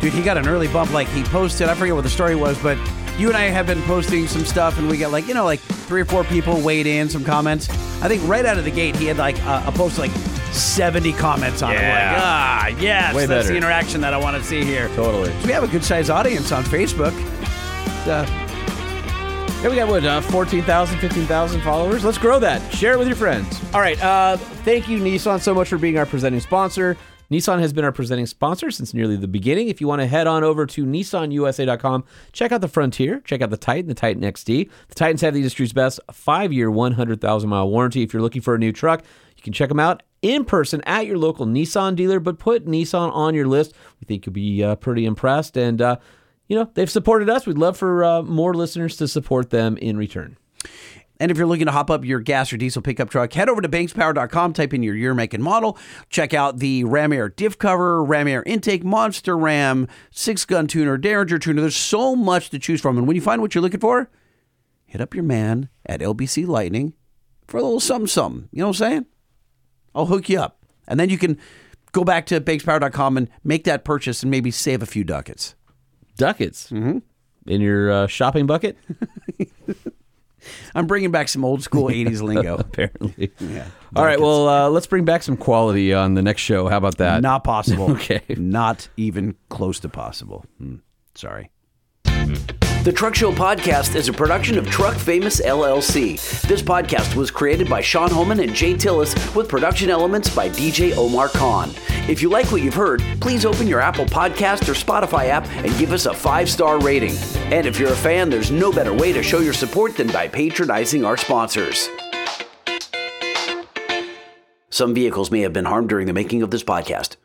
Dude, he got an early bump. Like, he posted, I forget what the story was, but you and I have been posting some stuff, and we got like, you know, like three or four people weighed in, some comments. I think right out of the gate, he had like a, a post like seventy comments on yeah. it. Like, ah, yes, Way that's better. The interaction that I want to see here. Totally. So we have a good sized audience on Facebook. Uh, yeah, we got what, uh, fourteen thousand, fifteen thousand followers? Let's grow that. Share it with your friends. All right. Uh, thank you, Nissan, so much for being our presenting sponsor. Nissan has been our presenting sponsor since nearly the beginning. If you want to head on over to nissan u s a dot com, check out the Frontier, check out the Titan, the Titan X D. The Titans have the industry's best five-year, one hundred thousand mile warranty. If you're looking for a new truck, you can check them out in person at your local Nissan dealer, but put Nissan on your list. We think you'll be uh, pretty impressed, and uh, you know, they've supported us. We'd love for uh, more listeners to support them in return. And if you're looking to hop up your gas or diesel pickup truck, head over to banks power dot com, type in your year, make, and model. Check out the Ram Air diff cover, Ram Air intake, Monster Ram, six-gun tuner, Derringer tuner. There's so much to choose from. And when you find what you're looking for, hit up your man at L B C Lightning for a little something-something. You know what I'm saying? I'll hook you up. And then you can go back to banks power dot com and make that purchase and maybe save a few ducats. Ducats? Mm-hmm. In your uh, shopping bucket? I'm bringing back some old school eighties lingo. Apparently. Yeah, all right. Well, uh, let's bring back some quality on the next show. How about that? Not possible. Okay. Not even close to possible. Mm, sorry. The Truck Show Podcast is a production of Truck Famous L L C. This podcast was created by Sean Holman and Jay Tillis with production elements by D J Omar Khan. If you like what you've heard, please open your Apple Podcast or Spotify app and give us a five-star rating. And if you're a fan, there's no better way to show your support than by patronizing our sponsors. Some vehicles may have been harmed during the making of this podcast.